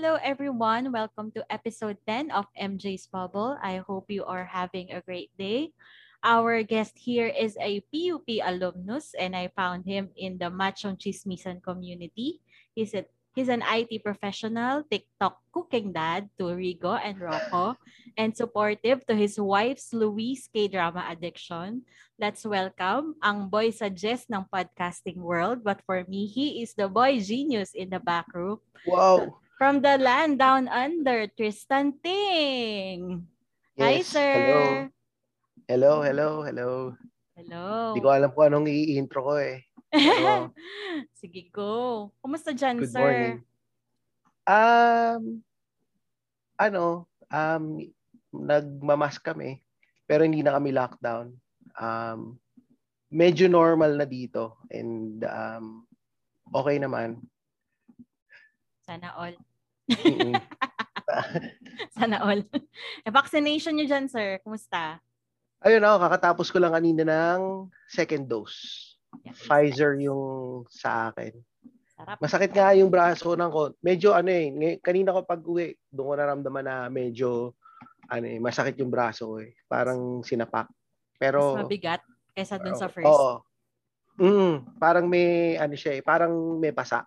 Hello everyone! Welcome to episode 10 of MJ's Bubble. I hope you are having a great day. Our guest here is a PUP alumnus, and I found him in the Machong Chismisan community. He's an IT professional, TikTok cooking dad to Rigo and Rocco, and supportive to his wife's Louise K drama addiction. Let's welcome ang boy sa Jess ng podcasting world, but for me, he is the boy genius in the back room. Wow! From the land down under, Tristan Ting! Yes. Hi, sir! Hello. Hello. Hindi ko alam kung anong i-intro ko eh. So, sige, go. Kumusta dyan, good sir? Morning. Nagmamask kami. Pero hindi na kami lockdown. Medyo normal na dito. And okay naman. Sana all. Sana all. Vaccination nyo dyan, sir. Kumusta? Ayun ako, kakatapos ko lang kanina ng second dose. Yeah, Pfizer yung sa akin. Sarap. Masakit nga yung braso ng ko. Medyo kanina ko pag-uwi, doon ko naramdaman na medyo masakit yung braso ko eh. Parang sinapak. Pero mas mabigat kaysa doon sa first. Oo. Parang may parang may pasa.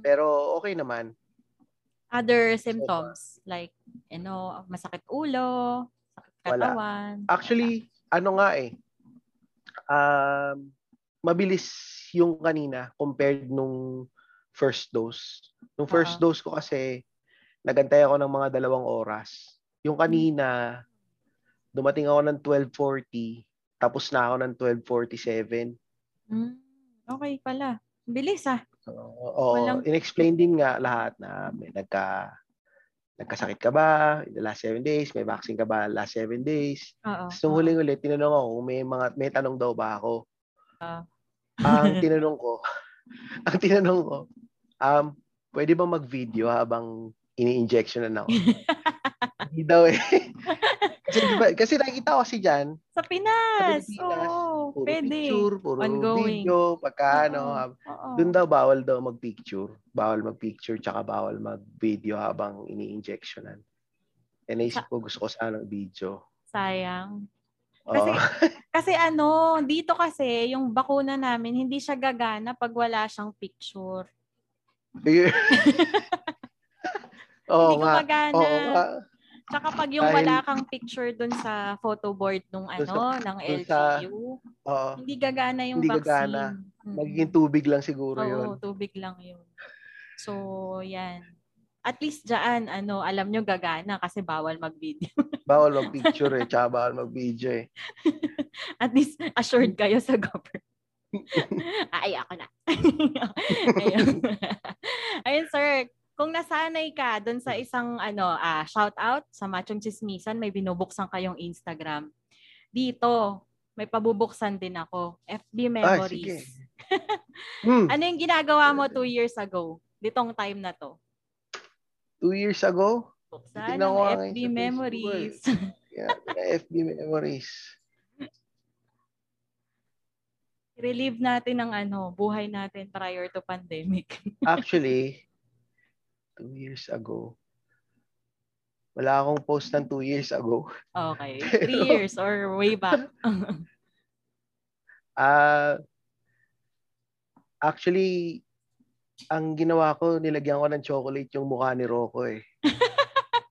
Pero okay naman. Other symptoms like masakit ulo. Wala. Actually, mabilis yung kanina compared nung first dose. Nung first dose ko kasi, nagantay ako ng mga 2 oras. Yung kanina, dumating ako ng 12:40, tapos na ako ng 12:47. Okay pala. Bilis ah. Inexplain din nga lahat na may nagkasakit ka ba in the last 7 days? May vaccine ka ba last 7 days? So, huling ulit, tinanong ako kung may tanong daw ba ako. Ang tinanong ko, pwede ba mag-video habang ini-injectionan ako? Hindi daw eh. Kasi nakikita ko kasi dyan. Sa Pinas! Oo, pwede. Picture, puro ongoing. Video, doon daw bawal daw mag-picture. Bawal mag-picture, tsaka bawal mag-video habang ini-injectionan. And naisip ko, gusto ko sana video. Sayang. Kasi dito kasi, yung bakuna namin, hindi siya gagana pag wala siyang picture. Hindi gumagana. Tsaka pag yung wala kang picture dun sa photo board ng LGU, hindi gagana yung vaccine. Magiging tubig lang siguro yun. Oo, tubig lang yun. So, yan. At least dyan, alam nyo gagana kasi bawal mag-video. Bawal mag-picture eh, tsaka bawal mag-video eh. At least assured kayo sa government. Ako na. Ayun, sir. Kung nasanay ka doon sa isang shout out sa Machong Chismisan, may binubuksan kayong Instagram. Dito, may pabubuksan din ako. FB Memories. Ano yung ginagawa mo 2 years ago? Ditong time na to. 2 years ago? Buksan ang FB Memories. FB Memories. Relive natin ang buhay natin prior to pandemic. Actually, 2 years ago. Wala akong post ng 2 years ago. Okay. 3 years or way back. Actually, ang ginawa ko, nilagyan ko ng chocolate yung mukha ni Rocco eh.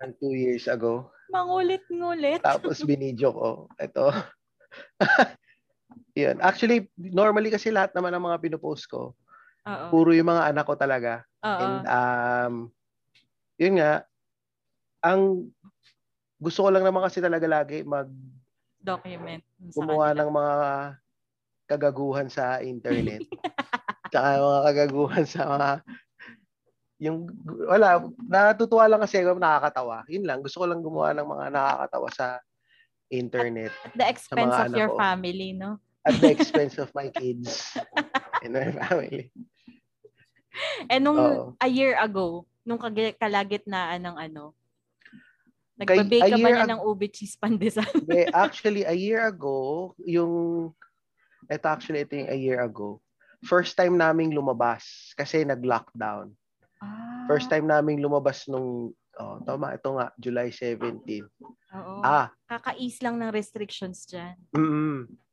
Ng 2 years ago. Mangulit-ngulit. Tapos binidyo ko. Ito. Yan. Actually, normally kasi lahat naman ng mga pinupost ko, puro yung mga anak ko talaga. And yun nga, ang gusto ko lang naman kasi talaga lagi mag-document. Gumawa ng mga kagaguhan sa internet. Tsaka mga kagaguhan sa mga yung wala, natutuwa lang kasi ako, nakakatawa. Yun lang, gusto ko lang gumawa ng mga nakakatawa sa internet. At the expense of your family, no? At the expense of my kids and my family. And nung a year ago, nung kalagitnaan ng ano, nagbabake ka ba niya ng ube cheese pandesal? Actually, a year ago, ito yung a year ago, first time naming lumabas kasi nag-lockdown. First time naming lumabas nung, ito nga, July 17. Oo. Kakais lang ng restrictions dyan.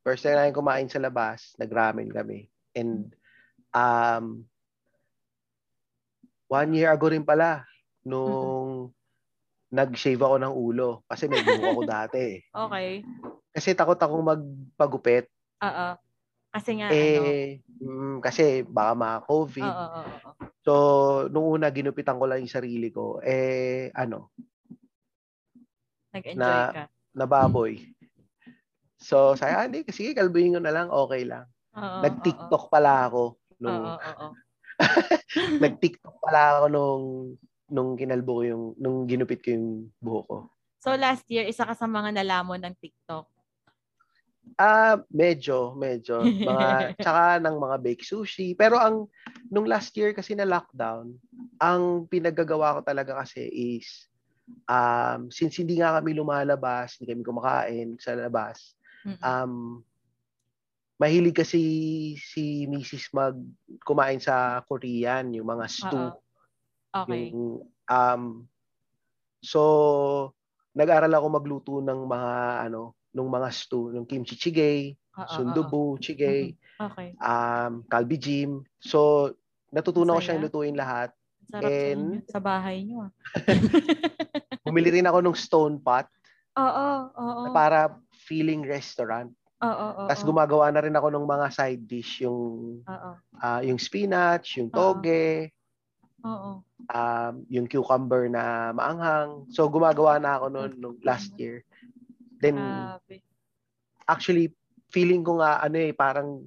First time namin kumain sa labas, nag-ramen kami. And, 1 year ago rin pala, nung, nag-shave ako ng ulo kasi may buhok ako dati. Okay. Kasi takot akong magpagupit. Oo. Kasi nga kasi baka ma-COVID. Oo. So, nung una ginupitan ko lang yung sarili ko, nag-enjoy ka. Nababoy. So, saya hindi kasi kalbuhin ko na lang, okay lang. Oo. Nag-TikTok pala ako nung nag-TikTok pala ako nung kinalbo ko nung ginupit ko yung buhok ko. So last year, isa ka sa mga nalamon ng TikTok? Medyo. Tsaka ng mga baked sushi. Pero nung last year kasi na lockdown, ang pinagagawa ko talaga kasi is, since hindi nga kami lumalabas, hindi kami kumakain sa labas, mahilig kasi si Mrs. kumain sa Korean, yung mga stew. Okay. Yung, so, nag-aral ako magluto ng mga, nung mga stew, ng kimchi jjigae, sundubu jjigae, kalbi jim. So, natutunan ko siyang lutuin lahat. Sarap sa bahay niyo. Bumili rin ako ng stone pot. Oo. Para feeling restaurant. Oo. Tapos gumagawa na rin ako ng mga side dish, yung spinach, yung toge. Oo. Yung cucumber na maanghang. So, gumagawa na ako noon nung last year. Then, actually, feeling ko nga, parang,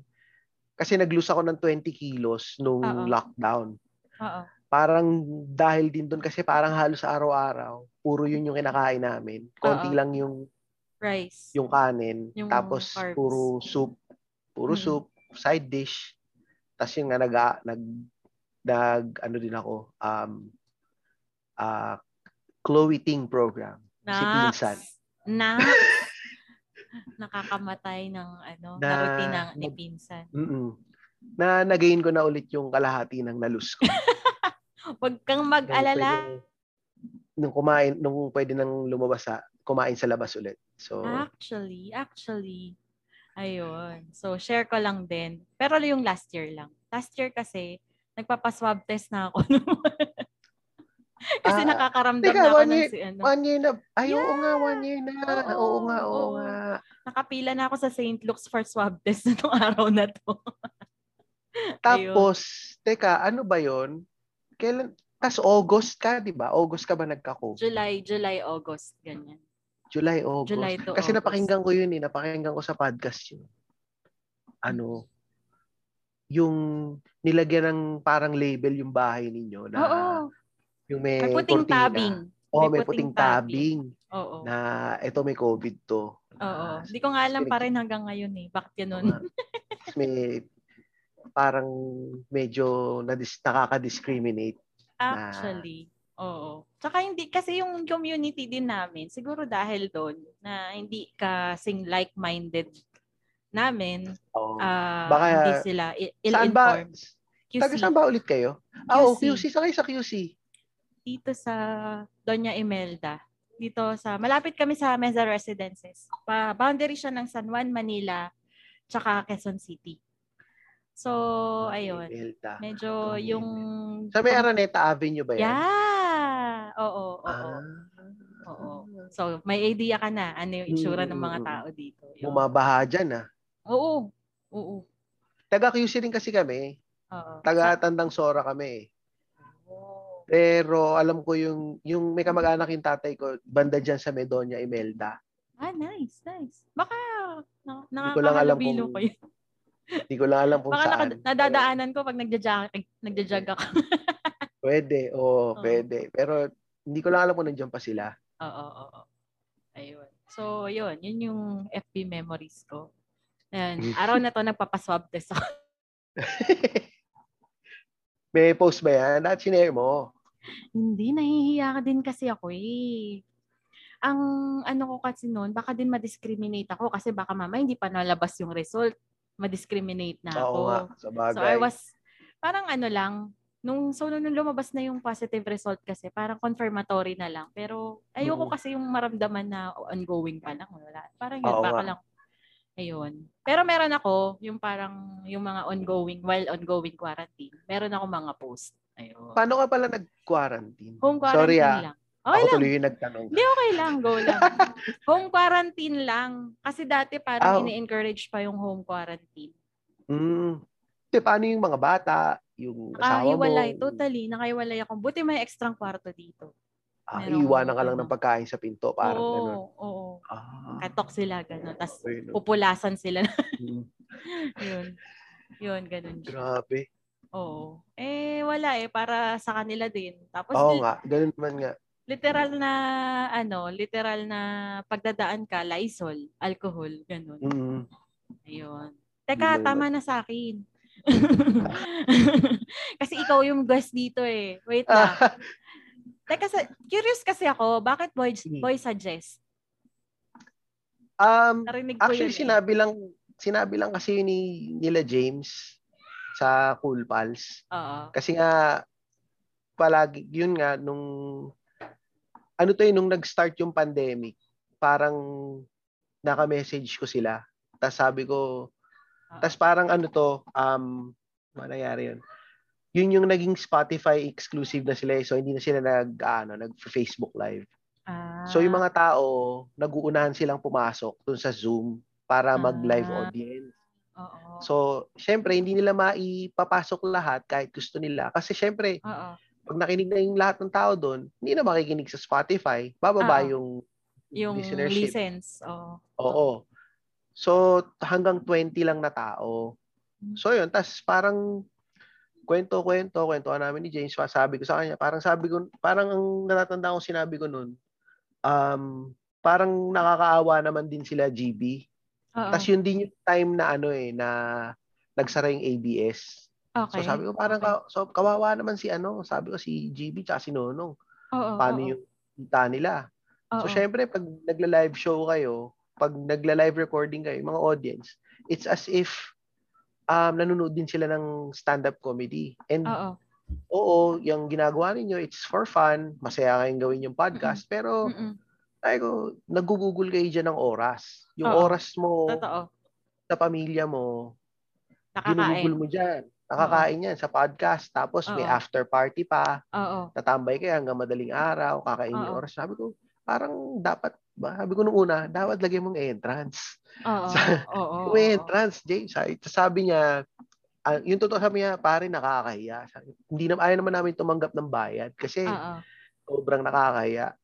kasi nag-lose ako ng 20 kilos nung lockdown. Oo. Parang, dahil din doon kasi parang halos araw-araw, puro yun yung kinakain namin. Konti lang yung rice, yung kanin, yung tapos carbs. Puro soup, side dish. Tapos yung nga din ako, Chloe Ting program. Nice. Si Pinsan. Nakakamatay ng rutina ni Pinsan. Nagain ko na ulit yung kalahati ng nalus ko. Huwag kang mag-alala. Nung pwede nang lumabas kumain sa labas ulit. So, actually, ayun. So, share ko lang din. Pero yung last year lang. Last year kasi, nagpapaswab test na ako. Kasi nakakaramdam na ako ng si ano. 1 year na. Oo nga, 1 year na. Oo nga. Nakapila na ako sa St. Luke's for swab test nung araw na to. Tapos, ano ba yun? Kailan? Tas August ka, di ba? August ka ba nagka-COVID? July, August. Ganyan. July, August. July to kasi August. Napakinggan ko yun eh. Napakinggan ko sa podcast yun. Yung nilagyan ng parang label yung bahay ninyo na yung may puting tabing. May puting tabing. Na eto may COVID to. Hindi ko nga alam pa rin hanggang ngayon eh. Bakit ganun? May parang medyo nakaka-discriminate. Actually. Tsaka hindi, kasi yung community din namin, siguro dahil doon na hindi kasing like-minded namin, hindi sila ill-informed. Saan ba ulit kayo? QC. QC. Saan kayo sa QC? Dito sa Doña Imelda. Dito sa, malapit kami sa Mesa Residences. Boundary siya ng San Juan, Manila, tsaka Quezon City. So, ayun. Imelda. Medyo yung... Sa may Araneta Avenue ba yan? Yeah! Oo. So, may idea ka na ano yung itsura ng mga tao dito. Bumabaha dyan Oo. Taga QC rin kasi kami. Taga Tandang Sora kami. Pero alam ko yung may kamag-anak yung tatay ko, banda dyan sa Doña Imelda. Nice. Baka nakakabilo ko yun. Hindi ko lang alam kung saan. Baka nadadaanan ko pag nagja-jog ako. Pwede, oo, pwede. Pero hindi ko lang alam kung nandiyan pa sila. Oo. Ayun. So, yun yung FB memories ko. Ayan, araw na to nagpapaswab test ako. May post ba yan? At sinare mo? Hindi, nahihiya ka din kasi ako eh. Ang ano ko kasi noon, baka din ma-discriminate ako kasi baka mama hindi pa nalabas yung result. Ma-discriminate na ako. Oo nga, sa bagay. So I was, parang ano lang, nung lumabas na yung positive result kasi, parang confirmatory na lang. Pero ayoko kasi yung maramdaman na ongoing pa lang. Wala. Parang yun, baka lang. Ayun. Pero meron ako, yung parang yung mga ongoing, while ongoing quarantine, meron ako mga post. Ayun. Paano ka pala nag-quarantine? Home quarantine. Sorry, lang. Okay ako lang. Tuloy yung nagtanong. Hindi, okay lang. Go lang. Home quarantine lang. Kasi dati parang ini-encourage pa yung home quarantine. Hmm. Kasi paano yung mga bata, yung asawa mo? Nakahiwalay. Totally. Nakahiwalay ako. Buti may extra kwarto dito. Iiwanan ka lang ng pagkain sa pinto. Parang gano'n. Oo. Katok sila gano'n. Tapos pupulasan sila. Yun, gano'n. Grabe. Oo. Eh, wala eh. Para sa kanila din. Tapos oo nga. Gano'n man nga. Literal na pagdadaan ka, Lysol, alcohol, gano'n. Mm-hmm. Ayun. Teka, tama na sa akin. Kasi ikaw yung guest dito eh. Wait lang. Teka, curious kasi ako, bakit boy suggest? Actually, sinabi lang kasi nila James sa Cool Pals. Oo. Kasi nga, palagi, yun nga, nung nag-start yung pandemic, parang naka-message ko sila. Tapos sabi ko, tas parang manayari yun. Yun yung naging Spotify exclusive na sila, so hindi na sila nag-Facebook live. So yung mga tao, naguunahan silang pumasok dun sa Zoom para mag-live audience. Uh-oh. So, syempre, hindi nila maipapasok lahat kahit gusto nila. Kasi syempre, uh-oh, pag nakinig na yung lahat ng tao dun, hindi na makikinig sa Spotify. Bababa yung listenership. License. Oh. Oo. So, hanggang 20 lang na tao. So, yun. Tapos, parang kwentuhan namin ni James. Sabi ko sa kanya, parang ang natatanda ko sinabi ko nun, parang nakakaawa naman din sila, JB. Tapos, yun din yung time na na nagsara yung ABS. Okay. So, sabi ko, parang kawawa naman sabi ko si JB tsaka si Nonong. Paano yung kita nila? So, syempre, pag nagla-live show kayo, pag nagla-live recording kayo, mga audience, it's as if nanonood din sila ng stand-up comedy. And oo, yung ginagawa ninyo, it's for fun. Masaya kayong gawin yung podcast. Mm-mm. Pero, nagugugol kayo dyan ng oras. Yung oras mo, totoo, sa pamilya mo, ginugugol mo dyan. Nakakain yan sa podcast. Tapos may after party pa. Tatambay kayo hanggang madaling araw. Kakain yung oras. Sabi ko, parang dapat, sabi ko nung una, dapat lagay mong entrance. Entrance, James. Sabi niya, yung totoo sabi niya, pare, nakakahiya. Ayaw naman namin tumanggap ng bayad kasi sobrang nakakahiya.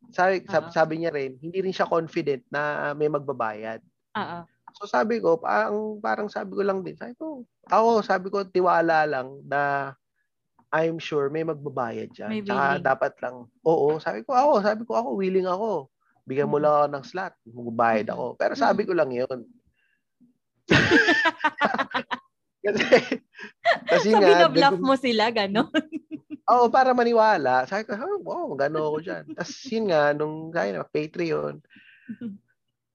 Sabi niya rin, hindi rin siya confident na may magbabayad. So sabi ko, parang sabi ko lang din, sabi ko, tiwala lang na I'm sure may magbabayad dyan. Maybe. Tsaka dapat lang, sabi ko, willing ako. Bigyan mo lang ako ng slot, magbayad ako. Pero sabi ko lang yun. kasi binabluff mo sila, gano'n? Oo, para maniwala. Sabi ko, gano'n ako dyan. Tapos yun nga, nung Patreon,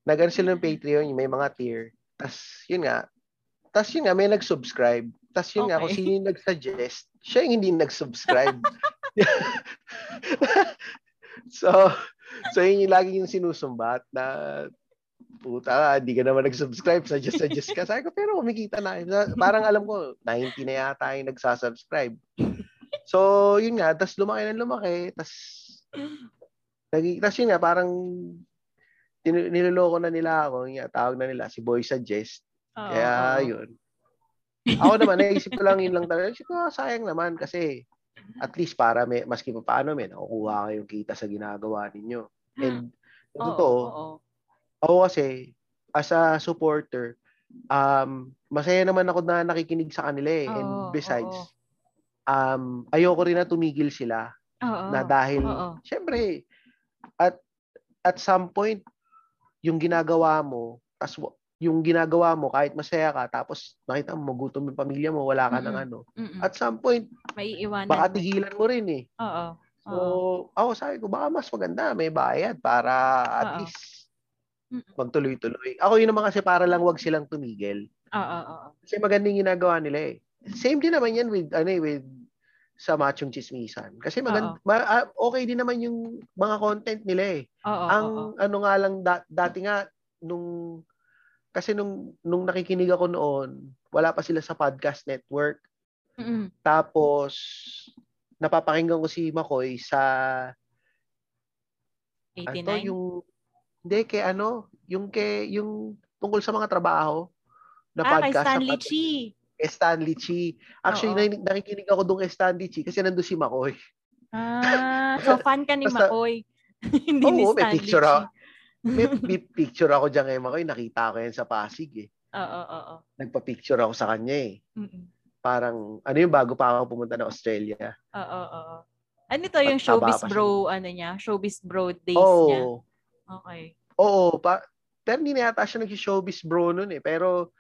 nag-ano sila ng Patreon, may mga tier. Tapos yun nga, may nag-subscribe. Tapos yun nga, kung sino yung nag-suggest, siya yung hindi nag-subscribe. so yun yung lagi yung sinusumbat na, puta, hindi ka naman nag-subscribe, suggest ka. Sabi ko, pero kumikita na. Parang alam ko, 90 na yata yung nagsasubscribe. So, yun nga, tapos lumaki. Tapos yun nga, parang niloloko na nila ako. Yun nga, tawag na nila, si Boy Suggest. Kaya yun. Ako naman, naisip ko lang yun lang talaga. Sayang naman kasi at least para maski pa paano nakukuha kayong kita sa ginagawa ninyo. And totoo, ako kasi as a supporter, masaya naman ako na nakikinig sa kanila eh. And besides, ayoko rin na tumigil sila. Oo, na dahil, oo, syempre, at some point, yung ginagawa mo kahit masaya ka, tapos nakita mo magutom yung pamilya mo, wala ka ng ano. Mm-mm. At some point, maiiwanan, baka tigilan mo rin eh. Oo. So, sabi ko, baka mas maganda, may bayad para at least magtuloy-tuloy. Ako yun naman kasi para lang wag silang tumigil. Oo. Kasi magandang ginagawa nila eh. Same din naman yan with sa Machong Chismisan. Kasi okay din naman yung mga content nila eh. Dati nga, nung nakikinig ako noon, wala pa sila sa podcast network. Mm-hmm. Tapos, napapakinggan ko si Makoy sa 89? Yung tungkol sa mga trabaho na podcast. Kay Stanley Chi. Actually, nakikinig ako doon kay Stanley Chi kasi nandun si Makoy. So fan ka ni Makoy. Hindi ni Stanley may picture Chi. May picture ako dyan kay Makoy. Nakita ko yan sa Pasig eh. Nagpa-picture ako sa kanya eh. Mm-mm. Parang, bago pa ako pumunta na Australia. Oo. Ano to yung Showbiz Bro, Showbiz Bro days niya? Okay. Oo. Pero hindi na yata siya nag-Showbiz Bro nun eh. Pero,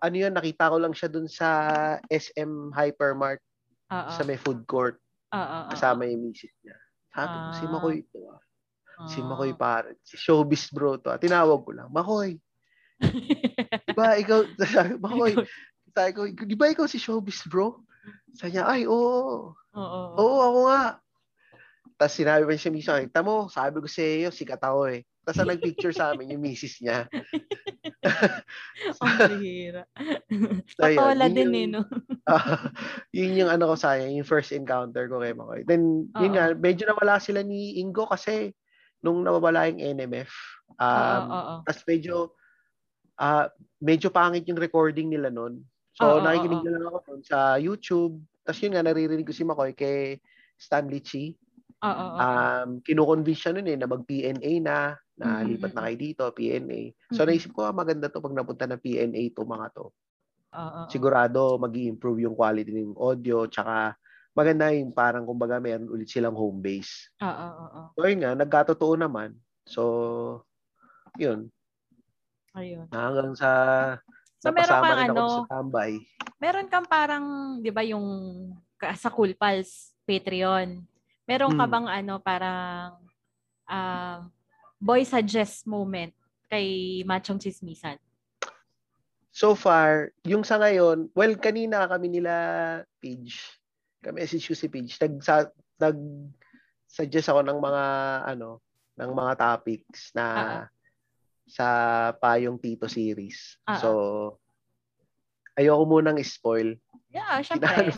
nakita ko lang siya dun sa SM Hypermart sa may food court. Kasama yung misis niya. Sabi ko, si Makoy ito Si Makoy parang, si Showbiz Bro to Tinawag ko lang, Makoy. Diba ikaw, Makoy, sabi ko, diba ikaw si Showbiz Bro? Sabi niya, ay, oo. Oo, ako nga. Tapos sinabi pa siya mismo, kita mo, sabi ko sa iyo, sikat ako eh. Tapos nag-picture sa amin yung misis niya. Ang hira. Patola din eh, no? Yun yung ko sa yung first encounter ko kay Makoy. Then, yun nga, medyo nawala sila ni Ingo kasi nung nawawala yung NMF. Tapos medyo pangit yung recording nila nun. So, nakikinig na lang ako nun sa YouTube. Tapos yun nga, naririnig ko si Makoy kay Stanley Chi. Kino-convince siya nun na mag-PNA na lipat na kayo dito, PNA. So, naisip ko, maganda to pag napunta na PNA to mga to. Sigurado, mag-i-improve yung quality ng audio, tsaka maganda yung parang kumbaga meron ulit silang home base. So, yun nga, nagkatotoo naman. So, yun. Ayun. Hanggang sa napasama rin ako sa tambay. Meron kang parang, di ba yung sa Cool Pals, Patreon. Meron ka bang parang boy suggest moment kay Machong Chismisan? So far, yung sa ngayon, well, kanina kami nila Pidge. Kami si Pidge. Nag-suggest ako ng mga topics na sa Payong Tito series. So ayoko munang spoil. Yeah, syempre.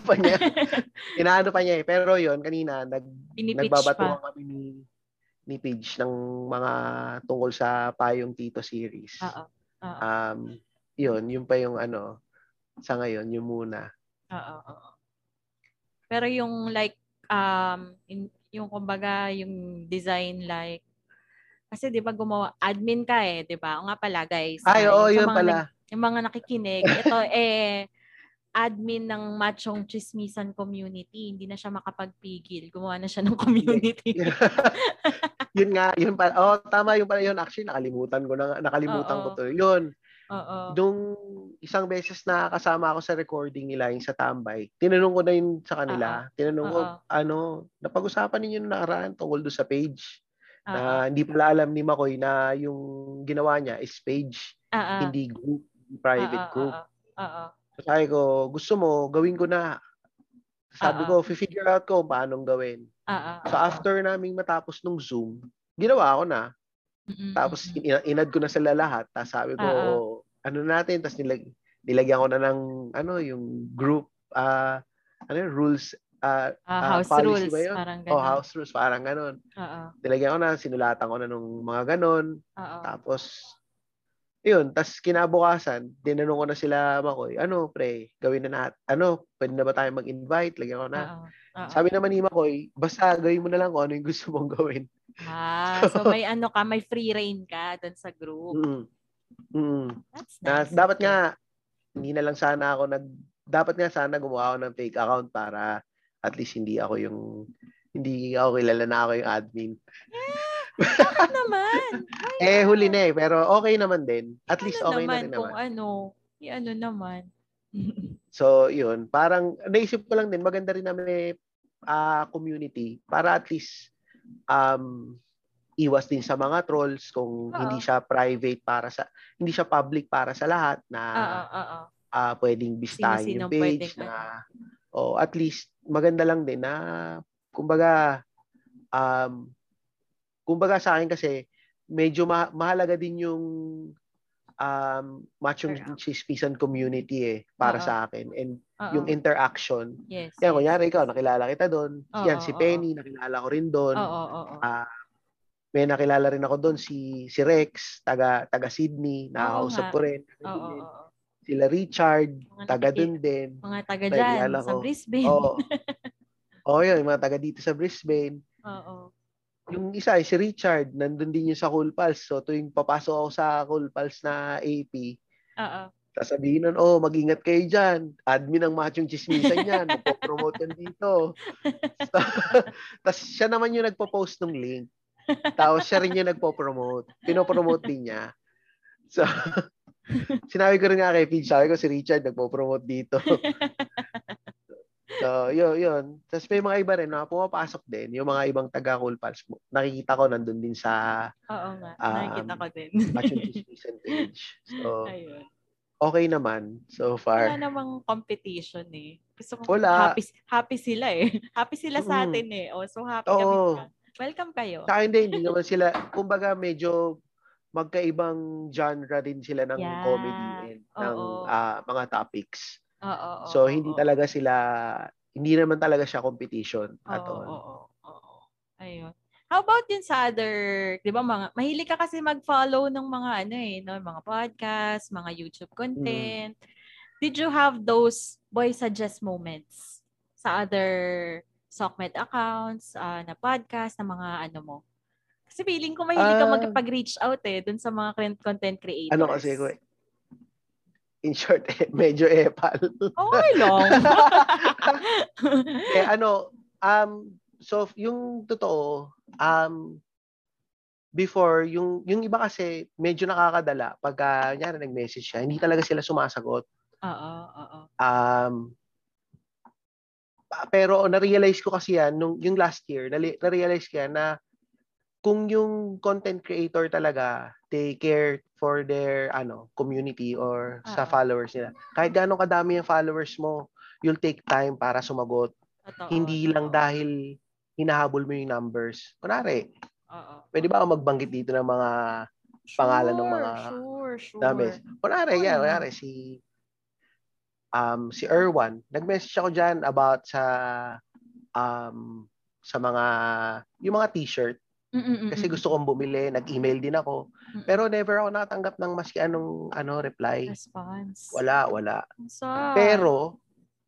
Inaano pa niya eh. Pero yon kanina, nagbabatuan kami ni Pidge ng mga tungkol sa Payong Tito series. Yun pa yung sa ngayon, yung muna. Oo. Pero yung like, yung kumbaga, yung design like, kasi di ba gumawa, admin ka eh, di ba? O nga pala guys. Yun pala. Yung mga nakikinig, ito eh, admin ng Machong Chismisan community. Hindi na siya makapagpigil. Gumawa na siya ng community. Yun nga. Yun pala. Tama yun pala yun. Actually, nakalimutan ko. Nakalimutan ko to. Yun. Nung isang beses na kasama ako sa recording nila, yung sa tambay, tinanong ko na yun sa kanila. Tinanong ko, napag-usapan ninyo na nakaraan tungkol doon sa page. Na hindi pala alam ni Makoy na yung ginawa niya is page. Hindi group. Private group. Sabi ko, gusto mo, gawin ko na. Sabi ko, figure out ko paano gawin. So after naming matapos nung Zoom, ginawa ko na. Tapos inad ko na sila lahat. Tapos sabi ko, natin? Tapos nilagyan ko na ng yung group, rules. House rules. Parang ganun. House rules. Parang ganun. Nilagyan ko na, sinulatan ko na nung mga ganun. Tapos, yun, tas kinabukasan, dinanong ko na sila Makoy, pre, gawin na natin, pwede na ba tayo mag-invite? Lagyan ko na. Sabi naman ni Makoy, basta gawin mo na lang kung ano yung gusto mong gawin. So may may free rein ka doon sa group. That's nice. Dapat nga, hindi na lang sana ako dapat nga sana gumawa ako ng fake account para at least hindi ako kilala na ako yung admin. Yeah, naman. Ay, huli na eh. Pero okay naman din. At least okay naman, na rin naman. Ano naman. So, yun. Parang, naisip ko lang din, maganda rin namin community para at least iwas din sa mga trolls kung hindi siya private para sa, hindi siya public para sa lahat na pwedeng bistahin yung page na, o at least, maganda lang din na kumbaga sa akin kasi medyo mahalaga din yung Machong Chismisan community eh para sa akin and yung interaction. Yes. Yan, kunyari ikaw, nakilala kita doon. Yan, si Penny, nakilala ko rin doon. May nakilala rin ako doon si Rex, taga Sydney, nakakausap ko rin. Sila Richard, mga taga doon din. Mga taga dyan, sa Brisbane. Yun, mga taga dito sa Brisbane. Yung isa, si Richard, nandun din yun sa Cool Pals. So, tuwing papasok ako sa Cool Pals na AP, sasabihin nun, mag-ingat kayo dyan. Admin ang Machong Chismisan yan. Magpo-promote yan dito. So, tapos siya naman yung nagpo-post ng link. Tapos siya rin yung nagpo-promote. Pinopromote din niya. So, sinabi ko rin nga kay Pidge, sabi ko si Richard nagpo-promote dito. So, yun. Tapos may mga iba rin na pumapasok din. Yung mga ibang taga-Cool Pals mo. Nakikita ko nandun din sa... Oo nga. Nakikita ko din. Machong Chismisan page. So, ayun. Okay naman so far. Wala namang competition eh. Gusto ko happy sila eh. Happy sila sa atin eh. So, happy kami ka. Welcome kayo. Sa akin din, hindi naman sila... Kumbaga, medyo magkaibang genre din sila ng comedy and ng mga topics. So hindi talaga sila, hindi naman talaga siya competition at all. Ayun. How about yun sa other, 'di ba mga mahilig ka kasi mag-follow ng mga mga podcast, mga YouTube content. Did you have those boy suggest moments sa other Sokmed accounts, na podcast, na mga mo? Kasi feeling ko mahilig ka mag-reach out dun sa mga content creators. Ano kasi ko? In short, medyo epal. Okay lang. So yung totoo, before, yung iba kasi medyo nakakadala pagka nyari nag-message siya, hindi talaga sila sumasagot. Pero na-realize ko kasi yan, yung last year, na-realize ko yan na kung yung content creator talaga, they care for their community or sa followers nila. Kahit gaano kadami yung followers mo, you'll take time para sumagot. Hindi lang dahil hinahabol mo yung numbers. Kunwari, pwede ba ako magbanggit dito ng mga pangalan ng mga names? Kunwari, si Erwan, nag-message ako dyan about sa mga, yung mga t-shirt. Kasi gusto kong bumili, nag-email din ako. Pero never ako nakatanggap ng maski anong reply. Response. Wala. So, pero,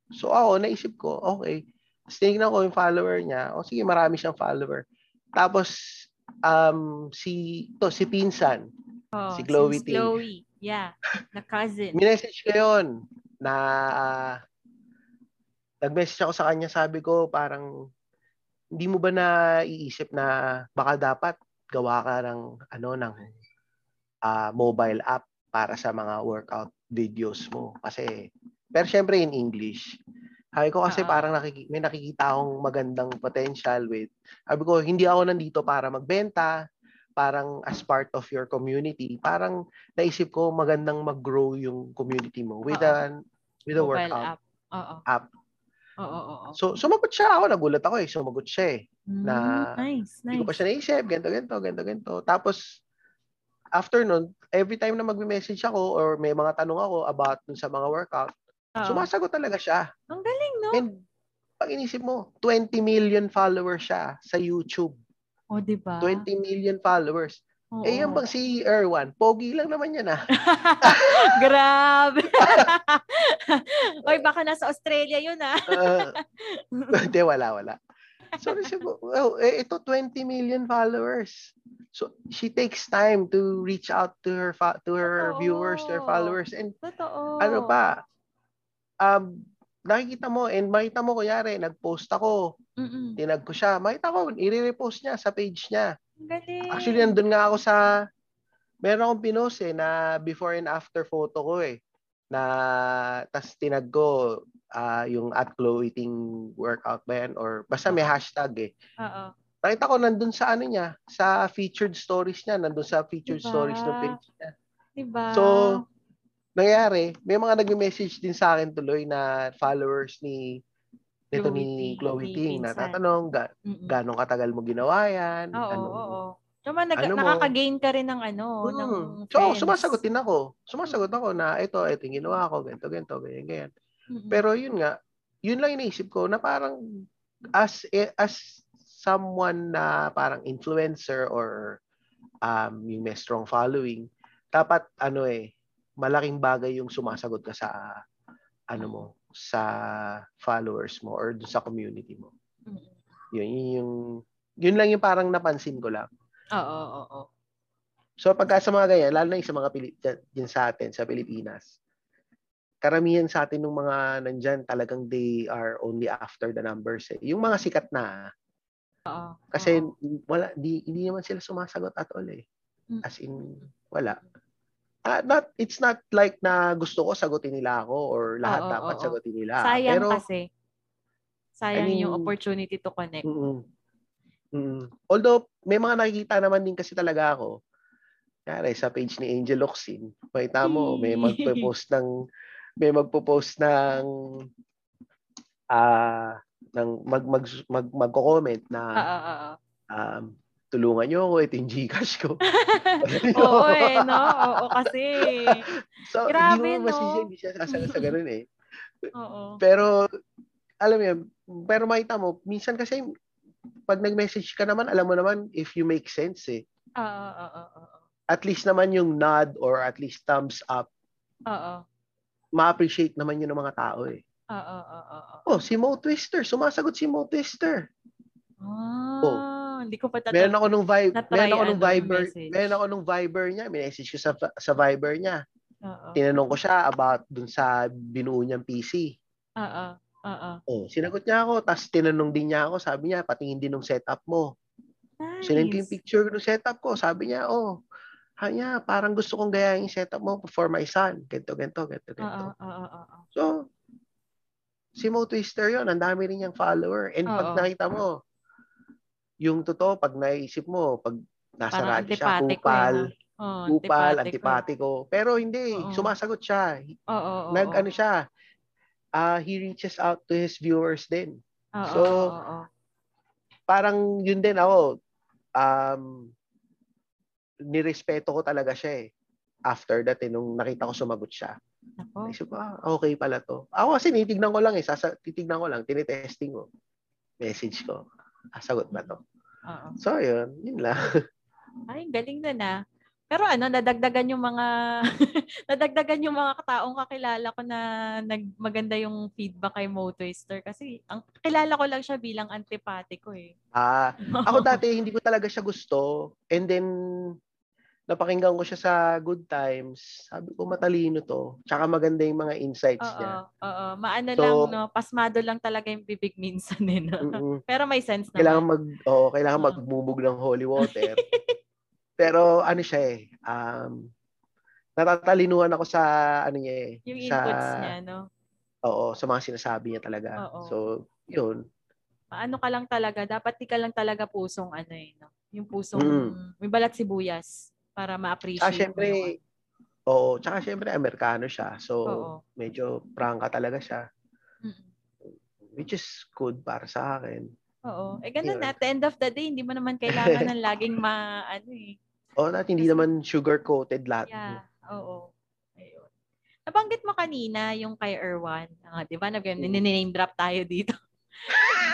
so ako, naisip ko, okay. Tapos tinignan ko yung follower niya. O sige, marami siyang follower. Tapos, si Pinsan. Si Chloe Ting. Chloe, yeah. Na cousin. Minessage ko yun. Nag-message ako sa kanya. Sabi ko, parang, hindi mo ba naiisip na baka dapat gawa ka ng mobile app para sa mga workout videos mo? Kasi, pero syempre in English. Sabi ko kasi parang may nakikita akong magandang potential with, sabi ko, hindi ako nandito para magbenta, parang as part of your community. Parang naisip ko magandang mag-grow yung community mo with a workout app. So, sumagot siya. Ako, nagulat ako sumagot siya na nice. Hindi ko pa siya naisip, ganito. Tapos, after nun, every time na mag-message ako or may mga tanong ako about dun sa mga workout, sumasagot talaga siya. Ang galing, no? And, pag inisip mo, 20 million followers siya sa YouTube. O, diba? 20 million followers. Yan bang si Erwan? Pogi lang naman yan Grabe. Oy, baka nasa Australia yun Hindi, wala. So, ito 20 million followers. So, she takes time to reach out to her viewers, to her followers. And, totoo. Ano pa? nakikita mo and makita mo kuyari, nag-post ako. Tinag ko siya. Makita ko, i-repost niya sa page niya. Galing. Actually, nandun nga ako sa, meron akong pinost eh, na before and after photo ko eh. Na, tas tinag ko, yung at Chloe Ting workout ba yan? Or, basta may hashtag eh. Oo. Nakita ko nandun sa ano niya, sa featured stories niya, nandun sa featured diba? Stories ng page niya. Diba? So, nangyari, may mga nag-message din sa akin tuloy na followers ni nito ni Chloe Ting na tatanong, gano'ng katagal mo ginawa yan? Oo, anong, oo. Tama, nakaka-gain ka rin ng ano, ng friends. So, sumasagutin ako. Sumasagot ako na ito yung ginawa ko, ganito, ganito, ganyan, ganyan. Pero yun nga, yun lang iniisip ko na parang as someone na parang influencer or yung may strong following, dapat ano eh, malaking bagay yung sumasagot ka sa ano mo, sa followers mo or dun sa community mo. Yun lang yung parang napansin ko lang. Oo. So pagka sa mga ganyan, lalo na yung sa mga din sa atin, sa Pilipinas, karamihan sa atin ng mga nandyan, talagang they are only after the numbers eh. Yung mga sikat na. Oo. Kasi wala, hindi naman sila sumasagot at all eh. As in, wala. It's not like na gusto ko sagutin nila ako or lahat dapat sagutin nila. Sayang pero, kasi. Sayang yung opportunity to connect. Although, may mga nakikita naman din kasi talaga ako. Kaya sa page ni Angel Oxin, makita mo, may magpo-post ng magko-comment na tulungan niyo ako, ito yung Gcash ko. Oo eh, no? Oo kasi. So, grabe, no? Hindi siya sasala sa ganun eh. Oo. Pero, alam mo yun, pero makita mo, minsan kasi, pag nag-message ka naman, alam mo naman, if you make sense eh. Oo. At least naman yung nod or at least thumbs up. Oo. Ma-appreciate naman yun ng mga tao eh. Oo. Oh, si Mo Twister. Sumasagot si Mo Twister. Oh. Hindi ko pa meron ako nung Viber. Meron ako nung Viber niya. Minessage ko sa Viber niya. Tinanong ko siya about dun sa binuo niyang PC. Oh, sinagot niya ako. Tapos tinanong din niya ako. Sabi niya, patingin din ng setup mo. Nice. Sinend ko yung picture ng setup ko. Sabi niya, parang gusto kong gayahin yung setup mo for my son. Ganto. So, si Mo Twister yun. Ang dami rin niyang follower. And pag nakita mo, yung totoo, pag naisip mo, pag nasa radyo siya, kupal, antipatiko. Pero hindi, sumasagot siya. Siya, he reaches out to his viewers din. Parang yun din ako, nirespeto ko talaga siya eh. After that, nung nakita ko sumagot siya. Naisip ko, okay pala to. Ako kasi titignan ko lang eh. Tinitesting ko. Message ko. Sagot ba to? So, yun lang. Ay, galing na na. Pero nadagdagan yung mga taong kakilala ko na maganda yung feedback kay Mo Twister kasi ang kilala ko lang siya bilang antipatiko eh. Ako dati hindi ko talaga siya gusto and then napakinggan ko siya sa Good Times. Sabi ko matalino to. Tsaka maganda yung mga insights niya. Oo. Pasmado lang talaga yung bibig minsan eh. No? Pero may sense naman. Kailangan magbubog ng holy water. Pero ano siya eh, natatalinuhan ako sa ano niya eh. Yung inputs niya, no? Oo, sa mga sinasabi niya talaga. Oo. So, yun. Ano ka lang talaga, dapat di ka lang talaga pusong ano eh, no? Yung pusong, may balat sibuyas para ma-appreciate. Tsaka syempre, Amerikano siya. So, medyo prangka talaga siya. Which is good para sa akin. Oo. Ganun na. At the end of the day, hindi mo naman kailangan ng laging hindi naman sugar-coated lahat. Yeah. Oo. Ayun. Nabanggit mo kanina yung kay Erwan. Di ba? Name drop tayo dito.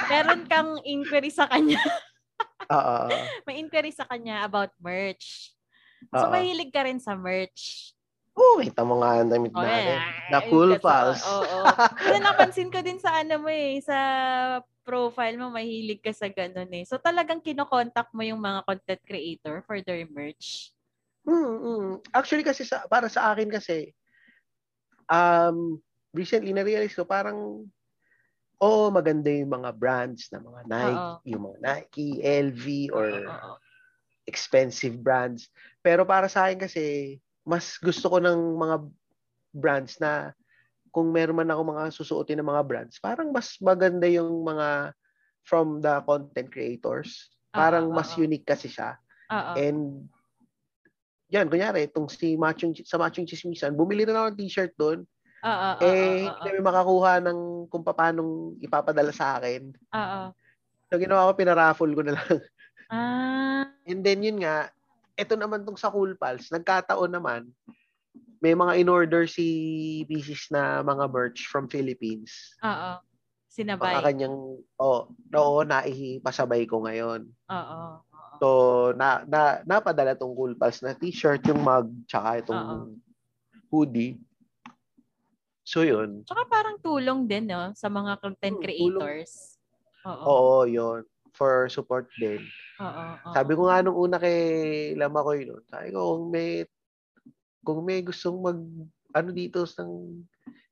Meron kang inquiry sa kanya. Oo. May inquiry sa kanya about merch. So, mahilig ka rin sa merch. Kita mo nga ang damit natin. Na Cool Pals. Oo. Napansin ko din sa ano mo eh. Sa profile mo, mahilig ka sa ganun eh. So, talagang kinokontakt mo yung mga content creator for their merch? Actually, kasi para sa akin kasi, recently na-realize ko, parang, oh, maganda yung mga brands na mga Nike, yung mga Nike, LV, or expensive brands. Pero para sa akin kasi, mas gusto ko ng mga brands na, kung meron man ako mga susuotin ng mga brands, parang mas maganda yung mga from the content creators. Parang mas unique kasi siya. And, yan, kunyari, itong si Machong, sa Machong Chismisan, bumili na ako ng t-shirt doon. Hindi makakuha ng kung paano ipapadala sa akin. So, ginawa ko, pinaraffle ko na lang. And then, yun nga, eto naman tong sa Cool Pals, nagkataon naman, may mga in-order si pieces na mga merch from Philippines. Sinabay. Mga kanyang, naipasabay ko ngayon. So, napadala tong Cool Pals na t-shirt, yung mug, tsaka itong hoodie. So, yun. Tsaka parang tulong din, no? Sa mga content creators. Oo, yun. For support din. Sabi ko nga nung una kay Lama ko yun. Sabi ko, kung may gustong dito ng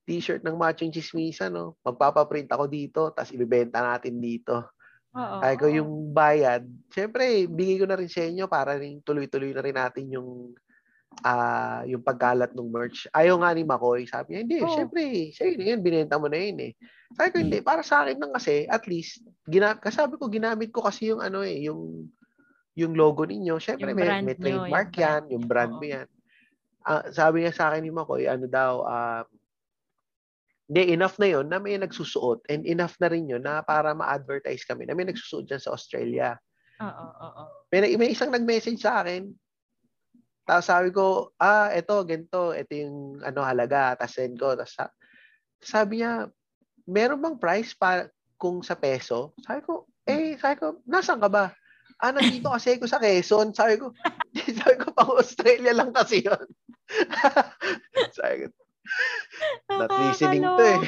t-shirt ng Machong Chismisa, no? Magpapaprint ako dito, tapos ibibenta natin dito. Sabi ko, yung bayad, syempre, bigay ko na rin sa inyo para rin tuloy-tuloy na rin natin yung pagkalat ng merch. Ayaw nga ni Makoy. Sabi niya, hindi, syempre, sa'yo na yun, binenta mo na yun eh. Sabi ko, hindi, para sa akin lang kasi, at least, ginamit ko kasi yung ano eh, yung logo ninyo. Syempre, may trademark yan, yung brand mo yan. Sabi niya sa akin ni Makoy, ano daw, enough na yon na may nagsusuot and enough na rin yun na para ma-advertise kami na may nagsusuot dyan sa Australia. May isang nag-message sa akin. Tapos sabi ko, eto, ganito, eto yung halaga, tapos send ko. Tapos sabi niya, meron bang price para kung sa peso? Sabi ko, nasaan ka ba? Nandito kasi ako sa Quezon. Sabi ko, pang Australia lang kasi yun. Sabi ko, not listening to eh.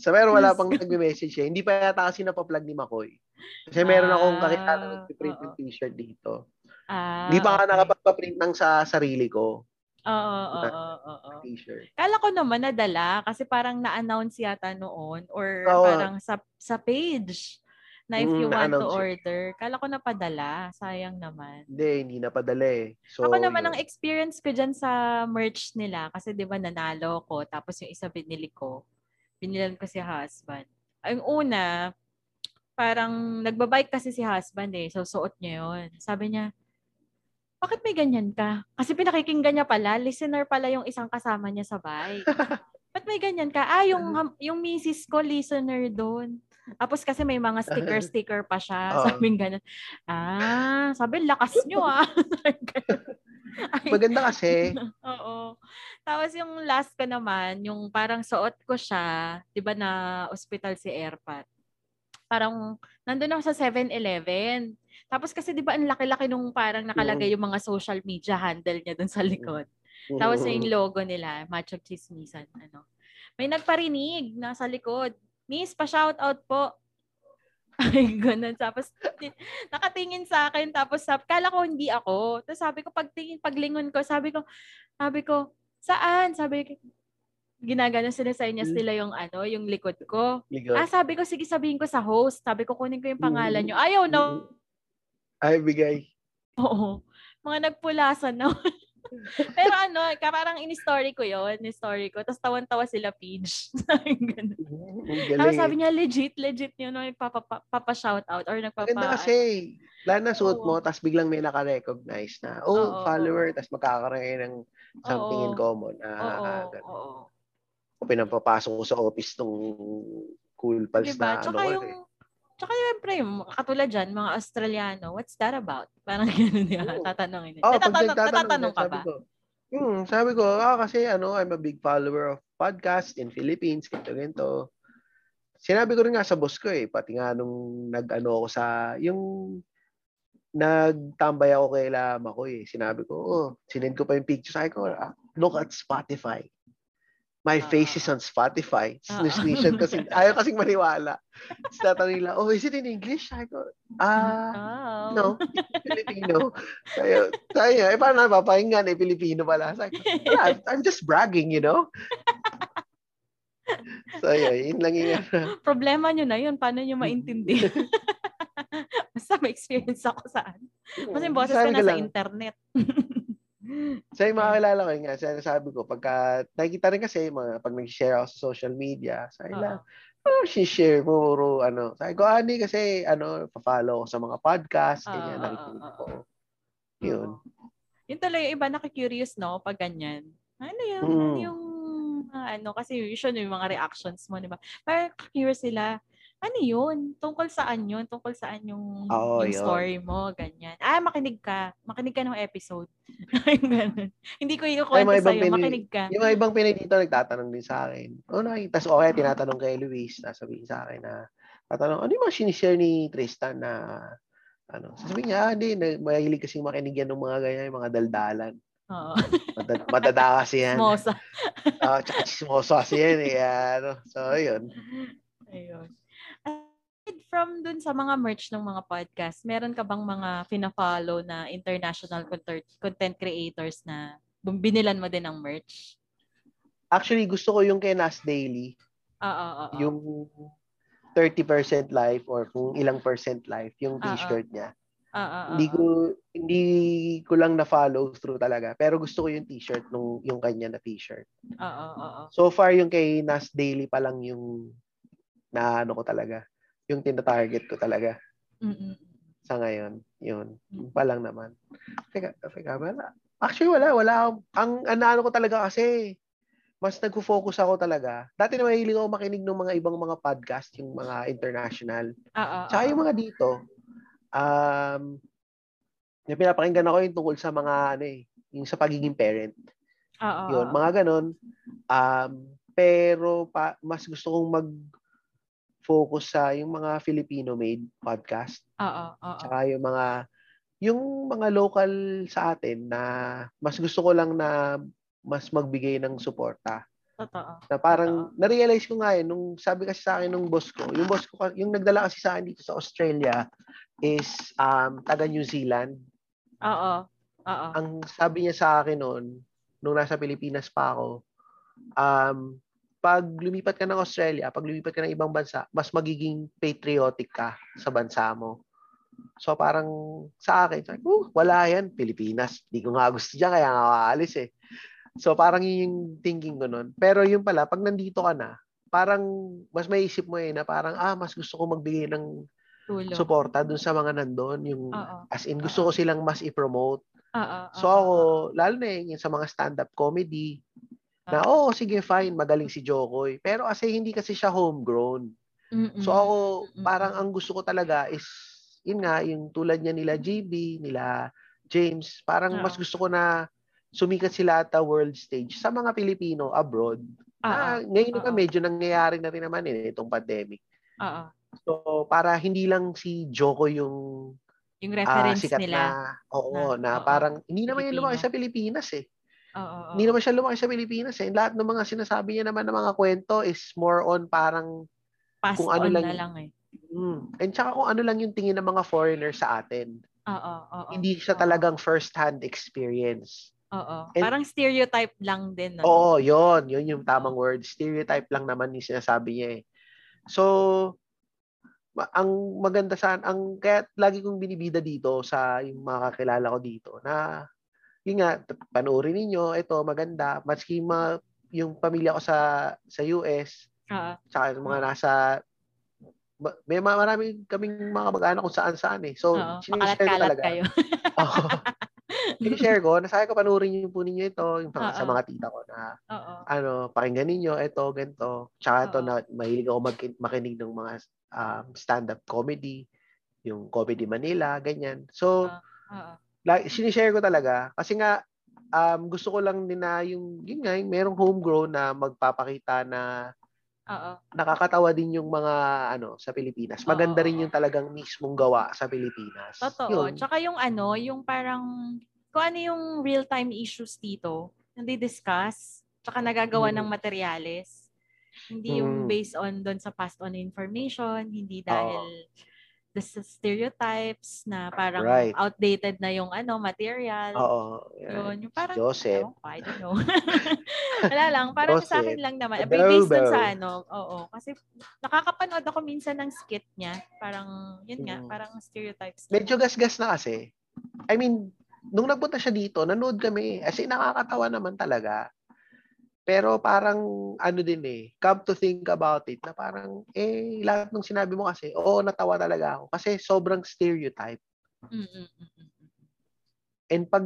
Pero wala pang nag-message eh. Hindi pa yata kasi napaplug ni Makoy. Kasi meron akong kakita na nag-print ng t-shirt dito. Hindi pa nakapagpaprint ng sa sarili ko. T-shirt. Kala ko naman nadala kasi parang na-announce yata noon or parang sa page na if you want to order. Kala ko napadala. Sayang naman. Hindi napadala eh. So, ako naman ang experience ko dyan sa merch nila kasi di ba nanalo ko tapos yung isa binili ko. Binilan ko si husband. Ang una, parang nagbabike kasi si husband eh. So suot niya yun. Sabi niya, bakit may ganyan ka? Kasi pinakikinggan niya pala, listener pala yung isang kasama niya sa bike. Ba't may ganyan ka? Yung misis ko, listener doon. Tapos kasi may mga sticker-sticker pa siya. Sabing ganun. Sabi, lakas nyo Maganda kasi. Tapos yung last ko naman, yung parang suot ko siya, di ba na ospital si Erpat. Parang nandun ako sa 7-Eleven. Tapos kasi di ba ang laki-laki nung parang nakalagay yung mga social media handle niya dun sa likod. Tapos yung logo nila, Machong Chismisan. May nagparinig na sa likod. Miss, pa-shoutout po. Ay, ganun. Tapos nakatingin sa akin. Tapos kala ko hindi ako. Tapos sabi ko, paglingon ko, sabi ko, saan? Sabi ko, ginagano sila sa inyas nila yung yung likod ko. Sabi ko, sige sabihin ko sa host. Sabi ko, kunin ko yung pangalan nyo. Ayaw na. Ay, bigay. Oo. Mga nagpulasan na. Pero parang in-story ko yun. Tapos tawan-tawa sila Pidge. Tapos sabi niya, legit yun. Nagpapa-shoutout or nagpapa... Ganda kasi. Lalo na suot mo, tapos biglang may nakarecognize na, follower, tapos magkakaroon ng something in common. Pinapapasok ko sa office ng Cool Pals diba? Na tsaka yung katulad dyan, mga Australiano, what's that about? Parang gano'n yan, tatanungin. Natatanong ka ba? Sabi ko, kasi I'm a big follower of podcasts in Philippines, ganito. Sinabi ko rin nga sa boss ko eh, pati nga nung nag-ano ako sa, yung nagtambay ako kay Lama ko eh. Sinabi ko, sinend ko pa yung picture. Sabi ko, look at Spotify. My face is on Spotify. Snusnishan kasi ayaw kasing maniwala. Tapos tatanong nila, oh, is it in English? I go, no. Filipino. Tayo, parang napapahingan, Filipino pala. So, yeah, I'm just bragging, you know? So, yun lang yun. Problema nyo na yun. Paano nyo maintindihan? Basta may experience ako saan. Kasi boses ka na sa internet. So, yung mga kilala ko, nga, sinasabi ko, pagka, nakikita rin kasi, mga, pag nag-share ako sa social media, sabi lang, share mo, ano. Sabi ko, ani, kasi, ano, pa-follow ko sa mga podcast, ganyan, nakikinig ko. Yun. Yun talaga yung iba, nakikurious, no, pag ganyan. Ano yun, yung, ano, kasi usually yung mga reactions mo, di ba? Parang curious sila, ano yun? Tungkol saan yun? Tungkol saan yung, yung story mo? Ganyan. Ah, makinig ka. Makinig ka ng episode. Hindi ko yung kwento sa'yo. Makinig ka. Yung mga ibang pinay dito nagtatanong din sa akin. Oh, tas okay, tinatanong kay Luis. Sasabihin sa akin na, tatanong, ano yung mga sinishare ni Tristan na, ano, sasabihin niya, hindi, mahilig kasing makinig yan ng mga ganyan, yung mga daldalan. Oo. Matadaka kasi yan. Chismosa. Tsaka chismosa kasi yan. So, yun. Ayun. Aside from dun sa mga merch ng mga podcast, meron ka bang mga fina-follow na international content creators na binilan mo din ng merch? Actually, gusto ko yung kay Nas Daily. Yung 30% life or kung ilang percent life, yung t-shirt niya. Hindi ko lang na-follow through talaga. Pero gusto ko yung t-shirt, yung kanya na t-shirt. So far, yung kay Nas Daily pa lang yung na ano ko talaga. Yung tina-target ko talaga. Sa ngayon. Yun. Palang naman. Teka, wala. Actually, wala. Ang ano ko talaga kasi, mas nag-focus ako talaga. Dati na mahilig ako makinig ng mga ibang mga podcast, yung mga international. Tsaka yung mga dito, yung pinapakinggan ako yung tungkol sa mga, yung sa pagiging parent. Yun, mga ganun. Pero, mas gusto kong focus sa yung mga Filipino-made podcast. Tsaka yung mga local sa atin na mas gusto ko lang na mas magbigay ng suporta. Totoo. Na parang na-realize ko nga yun, nung sabi kasi sa akin nung boss ko, yung nagdala kasi sa akin dito sa Australia is taga New Zealand. Ang sabi niya sa akin noon, nung nasa Pilipinas pa ako, pag lumipat ka ng Australia, pag lumipat ka ng ibang bansa, mas magiging patriotic ka sa bansa mo. So parang sa akin, wala yan, Pilipinas. Hindi ko nga gusto dyan, kaya nga aalis eh. So parang yun yung thinking ko nun. Pero yun pala, pag nandito ka na, parang mas maiisip mo na parang, mas gusto ko magbigay ng suporta dun sa mga nandun. Yung, as in, gusto ko silang mas i-promote. So ako, lalo na yun sa mga stand-up comedy, na, sige, fine, magaling si Jokoy. Pero kasi hindi kasi siya homegrown. So ako, parang ang gusto ko talaga is, yun nga, yung tulad niya nila JB, nila James, parang mas gusto ko na sumikat sila at world stage sa mga Pilipino abroad. Ngayon na medyo nangyayari na rin naman itong pandemic. So para hindi lang si Jokoy yung reference nila. Parang, hindi naman yung lumaki sa Pilipinas eh. Hindi naman siya lumaki sa Pilipinas eh. Lahat ng mga sinasabi niya naman ng mga kwento is more on parang pass kung ano lang, na lang eh. And tsaka kung ano lang yung tingin ng mga foreigner sa atin. Hindi siya talagang first-hand experience. And, parang stereotype lang din. Yun yung tamang word. Stereotype lang naman yung sinasabi niya eh. So, ang maganda kaya lagi kong binibida dito sa yung mga kakilala ko dito na yun nga, panoorin ninyo, ito, maganda. Maski yung pamilya ko sa US, tsaka yung mga may marami kaming mga mag-anak kung saan-saan eh. So, sinishare ko talaga. Kayo. Sinishare ko, nasabi ko, panoorin po ninyo ito, yung sa mga tita ko na, pakinggan ninyo, ito, ganito. Tsaka ito, mahilig ako makinig ng mga stand-up comedy, yung Comedy Manila, ganyan. So, like, sinishare ko talaga kasi nga gusto ko lang din na yung merong homegrown na magpapakita na nakakatawa din yung mga sa Pilipinas. Maganda rin yung talagang mismong gawa sa Pilipinas. Totoo. Yun. Tsaka yung yung parang kung ano yung real-time issues dito na di-discuss. Tsaka nagagawa ng materyales. Hindi yung based on doon sa passed on information, hindi dahil the stereotypes na parang outdated na yung ano material. Yun, yung parang Joseph. I don't know. Wala lang, parang sa akin lang naman. Based dun sa ano, kasi nakakapanood ako minsan ng skit niya. Parang, yun nga, parang stereotypes. Medyo gasgas na kasi. I mean, nung nagpunta siya dito, nanood kami. As in, nakakatawa naman talaga. Pero parang ano din eh, come to think about it, na parang eh, lahat ng sinabi mo kasi, oo, natawa talaga ako. Kasi sobrang stereotype. And pag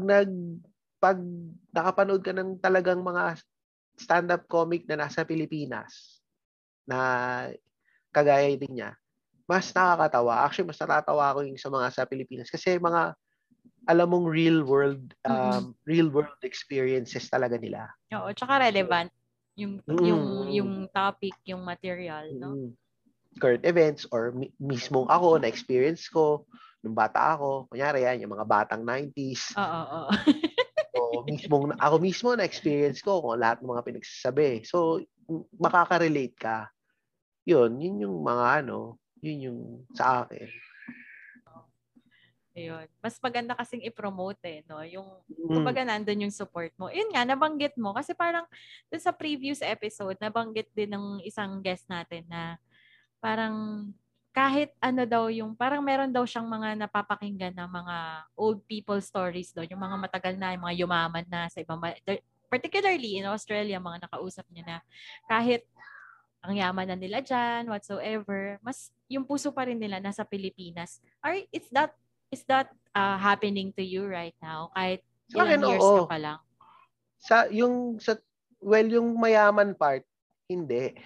nakapanood ka ng talagang mga stand-up comic na nasa Pilipinas, na kagaya din niya, mas nakakatawa. Actually, mas natatawa ako yung sa mga sa Pilipinas. Kasi mga alam mong real world experiences talaga nila. Oo, tsaka relevant yung topic, yung material, no? Current events or mismong ako na experience ko nung bata ako. Kunyari yan, yung mga batang 90s. Oo. So, ako mismo na experience ko kung lahat ng mga pinagsasabi. So, makaka-relate ka. Yun yung mga ano, yun yung sa akin. Ayun. Mas maganda kasing i-promote eh, no? Yung kumbaga nandun yung support mo. Yun nga, nabanggit mo. Kasi parang dun sa previous episode, nabanggit din ng isang guest natin na parang kahit ano daw yung, parang meron daw siyang mga napapakinggan na mga old people stories daw. Yung mga matagal na, yung mga yumaman na sa ibang, particularly in Australia, mga nakausap niya na kahit ang yaman na nila dyan, whatsoever, mas yung puso pa rin nila nasa Pilipinas. Or is that happening to you right now? Kahit ilang years ka pa lang? Yung mayaman part, hindi.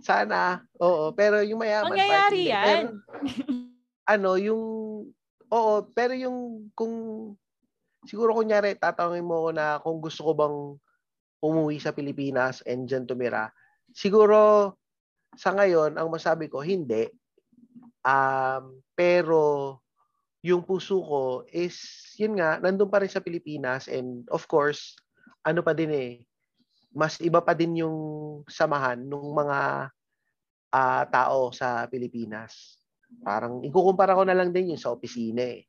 Sana, oo. Pero yung mayaman mangyayari part, hindi. Yan. Pero, pero yung kung, siguro kunyari, tatawagin mo ko na kung gusto ko bang umuwi sa Pilipinas and dyan tumira, siguro, sa ngayon, ang masabi ko, hindi. Pero, yung puso ko is, yun nga, nandun pa rin sa Pilipinas and of course, ano pa din eh, mas iba pa din yung samahan ng mga tao sa Pilipinas. Parang, ikukumpara ko na lang din yung sa opisina eh.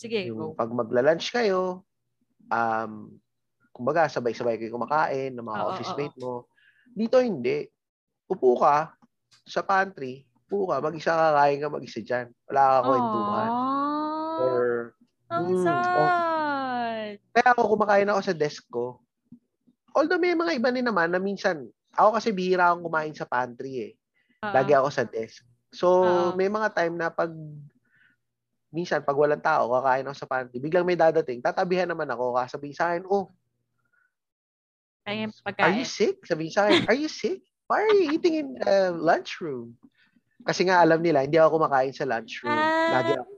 Sige, yung pag magla-lunch kayo, kumbaga, sabay-sabay kayo kumakain ng mga office mate mo. Dito hindi. Upo ka sa pantry, mag-isa ka, kain ka, mag-isa dyan. Wala ka kwentuhan. Or, ang sad. Kaya ako kumakain ako sa desk ko. Although may mga iba din naman na minsan, ako kasi bihira akong kumain sa pantry eh. Lagi ako sa desk. So, may mga time na minsan pag walang tao, kakain ako sa pantry. Biglang may dadating, tatabihan naman ako, kasabihin sa akin, are you sick? Sabihin sa akin, are you sick? Why are you eating in lunchroom? Kasi nga alam nila, hindi ako kumakain sa lunchroom. Lagi ako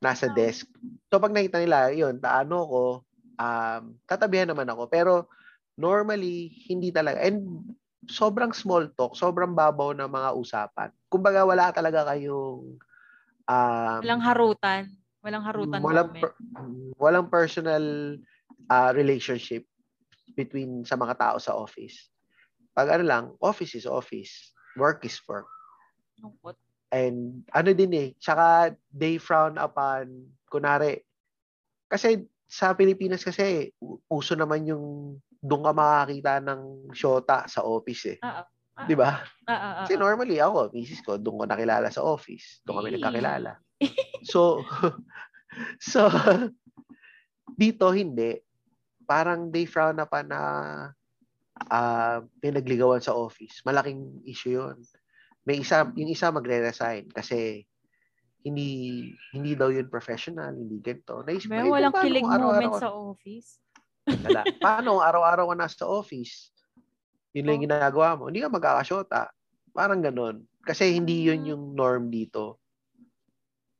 nasa desk. So pag nakita nila, yun, tatabihan naman ako. Pero normally, hindi talaga. And sobrang small talk, sobrang babaw na mga usapan. Kumbaga wala talaga kayong... Walang harutan. Walang personal relationship between sa mga tao sa office. Pag ano lang, office is office. Work is work. What? And ano din eh, tsaka they frown upon, kunwari, kasi sa Pilipinas kasi, uso naman yung doon ka makakita ng syota sa office eh. Diba? Kasi normally ako, misis ko, doon ko nakilala sa office. Doon kami nagkakilala. So, dito hindi. Parang they frown na pa na pinagligawan sa office. Malaking issue yun. Yung isa magre-resign kasi hindi daw yun professional, hindi ganito. May walang kilig moment sa office. Wala. Paano araw-araw ka nasa office? Yun lang ginagawa mo. Hindi ka magkakasyota. Parang ganun. Kasi hindi yun yung norm dito.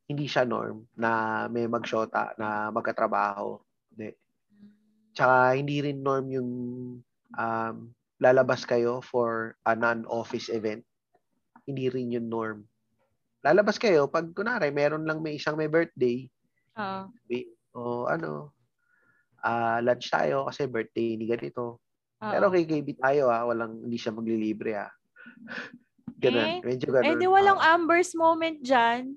Hindi siya norm na may magsyota, na magkatrabaho. Hindi. Tsaka hindi rin norm yung lalabas kayo for a non-office event. Hindi rin yung norm. Lalabas kayo pag kunwari meron lang may isang may birthday. O ano, lunch tayo kasi birthday ni ganito. Uh-oh. Pero KKB tayo ah, walang, hindi siya maglilibre ah. Ganun, eh, medyo ganun. Eh di walang Amber's moment dyan.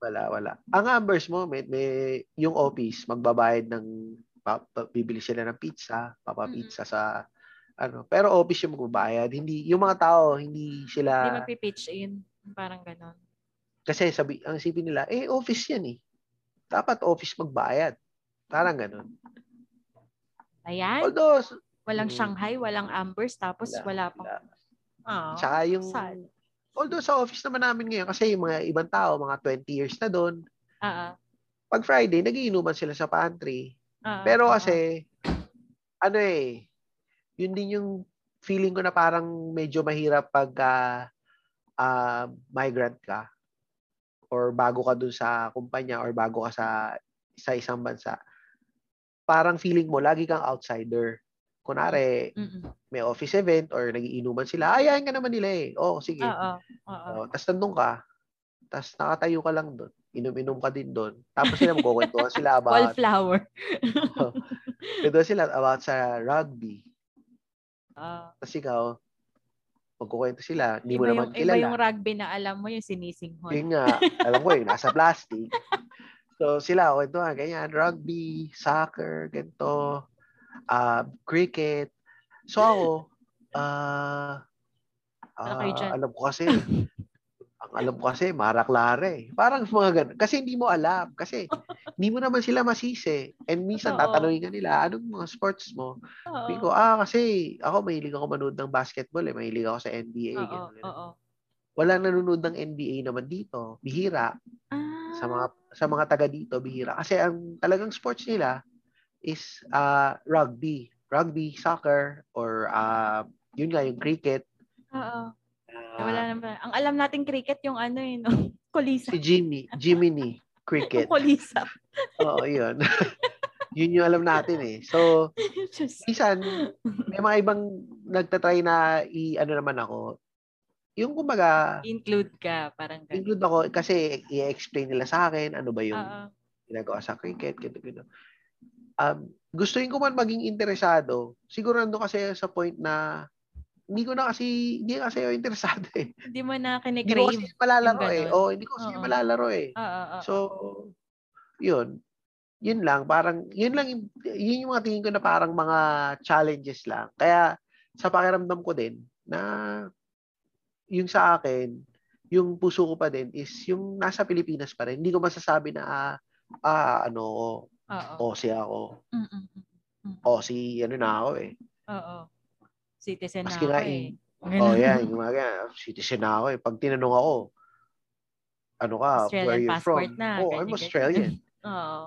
Wala. Ang Amber's moment, may yung office, magbabayad ng, bibili sila ng pizza, pizza sa, ano. Pero office yung magbabayad. Hindi, yung mga tao, hindi sila. Hindi magpipitch in. Parang ganun. Kasi sabi, ang isipin nila, eh, office yan eh. Dapat office magbayad. Parang ganun. Ayan. Although, walang Shanghai, walang Amber's, tapos wala pang. Oh, tsaka yung, sad. Although sa office naman namin ngayon, kasi yung mga ibang tao, mga 20 years na doon, pag Friday, nagiinuman sila sa pantry. Pero kasi, ano eh, yun din yung feeling ko na parang medyo mahirap pag migrant ka or bago ka dun sa kumpanya or bago ka sa isang bansa. Parang feeling mo, lagi kang outsider. Kunwari, may office event or nagiinuman sila, ayahin ka naman nila eh. Oo, sige. Tapos nandun ka, tapos nakatayo ka lang doon. Inom-inom ka din doon. Tapos sila magkukwentuhan sila about... Wallflower. Kwentuhan sila about sa rugby. Tapos ikaw, magkukwento sila, hindi mo naman kilala. Iba yung rugby na alam mo, yung sinisinghon. Yung nga, alam ko yung nasa plastic. So sila, kwentuhan, ganyan, rugby, soccer, ganito. Cricket. So ako, alam ko kasi, maraklare. Parang mga ganun. Kasi hindi mo alam. Kasi hindi mo naman sila masisi. And minsan tatanungin ka nila, anong mga sports mo? Sabi ko, kasi ako mahilig ako manood ng basketball eh. Mahilig ako sa NBA. Walang nanonood ng NBA naman dito. Bihira. Sa mga taga dito, bihira. Kasi ang talagang sports nila, is rugby, soccer, or yun nga, yung cricket. Wala naman. Ang alam natin cricket yung ano yun, kulisa. Si Jiminy, cricket. Kulisa. Oo, yun. Yun yung alam natin eh. So, isan, may mga ibang nagtatry na i-ano naman ako. Yung kumbaga... Include ka, parang ganun. Include ako kasi i-explain nila sa akin ano ba yung ginagawa sa cricket, gano'n. Gustuin ko man maging interesado, siguro nandun kasi sa point na hindi kasi ako interesado eh. Hindi mo na kinikrave. Hindi ko kasi malalaro eh. Hindi ko kasi malalaro eh. So, yun. Yun lang. Parang, yun yung mga tingin ko na parang mga challenges lang. Kaya, sa pakiramdam ko din, na yung sa akin, yung puso ko pa din is yung nasa Pilipinas pa rin. Hindi ko masasabi na, ako. Ano na ako eh. Citizen na ako eh. Yan. Citizen na ako eh. Pag tinanong ako, ano ka, Australian, where are you from? Na, I'm Australian.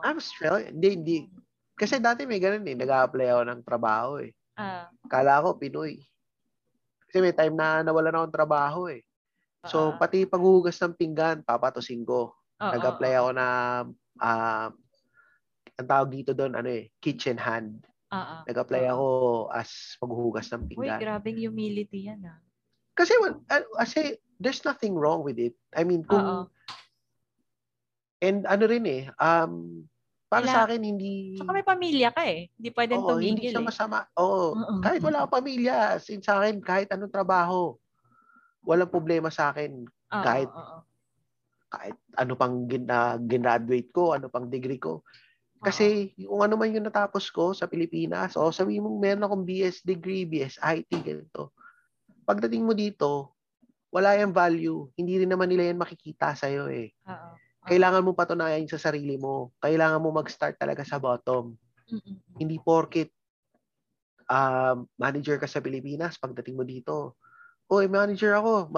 I'm Australian. Hindi. Kasi dati may ganun eh. Nag-a-apply ako ng trabaho eh. Kala ko, Pinoy. Kasi may time na nawalan akong trabaho eh. So, pati paghuhugas ng pinggan, papatusin ko. Nag-apply ako na ang tawag dito doon, kitchen hand. Nag-apply ako as paghuhugas ng pinggan. Uy, grabing humility yan ah. Kasi, there's nothing wrong with it. I mean, kung... And ano rin eh, para sa akin, hindi... Saka may pamilya ka eh. Hindi pwedeng tumigil hindi siya masama. Kahit wala akong pamilya. Sa akin, kahit anong trabaho. Walang problema sa akin. Kahit ano pang ginaduate ko, ano pang degree ko. Kasi kung ano man yung natapos ko sa Pilipinas, sabihin mo meron akong BS degree, BS IT, ganito. Pagdating mo dito, wala yung value. Hindi rin naman nila yan makikita sa'yo eh. Kailangan mo patunayan sa sarili mo. Kailangan mo mag-start talaga sa bottom. Hindi porket manager ka sa Pilipinas, pagdating mo dito, manager ako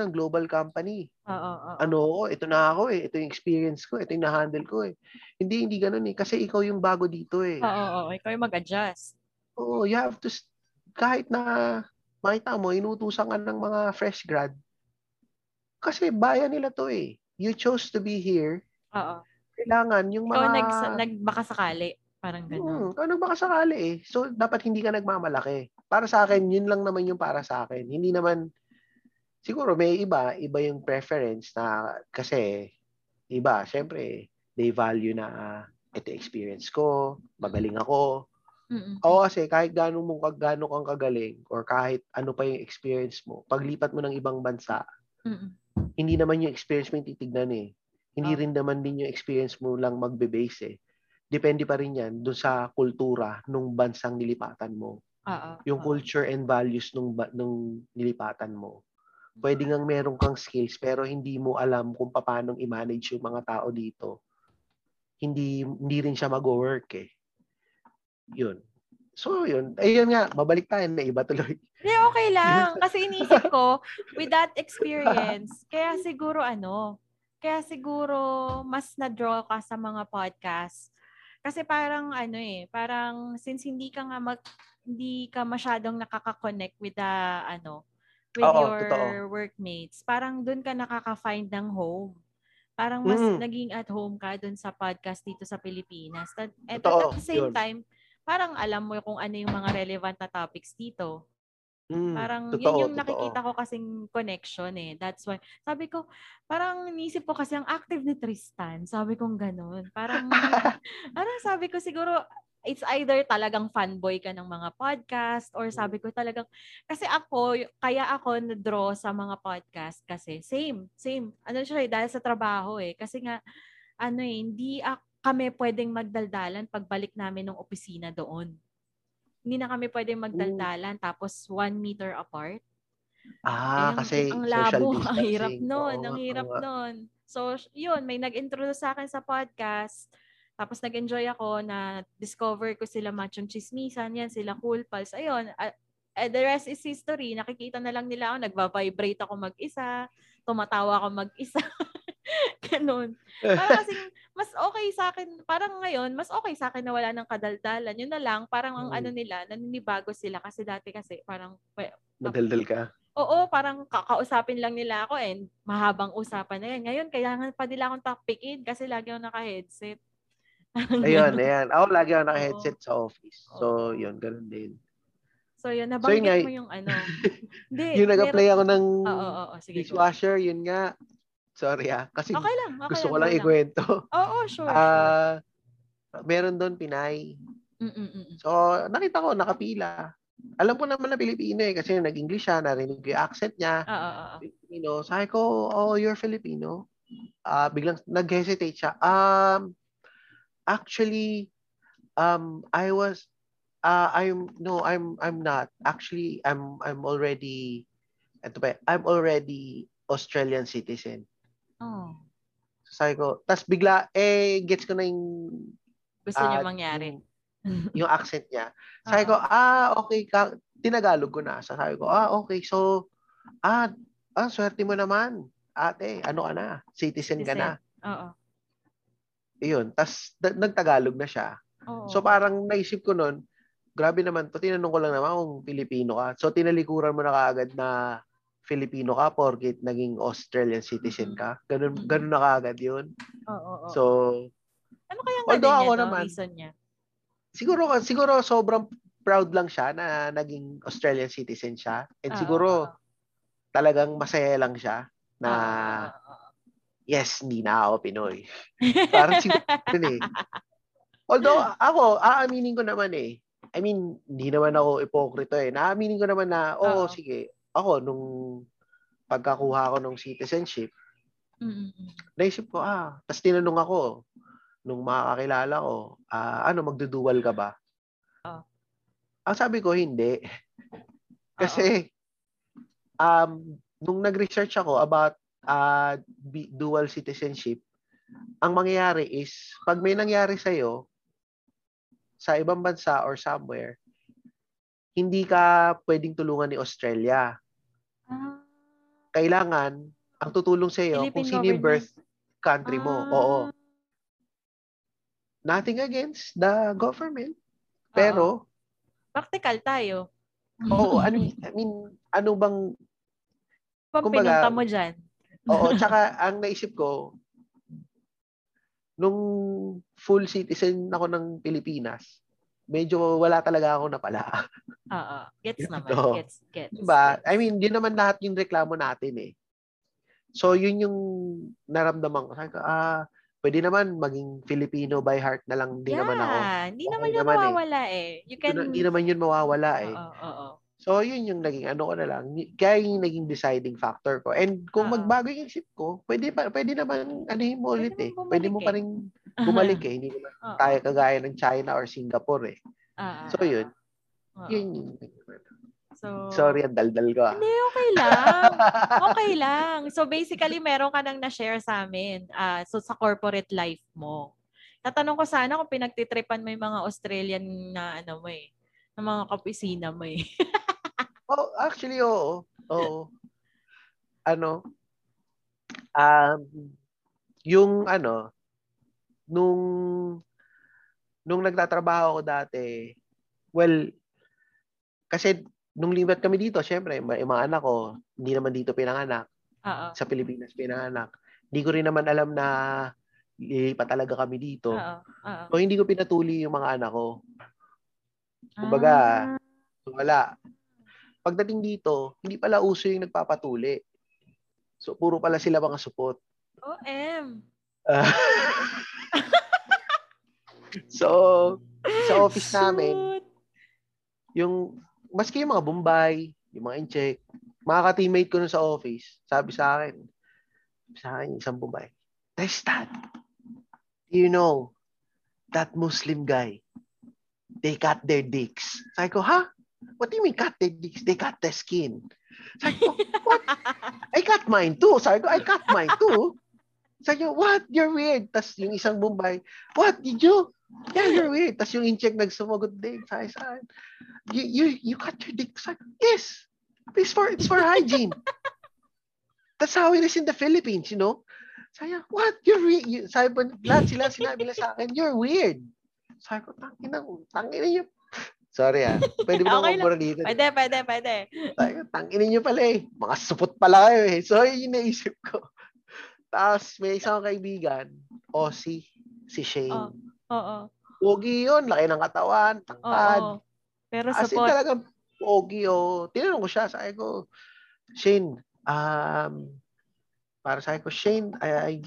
ng global company. Ito na ako eh. Ito yung experience ko. Ito yung na-handle ko eh. Hindi ganun eh. Kasi ikaw yung bago dito eh. Ikaw yung mag-adjust. You have to, kahit na makita mo, inutusan ka ng mga fresh grad. Kasi bayan nila to eh. You chose to be here. Kailangan yung mga... Ikaw nagbakasakali. Parang ganun. Ikaw nagbakasakali eh. So, dapat hindi ka nagmamalaki. Para sa akin, yun lang naman yung para sa akin. Hindi naman, siguro may iba yung preference na kasi, iba, syempre, they value na ito experience ko, magaling ako. Mm-mm. O kasi kahit gaano kang kagaling or kahit ano pa yung experience mo, paglipat mo ng ibang bansa, mm-mm, hindi naman yung experience mo yung titignan eh. Hindi rin naman din yung experience mo lang magbe-base eh. Depende pa rin yan doon sa kultura nung bansang nilipatan mo. Yung culture and values nung nilipatan mo. Pwede ngang meron kang skills pero hindi mo alam kung paano i-manage yung mga tao dito. Hindi rin siya mag-work eh. Yun. So, yun. Ayun nga, babalik tayo na iba tuloy. Yeah, okay lang. Kasi iniisip ko, with that experience, kaya siguro mas na-draw ka sa mga podcast. Kasi parang parang since hindi ka masyadong nakaka-connect with the your totoo, workmates, parang doon ka nakaka-find ng home. Parang mas naging at home ka doon sa podcast dito sa Pilipinas. At the same time, parang alam mo kung ano yung mga relevant na topics dito. Parang yun yung nakikita ko kasing connection eh. That's why, sabi ko, parang nisip ko kasi ang active ni Tristan. Sabi kong ganun. Parang sabi ko siguro, it's either talagang fanboy ka ng mga podcast or sabi ko talagang, kasi kaya ako na-draw sa mga podcast kasi same. Dahil sa trabaho eh. Kasi nga, kami pwedeng magdaldalan pagbalik namin ng opisina doon. Hindi na kami pwedeng magdaldalan tapos 1 meter apart. Kasi ang labo, ang hirap noon. So, yun, may nag-introduce sa akin sa podcast. Tapos nag-enjoy ako na discover ko sila Machong Chismisan, yan sila Cool Pals. Ayun, the rest is history. Nakikita na lang nila ako, nagba-vibrate ako mag-isa, tumatawa ako mag-isa. Ganun. Parang kasi mas okay sa akin, parang ngayon, mas okay sa akin na wala ng kadaldalan. Yun na lang, parang ang nila, naninibago sila kasi dati kasi parang madaldal ka. Oo, parang kakausapin lang nila ako and mahabang usapan na yan. Ngayon, kailangan pa nila akong topic-in kasi lagi ako naka-headset. Ayan. Ako lagi ako naka-headset sa office. So, yun, ganun din. So, yun, nabanggit mo yung yung nag-apply ako ng dishwasher, yun nga. Sorry kasi gusto ko lang ikwento. Oo, sure. Meron doon Pinay. So, nakita ko, nakapila. Alam ko naman na Pilipino eh kasi nag-English siya, narinig yung accent niya. Filipino. Sabi ko, you're Filipino. Biglang nag-hesitate siya. Actually, I'm not. Actually, I'm already Australian citizen. Oh. Sabi ko, tas bigla, gets ko na yung gusto niya mangyari. Yung accent niya. Sabi ko, okay ka. Tinagalog ko na. Sabi ko, okay. So, swerte mo naman. Ate, ano ka na? Citizen ka na. Oo. Iyon, tas nagtagalog na siya. Oo. So parang naisip ko noon, grabe naman to, tinanong ko lang naman kung Pilipino ka. So tinalikuran mo na kaagad na Filipino ka porkit naging Australian citizen ka. Ganun na kaagad 'yun. Oo. So ano kaya ang reason niya? Siguro sobrang proud lang siya na naging Australian citizen siya. And siguro talagang masaya lang siya na yes, hindi na ako Pinoy. Parang siguro yun eh. Although ako, aaminin ko naman eh. I mean, hindi naman ako ipokrito eh. Naaminin ko naman na, sige, ako nung pagkakuha ko ng citizenship, naisip ko, tas tinanong ako, nung makakilala ko, magdudual ka ba? Ang sabi ko, hindi. Kasi, nung nag-research ako about dual citizenship, ang mangyayari is pag may nangyari sa'yo sa ibang bansa or somewhere, hindi ka pwedeng tulungan ni Australia. Kailangan ang tutulong sa'yo Philippine kung sino yung birth country mo. Oo. Nothing against the government. Pero practical tayo. Oo. Ano bang pampinunta mo dyan? Oo, tsaka ang naisip ko, nung full citizen ako ng Pilipinas, medyo wala talaga ako napala. Oo, gets naman. So, gets. Diba? I mean, yun naman lahat yung reklamo natin eh. So, yun yung naramdaman ko. pwede naman maging Filipino by heart na lang din naman ako. Hindi naman yun mawawala eh. Hindi naman yun mawawala eh. So, yun yung naging ano ko na lang. Kaya yung naging deciding factor ko. And kung magbago yung isip ko, pwede naman anuhin mo ulit eh. Pwede mo pa rin bumalik eh. Hindi naman tayo kagaya ng China or Singapore eh. So, yun. Yun yung sorry, ang daldal ko. Hindi, okay lang. Okay lang. So basically, meron ka nang na-share sa amin so sa corporate life mo. Tatanong ko sana kung pinagtitripan mo yung mga Australian na ano mo eh, na mga kapisina mo eh. Oh, actually, oo. Oo. Ano? Yung ano, nung nagtatrabaho ko dati, well, kasi nung libat kami dito, syempre, yung mga anak ko, hindi naman dito pinanganak. Uh-oh. Sa Pilipinas pinanganak. Hindi ko rin naman alam na ilipat talaga kami dito. Uh-oh. Uh-oh. So, hindi ko pinatuli yung mga anak ko. Kumbaga, wala. Pagdating dito, hindi pala uso yung nagpapatuli. So, puro pala sila mga support. OM! So, sa office namin, yung maski yung mga Bombay, yung mga Incheck, mga ka-teammate ko nun sa office, sabi sa akin, isang Bombay, Tristan, do you know that Muslim guy, they cut their dicks. Sabi ko, ha? Huh? What do you mean cut their dicks? They cut their skin. Sabi ko, what? I cut mine too. Sabi ko, what? You're weird. Tapos yung isang Bombay, what? Did you? Yeah, you're weird. Tapos yung incheck nagsumagot din. Sabi saan? You cut your dick. Sabi, yes. It's for hygiene. That's how it is in the Philippines, you know? Sabi, what? You're weird. Sabi po, lahat sila sinabi na sa akin, you're weird. Sabi ko, tangina niyo. Sorry ah. Pwede mo okay kumpura dito. Pwede. Sabi ko, tangina niyo pala eh. Mga supot pala kayo eh. So, yun naisip ko. Tapos, may isang kaibigan, Aussie, si Shane. Oo. Pogi yun, laki ng katawan, tangkad. Oo. Pero as in talagang pogi o. Tinanong ko siya, sabi ko, Shane, para sabi ko, Shane, I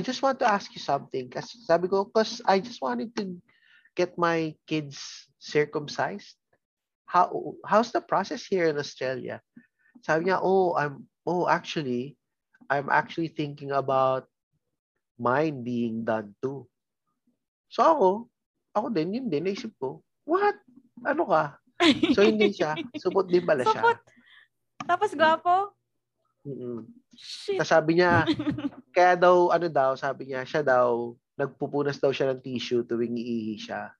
just want to ask you something. Kasi sabi ko, because I just wanted to get my kids circumcised. How's the process here in Australia? Sabi niya, I'm actually thinking about mine being done too. So ako din, yun din, naisip ko, what? Ano ka? So hindi siya, supot din pala siya. Supot? Tapos gwapo? Tapos sabi niya, kaya daw, sabi niya, siya daw, nagpupunas daw siya ng tissue tuwing iihi siya.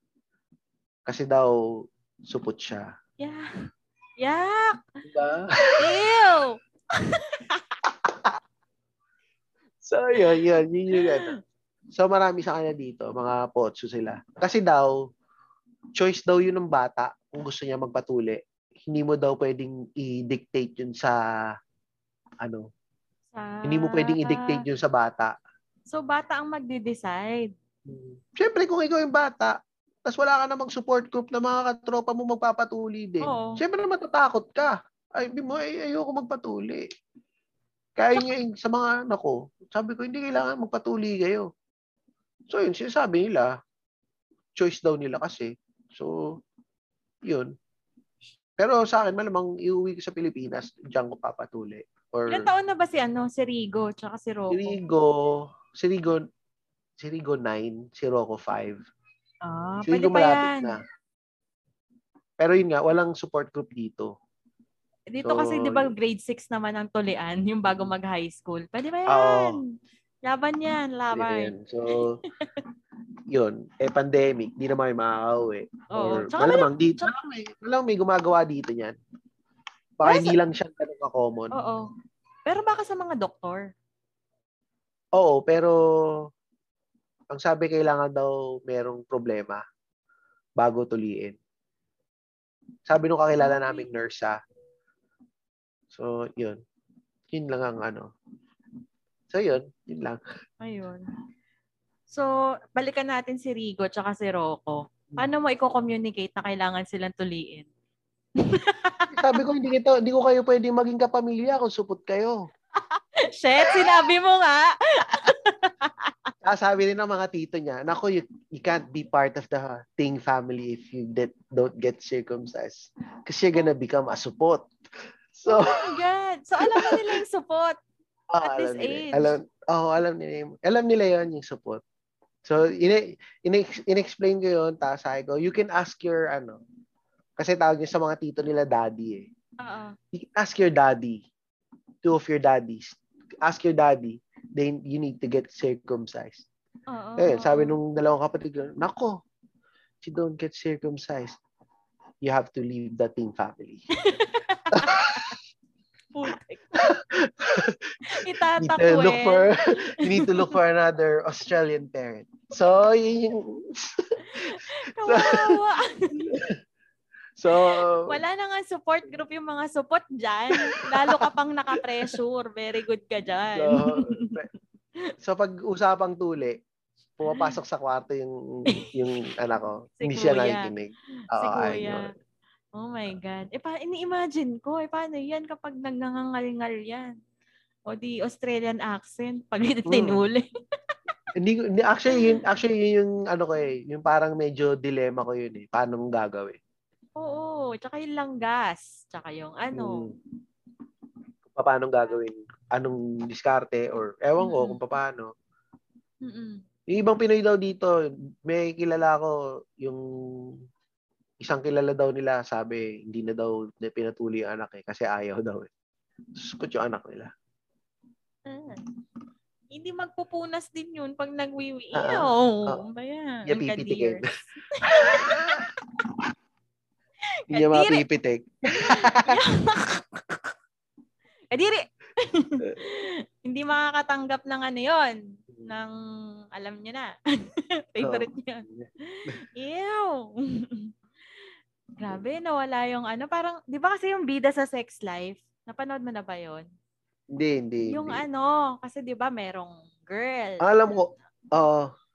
Kasi daw, supot siya. Yeah. Yeah. Diba? Ew! So, yun. So, marami sa kanya dito, mga potso sila. Kasi daw, choice daw yun ng bata kung gusto niya magpatuli. Hindi mo daw pwedeng i-dictate yun sa, hindi mo pwedeng i-dictate yun sa bata. So, bata ang magde-decide. Siyempre, kung ikaw yung bata, tapos wala ka namang support group na mga katropa mo magpapatuli din. Oo. Siyempre, matatakot ka. Ayoko magpatuli. Kaya niya sa mga anak ko, sabi ko, hindi kailangan magpatuli kayo. So, yun, sinasabi nila, choice daw nila kasi. So, yun. Pero sa akin, malamang iuwi ko sa Pilipinas, diyan ko papatuli. Ilang taon na ba si Rigo, tsaka si Rocco? Si Rigo 9, si Rocco 5. Si Rigo malapit na. Pero yun nga, walang support group dito. Dito so, kasi di ba grade 6 naman ang tulian, yung bago mag-high school. Pwede ba yan? Laban yan. So, yun. Pandemic. Di naman yung makakauwi. Malamang dito. Malamang may gumagawa dito yan. Baka hindi lang siya ganun ka-common. Oo. Pero baka sa mga doktor? Oo, pero ang sabi kailangan daw merong problema bago tuliin. Sabi nung kakilala naming nurse So, yun. Yun lang ang ano. So, yun lang. Ayun. So, balikan natin si Rigo tsaka si Rocco. Ano mo i-communicate na kailangan silang tuliin? Sabi ko, hindi ko kayo pwedeng maging kapamilya kung supot kayo. Shit, sinabi mo nga. Sabi rin ng mga tito niya, naku, you can't be part of the Ting family if you don't get circumcised. Kasi you're gonna become a support. So, oh my God. So, alam na nila yung support at this age. Alam nila yun, yung support. So, in-explain ko yun, tapos sabi ko, you can ask your, kasi tawag niyo sa mga tito nila, daddy eh. Uh-uh. You can ask your daddy, two of your daddies, ask your daddy, then you need to get circumcised. Uh-uh. Eh, sabi nung dalawang kapatid ko, nako, if you don't get circumcised, you have to leave the Ting family. Putik. Itatakwil. You need to look for another Australian parent. So, kawawa. So, wala na nga support group yung mga support dyan. Lalo ka pang naka-pressure. Very good ka dyan. So, pag usapang tuli, pumapasok sa kwarto yung anak ko. Si hindi siya nakikinig. Si kuya. Oh my God. Ini-imagine ko, paano yan kapag nagngangangal-ngal yan? O di Australian accent pag tinuli. Actually, yun yung ano ko eh, yung parang medyo dilemma ko yun eh. Paano mong gagawin? Oo, tsaka yung langgas, tsaka yung ano. Kung paano gagawin, anong diskarte or ewan ko kung paano. Yung ibang Pinoy daw dito, may kilala ko yung isang kilala daw nila, sabi, hindi na daw pinatuli yung anak eh, kasi ayaw daw eh. Suskot yung anak nila. Hindi magpupunas din yun pag nagwiwi. Bayan. Hindi niya pipitikin. Hindi niya mapipitik. Kadiri! Hindi makakatanggap ng ano yun. Ng, alam niyo na. Favorite yun. Ew! Grabe, nawala yung ano. Parang, di ba kasi yung bida sa sex life? Napanood mo na ba yun? Hindi. Yung ano, kasi di ba merong girl. Alam ko.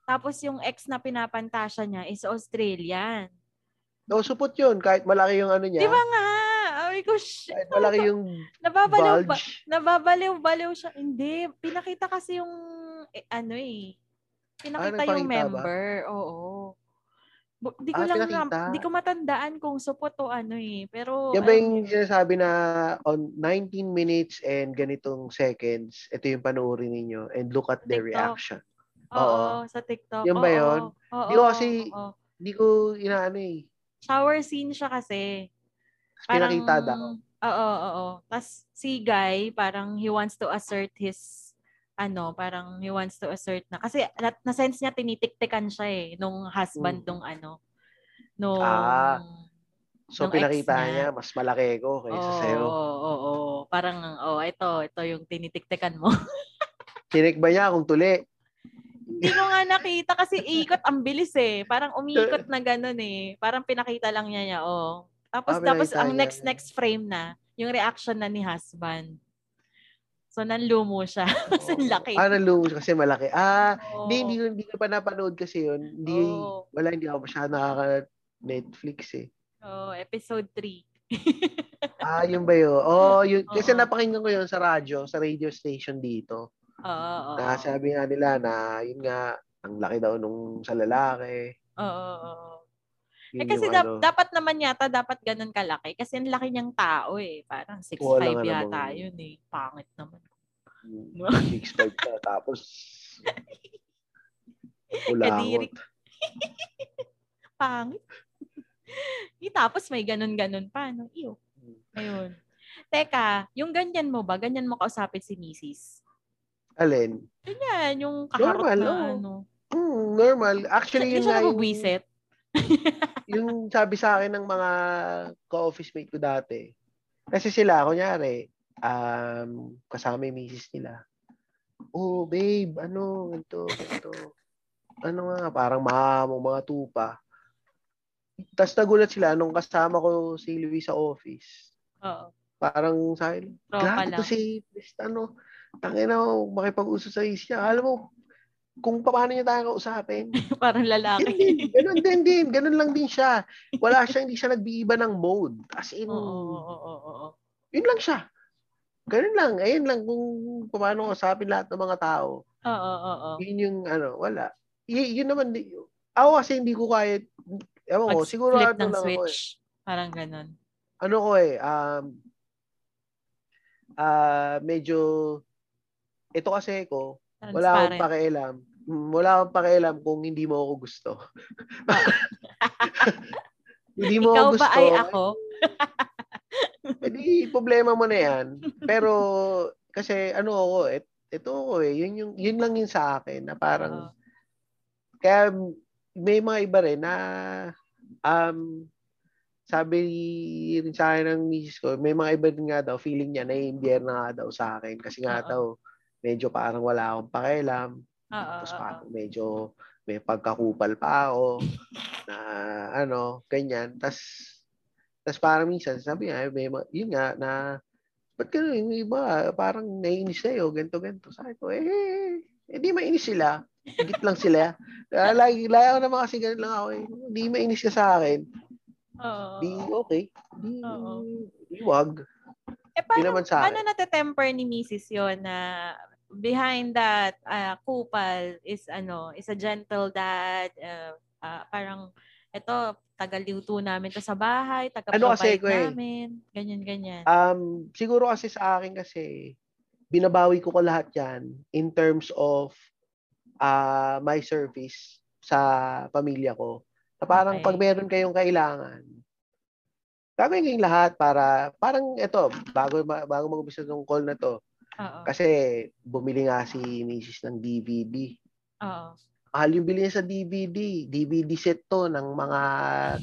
Tapos yung ex na pinapantasya niya is Australian. No, support yun. Kahit malaki yung ano niya. Di ba nga? Ay ko, shit. Kahit malaki yung bulge. Nababaliw-baliw siya. Hindi. Pinakita kasi yung, Pinakita yung member. Ba? Oo. Di ko matandaan kung support o pero yan ba yung sinasabi na on 19 minutes and ganitong seconds, ito yung panoorin ninyo and look at their reaction. Oo, sa TikTok. Yan ba yun? Di ko kasi, di ko inaano eh. Shower scene siya kasi. Parang, pinakita daw. Oo. Tapos si guy, parang he wants to assert his na kasi na-sense niya tinitiktikan siya eh nung husband so pinakita niya mas malaki ko kaysa sayo. Parang ito yung tinitiktikan mo. Tinik ba niya kung tuli? Hindi ko nga nakita kasi ikot ang bilis eh. Parang umiikot na ganun eh. Parang pinakita lang niya. Tapos ang next frame na yung reaction na ni husband. So, nanlumo siya. Kasi laki. Nanlumo siya kasi malaki. Hindi ko pa napanood kasi yun. Hindi ako masyado nakaka-Netflix eh. Episode 3. Yun ba yun? Yun. Kasi napakinggan ko yun sa radio station dito. Sabi nga nila na, yun nga, ang laki daw nung sa lalaki. Kasi dapat naman yata, dapat ganun kalaki. Kasi ang laki niyang tao eh. Parang 6'5 yata yun eh. Pangit naman. 6'5 na tapos ulangot. Pangit. Tapos may ganun-ganun pa. No? Iyo. Ayun. Teka, yung ganyan mo ba? Ganyan mo kausapin si Mrs. Alin? Ganyan, yung kaharot normal, na ano. Normal. Actually, yun nga yung buwisit. Yung sabi sa akin ng mga co-office mate ko dati. Kasi sila, kunyari, kasama yung misis nila. Oh, babe, ito. Ano nga, parang mahamong mga tupa. Tapos nagulat sila nung kasama ko si Louise sa office. Oo. Parang sa akin, grabe to si, tangin na makipag-uso sa isya. Alam mo, kung paano niya tayo kausapin. Parang lalaki. Ganun din. Ganun lang din siya. Hindi siya nag-iiba ng mode. As in, yun lang siya. Ganun lang. Ayun lang kung paano usapin lahat ng mga tao. Oo, oo. Yun yung ano, wala. Yun naman, ako kasi hindi ko kaya, ewan ko, siguro ano lang switch. Ako eh. Parang ganun. Ano ko eh, medyo, ito kasi ko, wala akong pakialam. Wala akong pakialam kung hindi mo ako gusto. Hindi mo ikaw ako gusto. Ikaw ba ay ako? Hindi, problema mo na yan. Pero, kasi ano ako, ito ako eh. Yun lang yun sa akin na parang, kaya may mga iba rin na, sabi rin sa akin ng misis ko, may mga iba rin nga daw, feeling niya, naiindiyan na nga daw sa akin. Kasi nga daw, medyo parang wala akong pakialam. Tapos parang medyo, may pagkakupal pa ako. Na ano, ganyan. Tapos parang minsan, sabi niya, yun nga, na, ba't gano'n yung iba, parang naiinis sa'yo, ganto-ganto. Sabi ko, hindi mainis sila. Higit lang sila. Lagi ako naman kasi ganun lang ako. Hindi mainis ka sa akin. Di okay. Di wag. Paano natatemper ni Mrs. yun na behind that, kupal is, ano, is a gentle dad, parang, eto, tagaluto namin to sa bahay, tagapabait namin, ganyan-ganyan. Siguro kasi sa akin kasi, binabawi ko lahat yan in terms of my service sa pamilya ko. Na parang pag meron kayong kailangan, gagawin kayong lahat para, parang eto, bago mag-umpisa ng call na to, kasi bumili nga si Mrs. ng DVD. Oo. Mahal yung bilhin sa DVD. DVD set to ng mga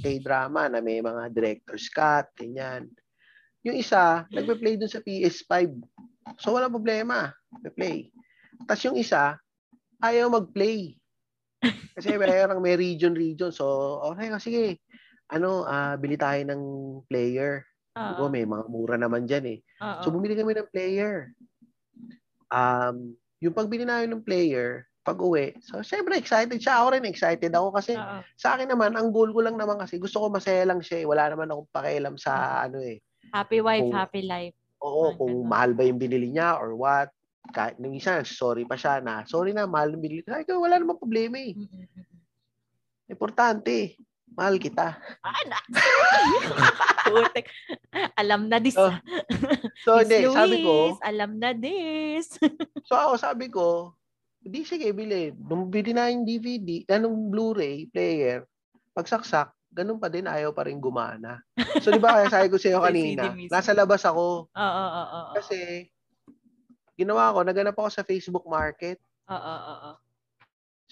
K-drama na may mga director's cut, ganyan. Yung isa, nagpe-play dun sa PS5. So, walang problema. Nagpe-play. Tapos yung isa, ayaw mag-play. Kasi mayroon may region. So, okay, sige. Ano, bili tayo ng player. Oo, may mga mura naman dyan eh. So, bumili kami ng player. Yung pagbili namin ng player, pag-uwi. So, syempre, excited siya. Ako rin, excited ako kasi sa akin naman, ang goal ko lang naman kasi, gusto ko masaya lang siya. Wala naman akong pakialam sa ano eh. Happy wife, kung, happy life. Oo, kung mahal ba yung binili niya or what. Kahit nung isa, sorry pa siya na. Sorry na, mahal yung binili. Ay, wala namang problema eh. Importante. Mahal kita. Alam na this. So, Louise, sabi ko, alam na this. So, ako sabi ko, hindi sige, bili. Nung bili na yung DVD, nung Blu-ray player, pagsaksak, ganun pa din, ayaw pa rin gumana. So, di ba, kaya sabi ko sa'yo kanina, nasa labas ako. Kasi, ginawa ko, naganap ako sa Facebook Market.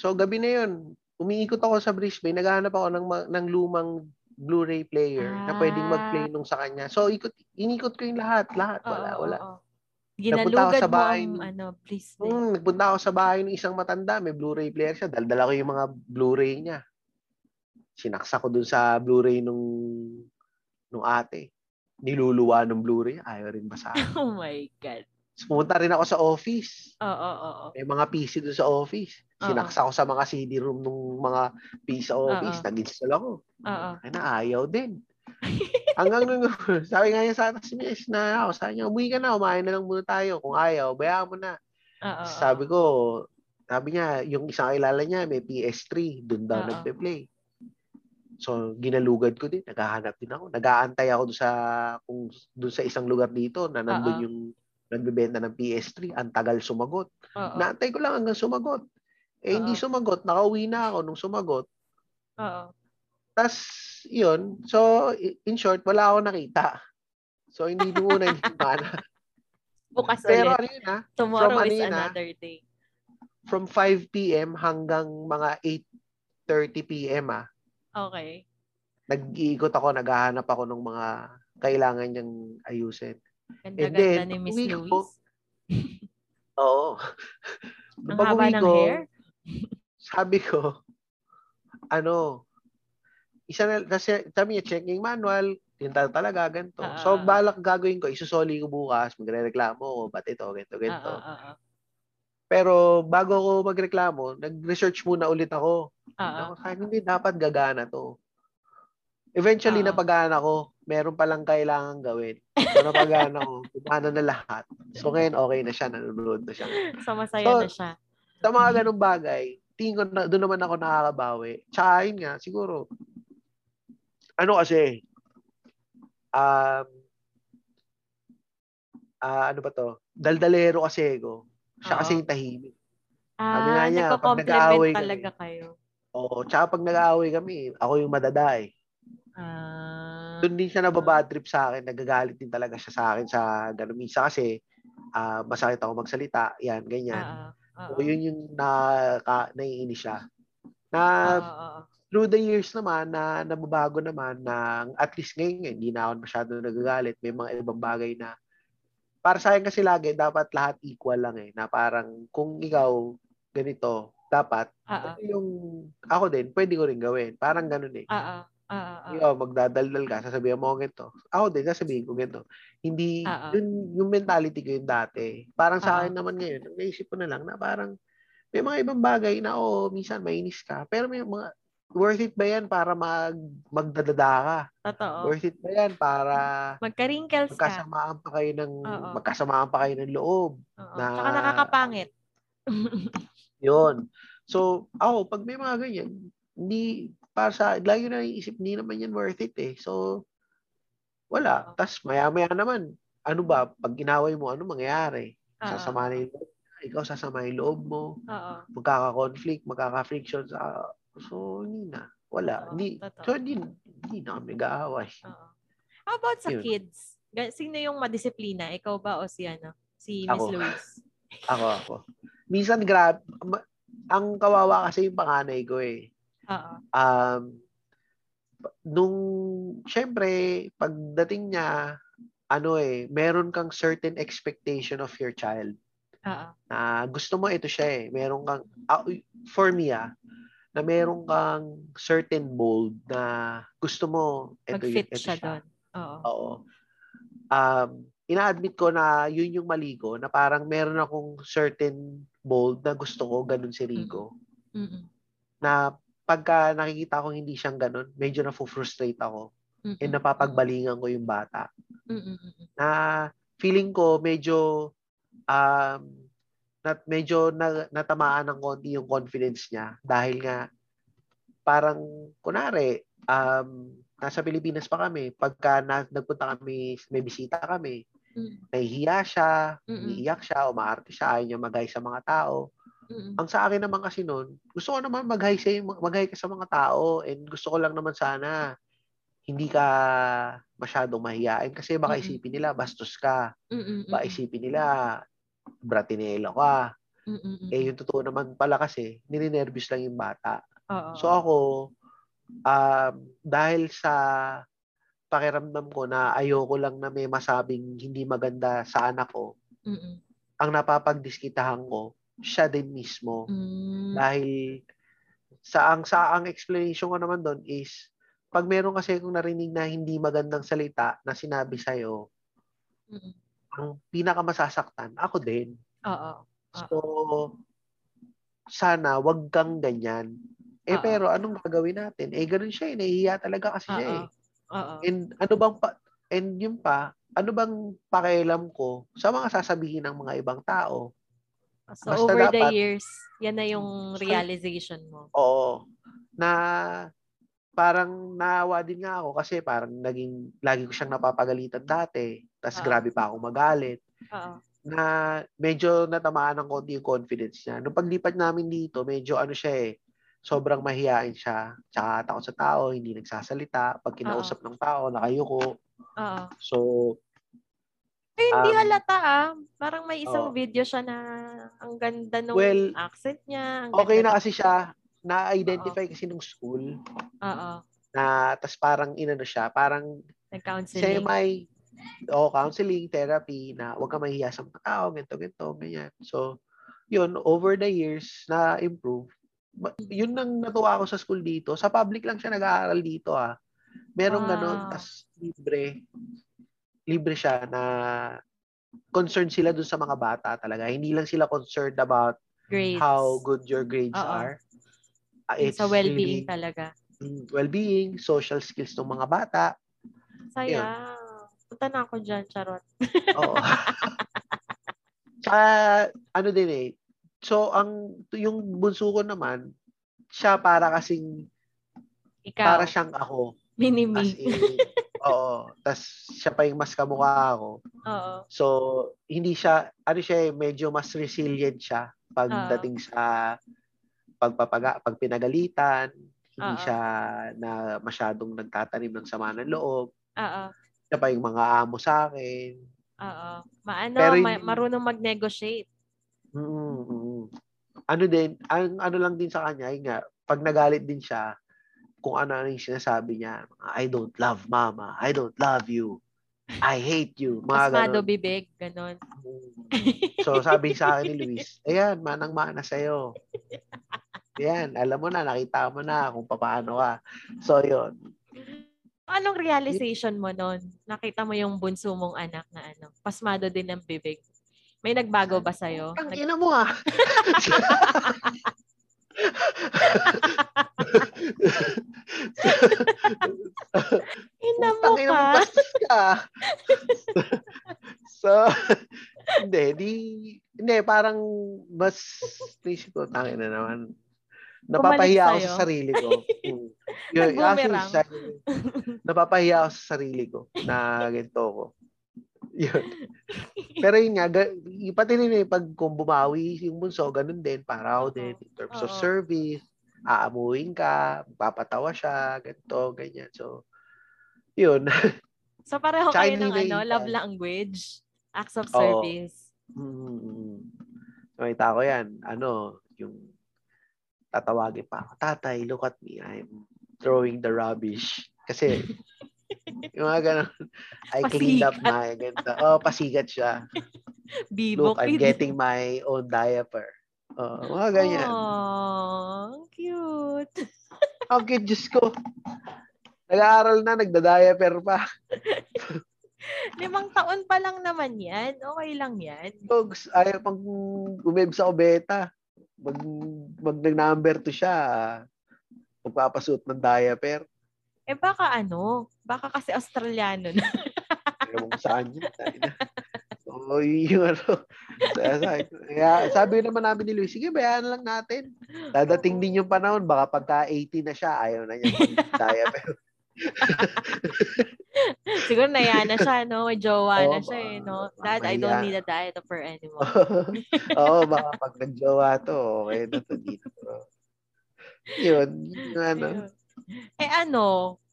So, gabi na yun, umiikot ako sa Brisbane, naghahanap ako ng lumang Blu-ray player na pwedeng mag-play nung sa kanya. So, inikot ko yung lahat. Wala. Ginalugad mo ang please. Nagpunta ako sa bahay ng isang matanda. May Blu-ray player siya. Daldala ko yung mga Blu-ray niya. Sinaksa ko dun sa Blu-ray nung ate. Niluluwa ng Blu-ray. Ayaw rin basahin. Oh my God. Pumunta rin ako sa office. May mga PC dun sa office. Sinaksa ko sa mga CD room nung mga PC sa office. Nag-install ako. Ay na, ayaw din. Hanggang nung sabi nga niya sa atas miss na ako, sabi niya, umuwi ka na, umain na lang muna tayo. Kung ayaw, bayaan mo na. Sabi ko, sabi niya, yung isang kilala niya, may PS3, doon daw nagpe-play. So, ginalugad ko din, naghahanap din ako. Nag-aantay ako doon sa isang lugar dito na nandun yung nagbebenta ng PS3. Ang tagal sumagot. Naantay ko lang hanggang sumagot. Hindi sumagot, nakauwi na ako nung sumagot. Tapos, yun. So, in short, wala akong nakita. So, hindi doon na yung mana. Bukas pero, ulit. Pero tomorrow is another day. From 5 p.m. hanggang mga 8:30 p.m. Okay. Nag-iikot ako, naghahanap ako ng mga kailangan niyang ayusin. Ganda-ganda ni Miss Louise. Oo. Ang haba ng hair? Sabi ko, isa na, kasi sabi niya, checking manual, yun talaga, ganito. So, balak gagawin ko, isusoli ko bukas, magre-reklamo ko, ba't ito, ganito. Pero, bago ko magreklamo, nag-research muna ulit ako. Kaya hindi, dapat gagana to. Eventually, napagana ko, meron palang kailangan gawin. So, napagana ko, gumana na lahat. So ngayon, okay na siya. Nanonood na siya. So masaya na siya. Sa mga ganung bagay, tingin ko na, doon naman ako nakakabawi. Tsaka yun nga, siguro, ano kasi, ano ba to? Daldalero kasi ko. Siya kasi yung tahimik. Ah, nagko-compliment talaga kayo. Oo, tsaka pag nag-aaway kami, ako yung madadai. Doon din siya nababatrip sa akin, nagagalit din talaga siya sa akin sa ganun. Minsan kasi, masakit ako magsalita, yan, ganyan. So, yun yung naiinis siya. Through the years naman, nababago naman, at least ngayon, hindi na ako masyado nagagalit. May mga ibang bagay na, para sa akin kasi lagi, dapat lahat equal lang eh. Na parang, kung ikaw ganito, dapat, yung ako din, pwede ko rin gawin. Parang ganun eh. Ikaw, magdadaldal ka, sasabihin mo ganito. Ako din, sasabihin ko ganito. Hindi, yung mentality ko yun dati. Parang sa akin naman ngayon, naisip ko na lang na parang may mga ibang bagay na minsan mainis ka. Pero may mga, worth it ba yan para magdadada ka? Totoo. Worth it ba yan para magka-wrinkles ka? Magkasamaan pa kayo ng loob. Na, tsaka nakakapangit. Yun. So, pag may mga ganyan, hindi, para sa, lagi na iisip, hindi naman yan worth it eh. So, wala. Tapos, maya-maya naman, ano ba, pag inaway mo, ano mangyayari? Sasama na yung loob. Ikaw sasama yung loob mo. Magkaka-conflict, magkaka-friction. So, hindi na. Wala. Hindi na kami nag-aaway. How about sa kids? Sino yung madisiplina? Ikaw ba o si, si Miss Louise? Ako. Minsan, ang kawawa kasi yung panganay ko eh. Nung, syempre, pagdating niya, meron kang certain expectation of your child. Na gusto mo ito siya eh. Meron kang, for me na meron kang certain mold na gusto mo, ito mag-fit ito siya doon. Oo. Ina-admit ko na yun yung mali ko, na parang meron akong certain bold na gusto ko ganun si Rigo. Na pagka nakikita ko hindi siyang ganun, medyo na-frustrate ako. And napapagbalingan ko yung bata. Na feeling ko medyo natamaan ng konti yung confidence niya dahil nga parang kunwari nasa Pilipinas pa kami, pagka nagpunta kami, may bisita kami, nahihiya siya, iiyak siya, umaarte siya, ayaw niya mag-hi sa mga tao. Ang sa akin naman kasi noon, gusto ko naman mag-hi ka sa mga tao, and gusto ko lang naman sana hindi ka masyadong mahiyain kasi baka isipin nila bastos ka, baka isipin nila bratinelo ka. Eh yung totoo naman pala kasi, nilinervous lang yung bata. So ako, dahil sa pakiramdam ko na ayoko lang na may masabing hindi maganda sa anak ko, ang napapagdiskitahan ko, siya din mismo. Dahil ang explanation ko naman doon is, pag meron kasi kung narinig na hindi magandang salita na sinabi sa'yo, ang pinakamasasaktan, ako din. So, sana wag kang ganyan. Pero anong gagawin natin? Ganun siya eh. Nahihiya talaga kasi siya eh. Ano bang pakialam ko sa mga sasabihin ng mga ibang tao? So, basta over dapat, the years, yan na yung realization mo. Oo. Na parang naawa din nga ako kasi parang lagi ko siyang napapagalitan dati. Tapos grabe pa ako magalit. Na medyo natamaan ng konti yung confidence niya. Nung paglipat namin dito, medyo siya eh. Sobrang mahihain siya. Tsaka takot sa tao, hindi nagsasalita. Pag kinausap ng tao, nakayuko. So, hindi halata Parang may isang video siya na ang ganda ng accent niya. Okay na kasi siya. Na-identify kasi nung school. Na, tas parang siya. Parang nag-counseling. Counseling, therapy na huwag ka mahihiya sa mga tao, ganito, ganyan. So, yun, over the years, na-improve. Yun ang natuwa ako sa school dito. Sa public lang siya nag-aaral dito Merong ganun, tas libre. Libre siya na concerned sila dun sa mga bata talaga. Hindi lang sila concerned about grades. How good your grades are. It's sa well-being talaga. Well-being, social skills ng mga bata. Saya. Punta na ako dyan, charot. Oo. Ano din eh. So, yung bunso ko naman, siya para kasing, ikaw. Para siyang ako. Mini-me. Oo. Tapos, siya pa yung mas kamukha ako. Oo. So, hindi siya, ano siya eh, medyo mas resilient siya pagdating sa pag pinagalitan. Hindi siya na masyadong nagtatanim ng sama ng loob. Oo. Siya pa yung mga amo sa akin. Oo. Marunong mag-negotiate. Ano din, ano lang din sa kanya, yung nga, pag nagalit din siya, kung ano yung sinasabi niya, I don't love mama, I don't love you, I hate you, mga ganon. Pasmado bibig, ganon. So, sabi sa akin ni Luis, ayan, manang-mana sa'yo. Ayan, alam mo na, nakita mo na kung paano ka. So, yun. Anong realization mo nun? Nakita mo yung bunso mong anak na ano, pasmado din ng bibig. May nagbago ba sa'yo? Ang ina mo ah! Ina mo pa. So, hindi, parang mas isip ko, tangin na naman. Napapahiya ako sa sarili ko. Nag-boomerang. Napapahiya ako sa sarili ko na ganito ko. Yun. Pero yun nga, pati rin eh, pag kung bumawi yung bunso, ganun din, para ako din, in terms of service, aamuin ka, papatawa siya, ganito, ganyan. So, yun. So, pareho kayo ng love language, acts of service. Nakita ko yan, yung tatawagin pa ako, tatay, look at me, I'm throwing the rubbish. Kasi, yung mga ganun. I cleaned up my ganda. Oh, pasigat siya. Look, I'm getting my own diaper. Oh, mga ganyan. Oh, cute. Ang cute, Diyos ko. Nag-aaral na, nagda-diaper pa. 5 taon pa lang naman yan. Okay lang yan. Ayaw pang umib sa obeta. Mag nag-number to siya. Magpapasuot ng diaper. Eh baka kasi Australiano na. Pero kung saan yun. So, yun. Sabi naman namin ni Luis, sige, bayaan lang natin. Dadating din yung panahon, baka pagka 80 na siya, ayaw na niya. Pero... Siguro naya na siya, no? May jowa na siya, eh, no? Dad, I don't need a diaper anymore. Oo, baka pag nag-jowa to, okay na to dito. Yun, Ayun. Eh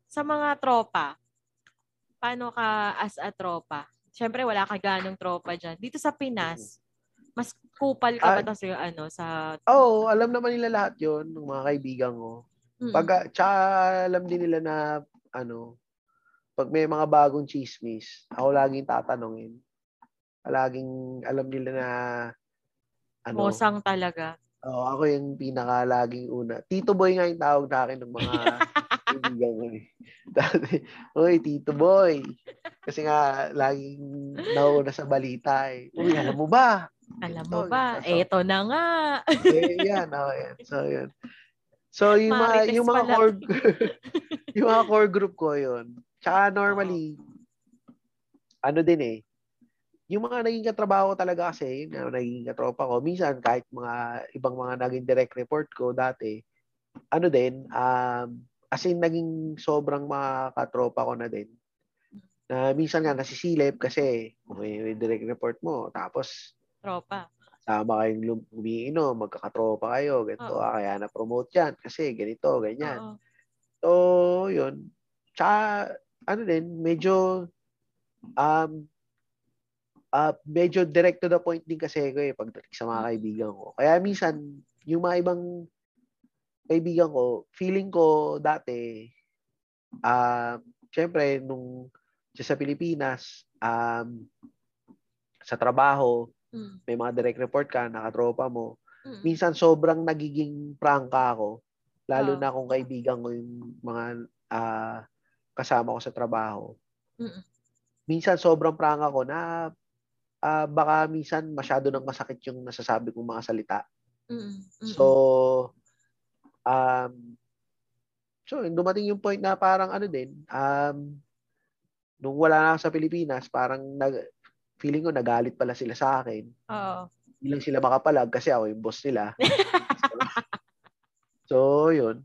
sa mga tropa, paano ka as a tropa? Siyempre, wala ka ganong tropa dyan. Dito sa Pinas, mas kupal ka ba tas yung sa... Oo, alam naman nila lahat yun, ng mga kaibigan ko. Tsaka alam din nila na, pag may mga bagong chismis, ako laging tatanungin. Laging alam nila na, Mosang talaga. Oo, ako yung pinaka laging una. Tito Boy nga yung tawag na akin ng mga kaibigan ko eh. Dati, uy, Tito Boy. Kasi nga, laging nauna sa balita eh. Uy, alam mo ba? Eto na nga. Eh, yan. So, yun. So, yung mga core group ko yun. Tsaka normally, din eh. Yung mga naging katrabaho talaga kasi, yung naging katropa ko, minsan kahit mga ibang mga naging direct report ko dati, as in naging sobrang mga katropa ko na din. Na minsan nga nasisilip kasi may direct report mo, tapos tropa. Sama kayong umiinom, magkakatropa kayo, ganito, kaya na-promote yan kasi ganito, ganyan. So, yun. Tsaka, medyo medyo direct to the point din kasi ko eh pagdating sa mga kaibigan ko. Kaya minsan, yung mga ibang kaibigan ko, feeling ko dati, syempre, nung sa Pilipinas, sa trabaho, may mga direct report ka, nakatropa mo. Minsan, sobrang nagiging prangka ako, lalo na kung kaibigan ko yung mga kasama ko sa trabaho. Minsan, sobrang prangka ko na baka minsan masyado nang masakit yung nasasabi kong mga salita. So, dumating yung point na parang nung wala na sa Pilipinas, parang feeling ko nagalit pala sila sa akin. Oo. Hindi lang sila makapalag kasi ako yung boss nila. So, yun.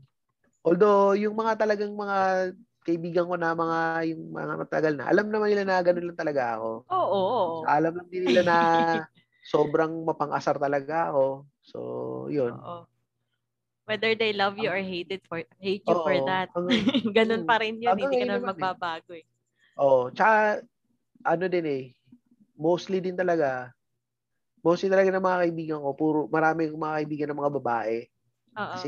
Although, yung mga talagang mga kaibigan ko na mga yung mga matagal na, alam naman nila na ganun lang talaga ako. Oo. So, alam lang din nila na sobrang mapang-asar talaga ako. So, yun. Oo. Whether they love you or hate you for that. Ganun pa rin yun. Hindi ka naman magbabago eh. Oo. Tsaka, ano din eh. Mostly talaga ng mga kaibigan ko. Marami kong mga kaibigan ng mga babae. Oo. Kasi,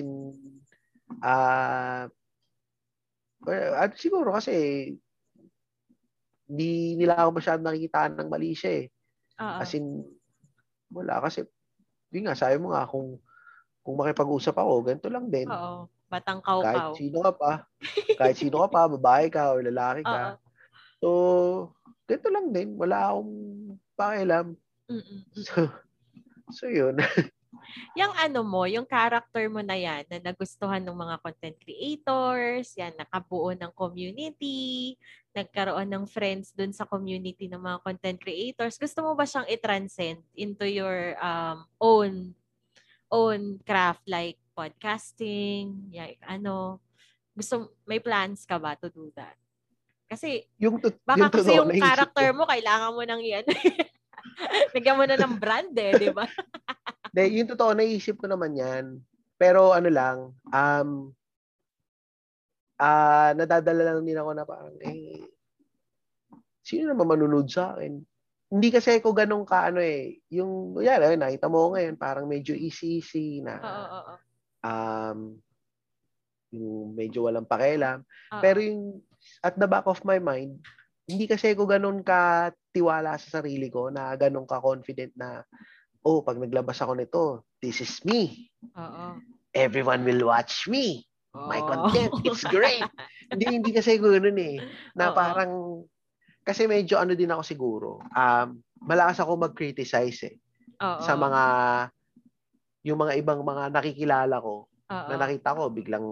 at siguro kasi, hindi nila ako masyadong nakikitaan ng mali siya eh. Oo. Kasi, wala. Kasi, yun nga, sabi mo nga, kung makipag-usap ako, ganito lang din. Oo. Batang kaw-kaw. Kahit sino ka pa, babae ka o lalaki ka. So, ganito lang din. Wala akong pakialam. So, yun. Yung ano mo, yung character mo na yan, na nagustuhan ng mga content creators, yan, nakabuo ng community, nagkaroon ng friends dun sa community ng mga content creators. Gusto mo ba siyang i-transcend into your own craft like podcasting, like ano, gusto, may plans ka ba to do that? Kasi baka kasi yung character mo kailangan mo nang yan. Bigyan mo na ng brand eh, di ba? Yung totoo, naisip ko naman yan. Pero ano lang, nadadala lang din ako na parang, sino naman manunod sa akin? Hindi kasi ako ganun ka, ano eh, yung, nakita mo ngayon, parang medyo easy na, yung medyo walang pakialam. Pero yung, at the back of my mind, hindi kasi ako ganun ka tiwala sa sarili ko, na ganun ka confident na, pag naglabas ako nito, this is me. Everyone will watch me. My content, it's great. Hindi kasi ako ganun eh, na parang, kasi medyo ano din ako siguro. Malakas ako mag-criticize eh. Sa mga, yung mga ibang mga nakikilala ko, na nakita ko, biglang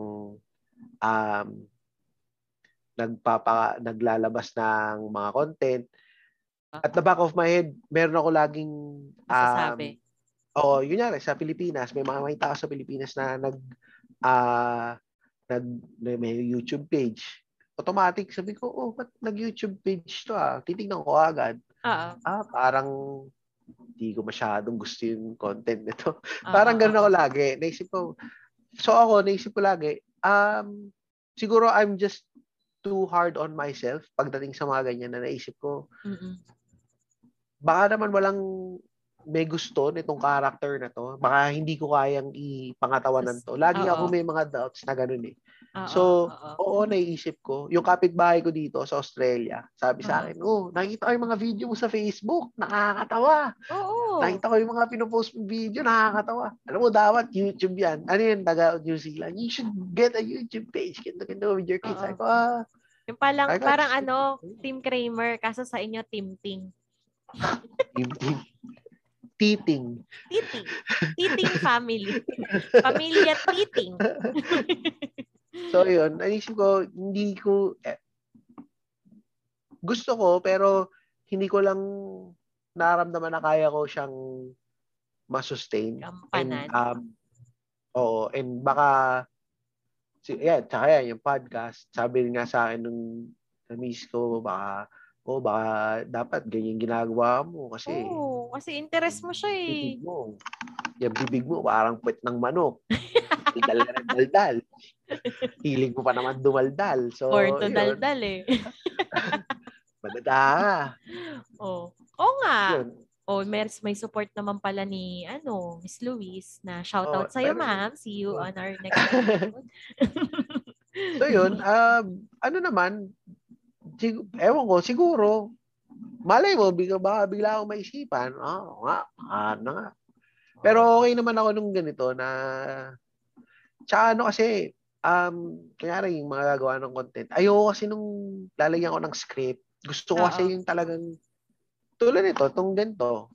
naglalabas ng mga content. At the back of my head, meron ako laging masasabi. Yun nga sa Pilipinas. May mga makita ako sa Pilipinas na may YouTube page. Automatic, sabi ko, ba't nag-YouTube page to titignan ko agad. Parang hindi ko masyadong gusto yung content nito. Parang ganun ako lagi. Naisip ko lagi, siguro I'm just too hard on myself pagdating sa mga ganyan na naisip ko. Baka naman walang may gusto nitong character na to. Baka hindi ko kayang ipangatawan to. Lagi ako may mga doubts na ganun eh. So, naiisip ko. Yung kapitbahay ko dito sa Australia, sabi sa akin, nakita ko yung mga video mo sa Facebook, nakakatawa. Nakita ko yung mga pinopost mong video, nakakatawa. Alam mo, dapat YouTube yan. Ano yun, taga New Zealand? You should get a YouTube page. Ganto with your kids. Sabi ko, yung palang, parang ano, Team Kramer, kaso sa inyo, Team Ting. Titing. Titing family. Pamilya Titing. So, yun. Naisip ko, gusto ko, pero hindi ko lang naramdaman na kaya ko siyang masustain. Kampanan. And baka, tsaka yung podcast, sabi nga sa akin nung namiss ko, baka dapat ganyan ginagawa mo kasi. Kasi interest mo siya eh. Yung bibig mo, parang puwet ng manok. Daldal. Hiling ko pa naman dumaldal. So, or to daldal eh. Madada. Oo nga. Yun. May support naman pala ni Miss Louise na shoutout sa'yo, ma'am. See you on our next episode. So yun, ewan ko, siguro, malay mo, bigla akong maisipan. Nga. Pero okay naman ako nung ganito na tsaka kasi, kaya rin yung mga gagawa ng content. Ayoko kasi nung lalagyan ko ng script. Gusto ko kasi yung talagang tulad nito, itong ganito.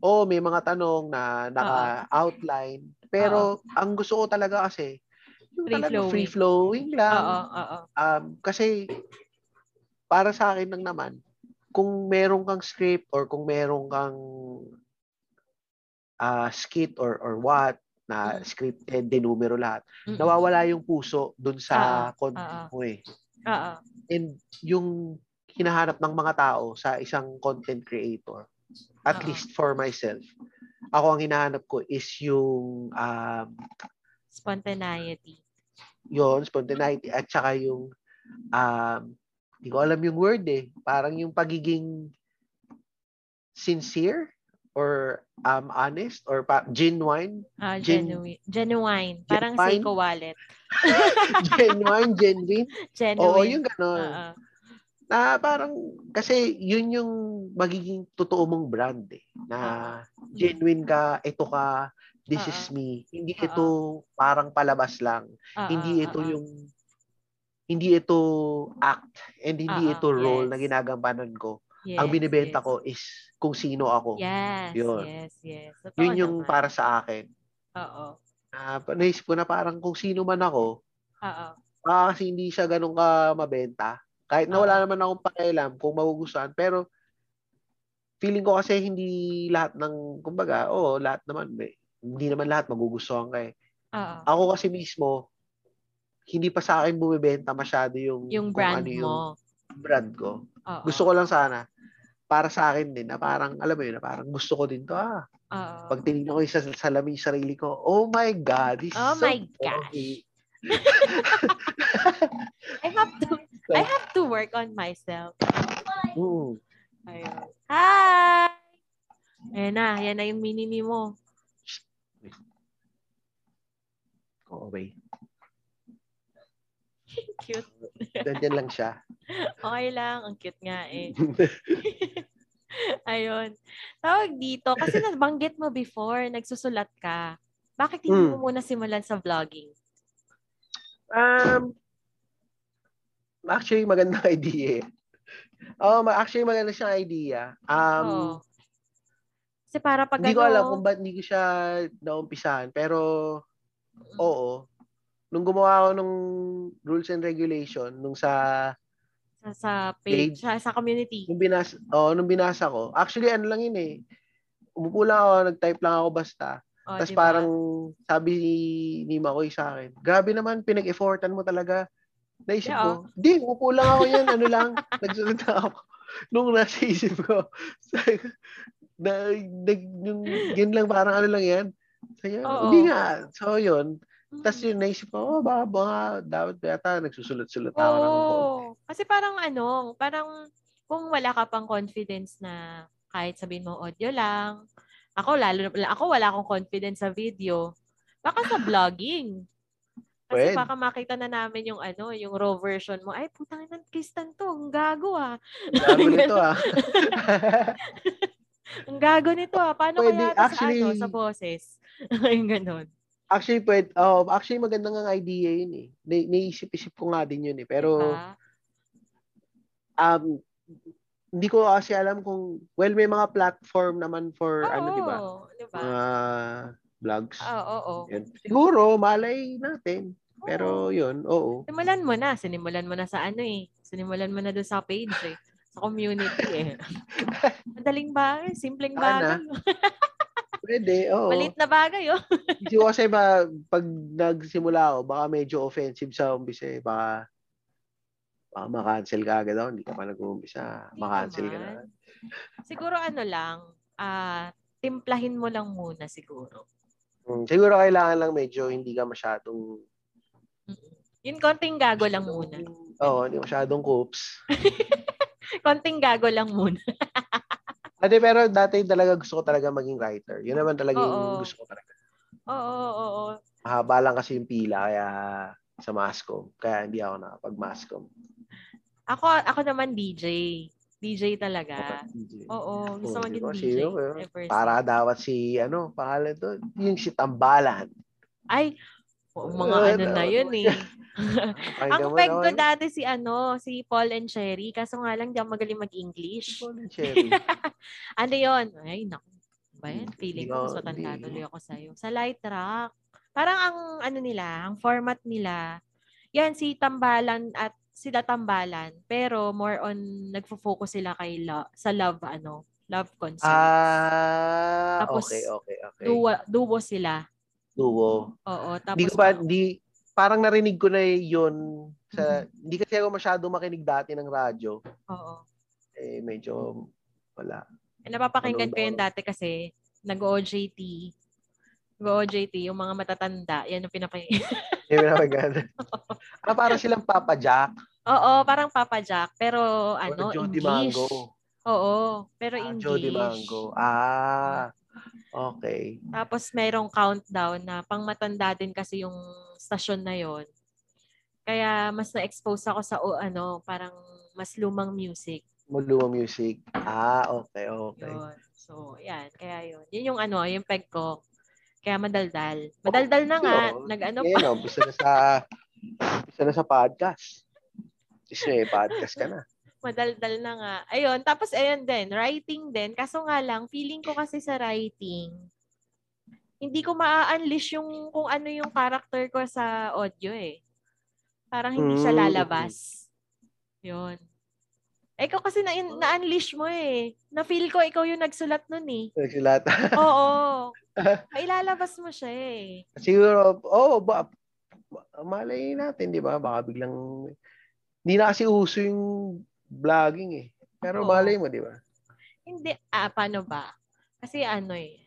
May mga tanong na naka-outline. Pero ang gusto ko talaga kasi, yung talagang free-flowing lang. Kasi, para sa akin lang naman, kung meron kang script or kung meron kang skit or what na scripted, denumero lahat, nawawala yung puso dun sa content mo eh. And yung hinahanap ng mga tao sa isang content creator, at least for myself, ako ang hinahanap ko is yung spontaneity. Yun, spontaneity. At saka yung hindi ko alam yung word eh. Parang yung pagiging sincere or honest or genuine. Genuine. Parang Seiko wallet. Genuine. Oo, yung gano'n. Na parang, kasi yun yung magiging totoo mong brand eh. Na genuine ka, ito ka, this is me. Hindi ito parang palabas lang. Hindi ito yung, hindi ito act and hindi ito role na ginagampanan ko. Yes, ang binibenta ko is kung sino ako. Yes. Totoo yun yung naman para sa akin. Oo. Naisip ko na parang kung sino man ako, kasi hindi siya ganun ka mabenta. Kahit na wala naman akong pakialam kung magugustuhan, pero feeling ko kasi hindi lahat ng, kumbaga, lahat naman, hindi naman lahat magugustuhan kay. Ako kasi mismo, hindi pa sa akin bumibenta masyado yung brand mo. Yung brand ko. Gusto ko lang sana, para sa akin din, na parang, alam mo yun, na parang gusto ko din to. Pag tinignan ko yung salamin sa sarili ko, oh my God, this is so funny. I have to work on myself. Hi! Yan na yung mini mo. Go away. Cute. Danyan lang siya. Okay lang. Ang cute nga eh. Ayun. Tawag dito. Kasi nabanggit mo before, nagsusulat ka. Bakit hindi mo muna simulan sa vlogging? Actually, magandang idea. Actually, maganda siyang idea. Kasi para pag hindi ko alam kung ba't hindi ko siya naumpisahan. Pero, oo. Nung gumawa ako nung rules and regulation, nung sa page, sa community. Nung binasa ko. Actually, ano lang yun eh. Umupo lang ako, nag-type lang ako basta. Tapos diba? Parang sabi ni Makoy sa akin, grabe naman, pinag-effortan mo talaga. Naisip ko, di, upo lang ako yan, ano lang, nagsunod na ako. Nung nasa isip ko, yun lang, parang ano lang yan. Hindi nga, so yun. Tapos yun, naisip ko, baka, dapat yata, nagsusulat-sulat ako ng konti. Kasi parang ano, parang kung wala ka pang confidence na kahit sabihin mo audio lang, ako wala akong confidence sa video, baka sa vlogging. Kasi baka makita na namin yung ano, yung raw version mo. Ay, putang ina, Kristan to. Ang gago ah. Ang gago nito ah. Paano pwede, kaya actually, sa boses? Yung ganun. Actually, actually maganda nga idea yun eh. Naisip-isip ko nga din yun eh. Pero, hindi ko kasi alam kung, well, may mga platform naman for, diba? Vlogs. Siguro, malay natin. Pero yun, Sinimulan mo na sa ano eh. Sinimulan mo na doon sa page eh. Sa community eh. Madaling ba? Simpleng bagay. Pwede, Malit na bagay Kasi pag nagsimula baka medyo offensive sa umpisa eh. Baka makancel ka agad Hindi ka pa nag-uumpisa. Makancel ka na. Siguro ano lang, timplahin mo lang muna siguro. Siguro kailangan lang medyo hindi ka masyadong... Yun, konting gago lang muna. Oo, hindi masyadong coops. Konting gago lang muna. Ate, pero dati talaga gusto ko talaga maging writer. Yun naman talaga yung gusto ko talaga. Oo. Mahaba lang kasi yung pila kaya sa mascom. Kaya hindi ako nakapag-mascom. Ako naman DJ talaga. DJ. Oo, gusto maging DJ. Para dapat si, pangalan to, yung si Tambalan. Ay, mga na yun eh. Ang peg ko dati si Paul and Sherry, kaso nga lang di ako magaling mag-English. Paul and Sherry. Ano yun? Ay, naku. Feeling ko gusto tuloy ako sa'yo. Sa light rock. Parang ang format nila, yan si Tambalan at sila tambalan, pero more on nagfo-focus sila kay sa love, ano, love concerts. Ah, tapos, okay. Duo sila. Duo. Oo, tapos hindi parang narinig ko na 'yun sa hindi kasi ako masyado makinig dati ng radyo. Oo. Eh medyo wala. Napapakinggan ko 'yan dati kasi nag-OJT. Yung mga matatanda, 'yan yung pinapakinggan. Ah, parang silang Papa Jack. Oo, parang Papa Jack pero ano, Jody English. Mango. Oo, pero English. Jody Mango. Ah. Okay. Tapos mayroong countdown na pangmatanda din kasi yung station na yon. Kaya mas na-expose ako sa ano, parang mas lumang music. Lumang music. Ah, okay. Yun. So, yan. Kaya yun. Yun yung ano, yung peg ko. Kaya madaldal. Madaldal na nga. So, nag-ano pa. Yun, bisa na sa podcast. Kasi podcast ka na. Madaldal na nga. Ayun, tapos ayun din, writing din. Kaso nga lang, feeling ko kasi sa writing, hindi ko ma-unleash yung kung ano yung character ko sa audio eh. Parang hindi siya lalabas. Yun. Ikaw kasi na-unleash mo eh. Na-feel ko ikaw yung nagsulat nun eh. Nagsulat? Oo. Mailalabas mo siya eh. Siguro, malay natin, di ba? Baka biglang, hindi na kasi uso yung vlogging eh. Pero malay mo, di ba? Hindi. Paano ba? Kasi ano eh.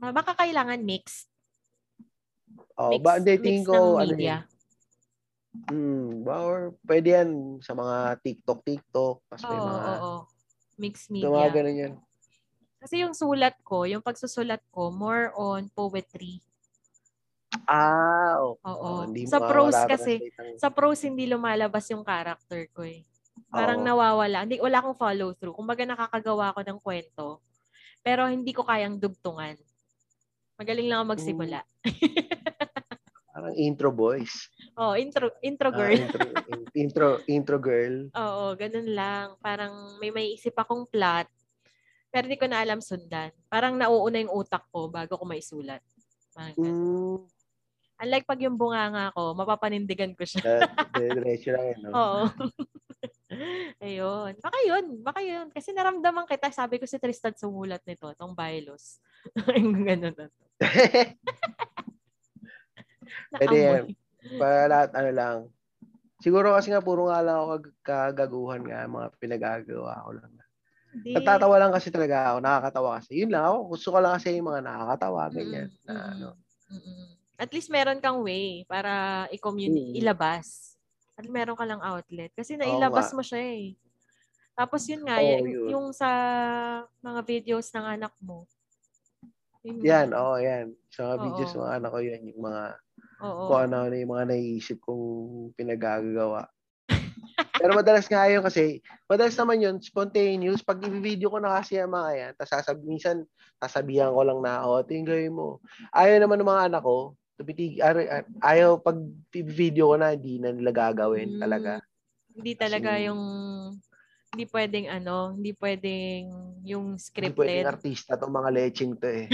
Baka kailangan mixed. Mix ng media. Pwede yan sa mga TikTok. Mas may mga mixed media. Gumagano yan. Kasi yung sulat ko, yung pagsusulat ko, more on poetry. Ah, oo. Sa prose kasi, hindi lumalabas yung character ko eh. Parang nawawala. Hindi, wala akong follow through. Kumbaga nakakagawa ko ng kwento. Pero hindi ko kayang dugtungan. Magaling lang ako magsimula. Parang intro voice. Intro girl. Intro girl. Oo, ganun lang. Parang may isip akong plot. Pero hindi ko na alam sundan. Parang nauuna yung utak ko bago ko maisulat. Parang ganun. Unlike pag yung bunganga ko, mapapanindigan ko siya. Diretso lang yun. Oo. Ayun. Baka yun. Kasi naramdaman kita. Sabi ko si Tristan sumulat nito. Itong Bylos. Ganun na to. Pwede yan. Para lahat ano lang. Siguro kasi nga puro nga lang ako kagaguhan nga. Mga pinagagawa ko lang. Natatawa lang kasi talaga ako. Nakakatawa kasi. Yun lang ako. Gusto ko lang kasi yung mga nakakatawa. Ganyan. Na, ano. At least meron kang way para ilabas. At meron ka lang outlet. Kasi nailabas mo siya eh. Tapos yun nga, yung sa mga videos ng anak mo. Yan, yan. Sa mga videos ng anak ko, yan yung mga, kung ano yung mga naiisip kong pinagagawa. Pero madalas nga yun kasi, madalas naman yun, spontaneous. Pag i-video ko na kasi yung mga yan, minsan, sasabihan ko lang na, tingay mo. Ayaw naman ng mga anak ko, ayaw pag video ko na hindi na nila gagawin talaga. Hindi talaga kasi, hindi pwedeng yung scripted. Hindi pwedeng artista tong mga leching to eh.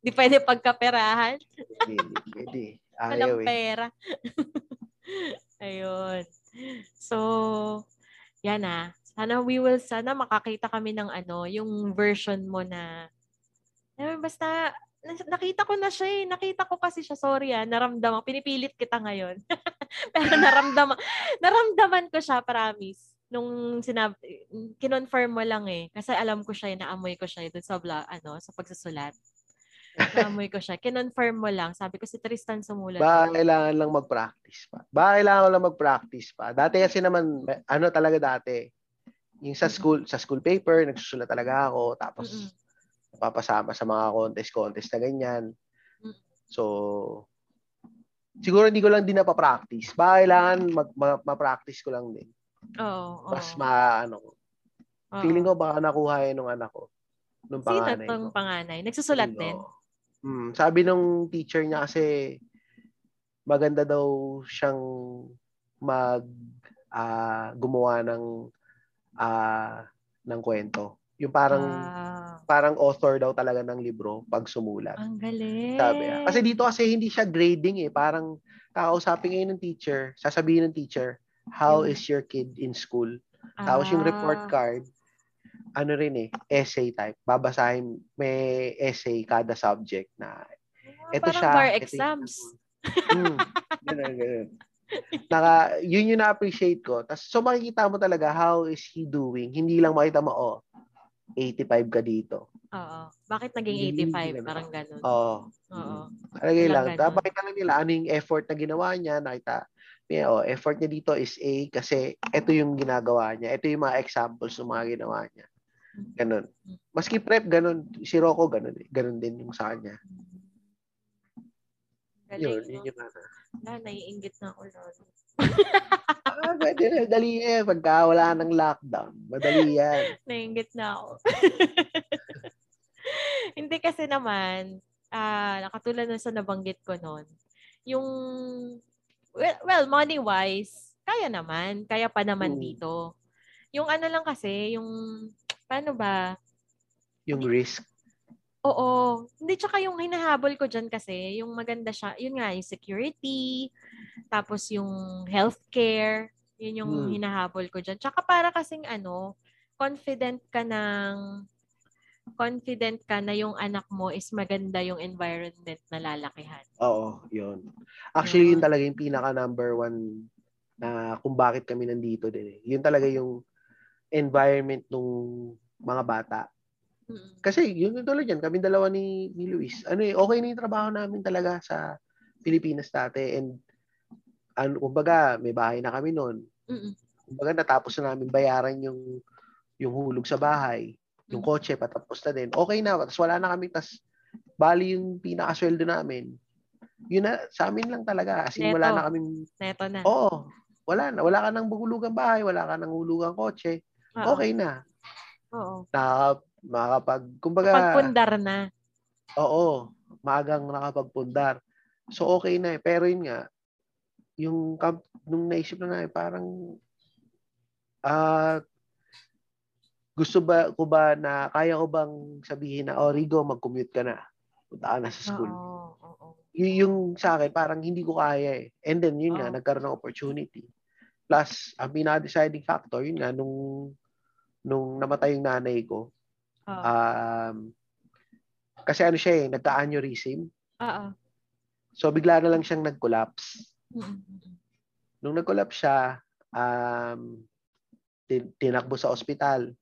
Hindi pwedeng pagkaperahan. Hindi. Ayaw eh. Pera. Ayun. So, yan ah. Sana makakita kami ng yung version mo na basta nakita ko na siya eh. Nakita ko kasi siya. Sorry naramdaman. Pinipilit kita ngayon. Pero naramdaman ko siya, promise. Nung kinonfirm mo lang eh. Kasi alam ko siya, naamoy ko siya doon sa sa pagsusulat. Naamoy ko siya. Kinonfirm mo lang. Sabi ko si Tristan sumulat. Kailangan lang mag-practice pa. Dati kasi naman, yung sa school paper, nagsusulat talaga ako. Tapos, papasama sa mga contest na ganyan. So, siguro hindi ko lang din napapractice. Baka kailangan ma-practice ko lang din. Oo. Mas feeling ko baka nakuha yun nung anak ko. Nung panganay. Sino tong panganay? Nagsusulat din? Sabi nung teacher niya kasi maganda daw siyang gumawa ng kwento. Yung parang author daw talaga ng libro pag sumulat. Ang galing. Sabi niya. Kasi dito kasi hindi siya grading eh. Parang kakausapin ngayon ng teacher, sasabihin ng teacher, How is your kid in school? Tapos yung report card, ano rin eh, essay type. Babasahin, may essay kada subject na eto siya. Parang bar exams. Ganun. Yun yung na-appreciate ko. Tas, so makikita mo talaga how is he doing. Hindi lang makita mo, 85 ka dito. Oo. Bakit naging 85? Parang ganun. Oo. Alagay lang. Pakita lang nila ano yung effort na ginawa niya. Nakita. Effort niya dito is A kasi ito yung ginagawa niya. Ito yung mga examples ng mga ginawa niya. Ganun. Maski prep, ganun. Si Rocco, ganun. Ganun din yung sa kanya. Galing, yun yung ano. Naiinggit na ako nun. Pwede na. Dali eh. Pagka wala ng lockdown. Madali yan. Naiinggit na ako. Hindi kasi naman, nakatulad na sa nabanggit ko nun, yung, well money-wise, kaya naman. Kaya pa naman dito. Yung ano lang kasi, yung, paano ba? Yung risk. Oo. Hindi, tsaka yung hinahabol ko dyan kasi, yung maganda siya, yun nga, yung security, tapos yung healthcare, yun yung hinahabol ko dyan. Tsaka para kasing ano, confident ka na yung anak mo is maganda yung environment na lalakihan. Oo, yun. Actually, yun talaga yung pinaka number one na kung bakit kami nandito din eh. Yun talaga yung environment ng mga bata. Kasi yun tuloy yan. Kami dalawa ni Luis. Ano eh, okay na yung trabaho namin talaga sa Pilipinas dati. And, kumbaga, may bahay na kami noon. Kumbaga, natapos na namin bayaran yung hulog sa bahay. Yung kotse, patapos na din. Okay na. Tapos wala na kami. Tapos, bali yung pinakasweldo namin. Yun na, sa amin lang talaga. As in, wala na kami. Neto na. Oo. Wala na. Wala ka ng hulugang bahay. Wala ka ng hulugang kotse. Uh-oh. Okay na. Oo. Nakapagpundar na. Oo. Maagang nakapagpundar. So, okay na eh. Pero yun nga, yung nung naisip na eh, parang gusto ko ba na kaya ko bang sabihin na Rigo, mag-commute ka na. Punta ka na sa school. Oo. Yung sa akin, parang hindi ko kaya eh. And then, yun nga, nagkaroon ng opportunity. Plus, ang pinaka-deciding factor, yun nga, nung namatay yung nanay ko. Kasi ano siya eh, nagka-aneurysm. So bigla na lang siyang nag-collapse. Nung nag-collapse siya, tinakbo sa ospital.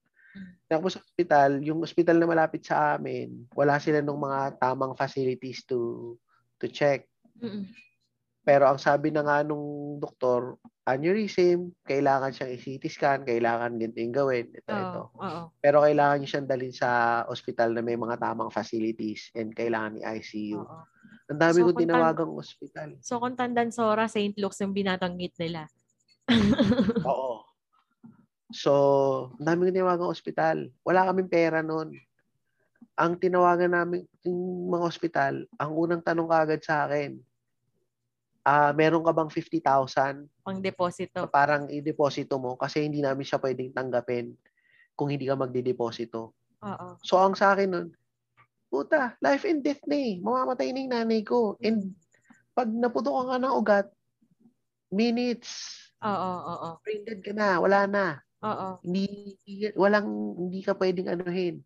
Tinakbo sa ospital, yung ospital na malapit sa amin, wala sila ng mga tamang facilities to check. Pero ang sabi na nga nung doktor, aneurysm, kailangan siyang i-CT scan, kailangan ganito yung gawin. Ito. Pero kailangan niya siyang dalhin sa ospital na may mga tamang facilities and kailangan ni ICU. Ang dami ko tinawagang ospital. So, kung Tandansora, St. Luke's yung binatanggit nila. Oo. So, ang dami ko tinawagang ospital. Wala kaming pera noon. Ang tinawagan namin yung mga ospital, ang unang tanong kaagad sa akin, meron ka bang 50,000 pang deposito? Parang i-deposito mo kasi hindi namin siya pwedeng tanggapin kung hindi ka magde-deposito. Oo. So ang sa akin nun, puta, life and death na eh. Mamamatay na yung nanay ko. And pag naputukan ka ng ugat, minutes. Oo. Printed ka na, wala na. Oo. Hindi ka pwedeng anuhin.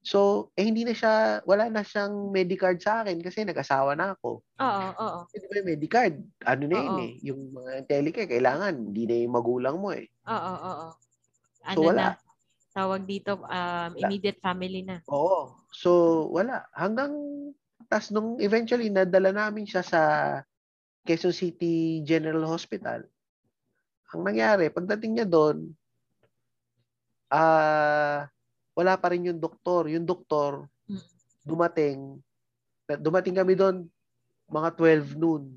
So, hindi na siya, wala na siyang Medicard sa akin kasi nag-asawa na ako. Oo. Hindi ba yung Medicard? Ano na yun eh? Yung mga telecare, kailangan. Hindi na yung magulang mo eh. Oo. So, wala. Na, tawag dito, immediate family na. Oo. So, wala. Hanggang, tas nung eventually, nadala namin siya sa Quezon City General Hospital. Ang nangyari, pagdating niya doon, wala pa rin yung doktor. Yung doktor, dumating kami doon, mga 12 noon.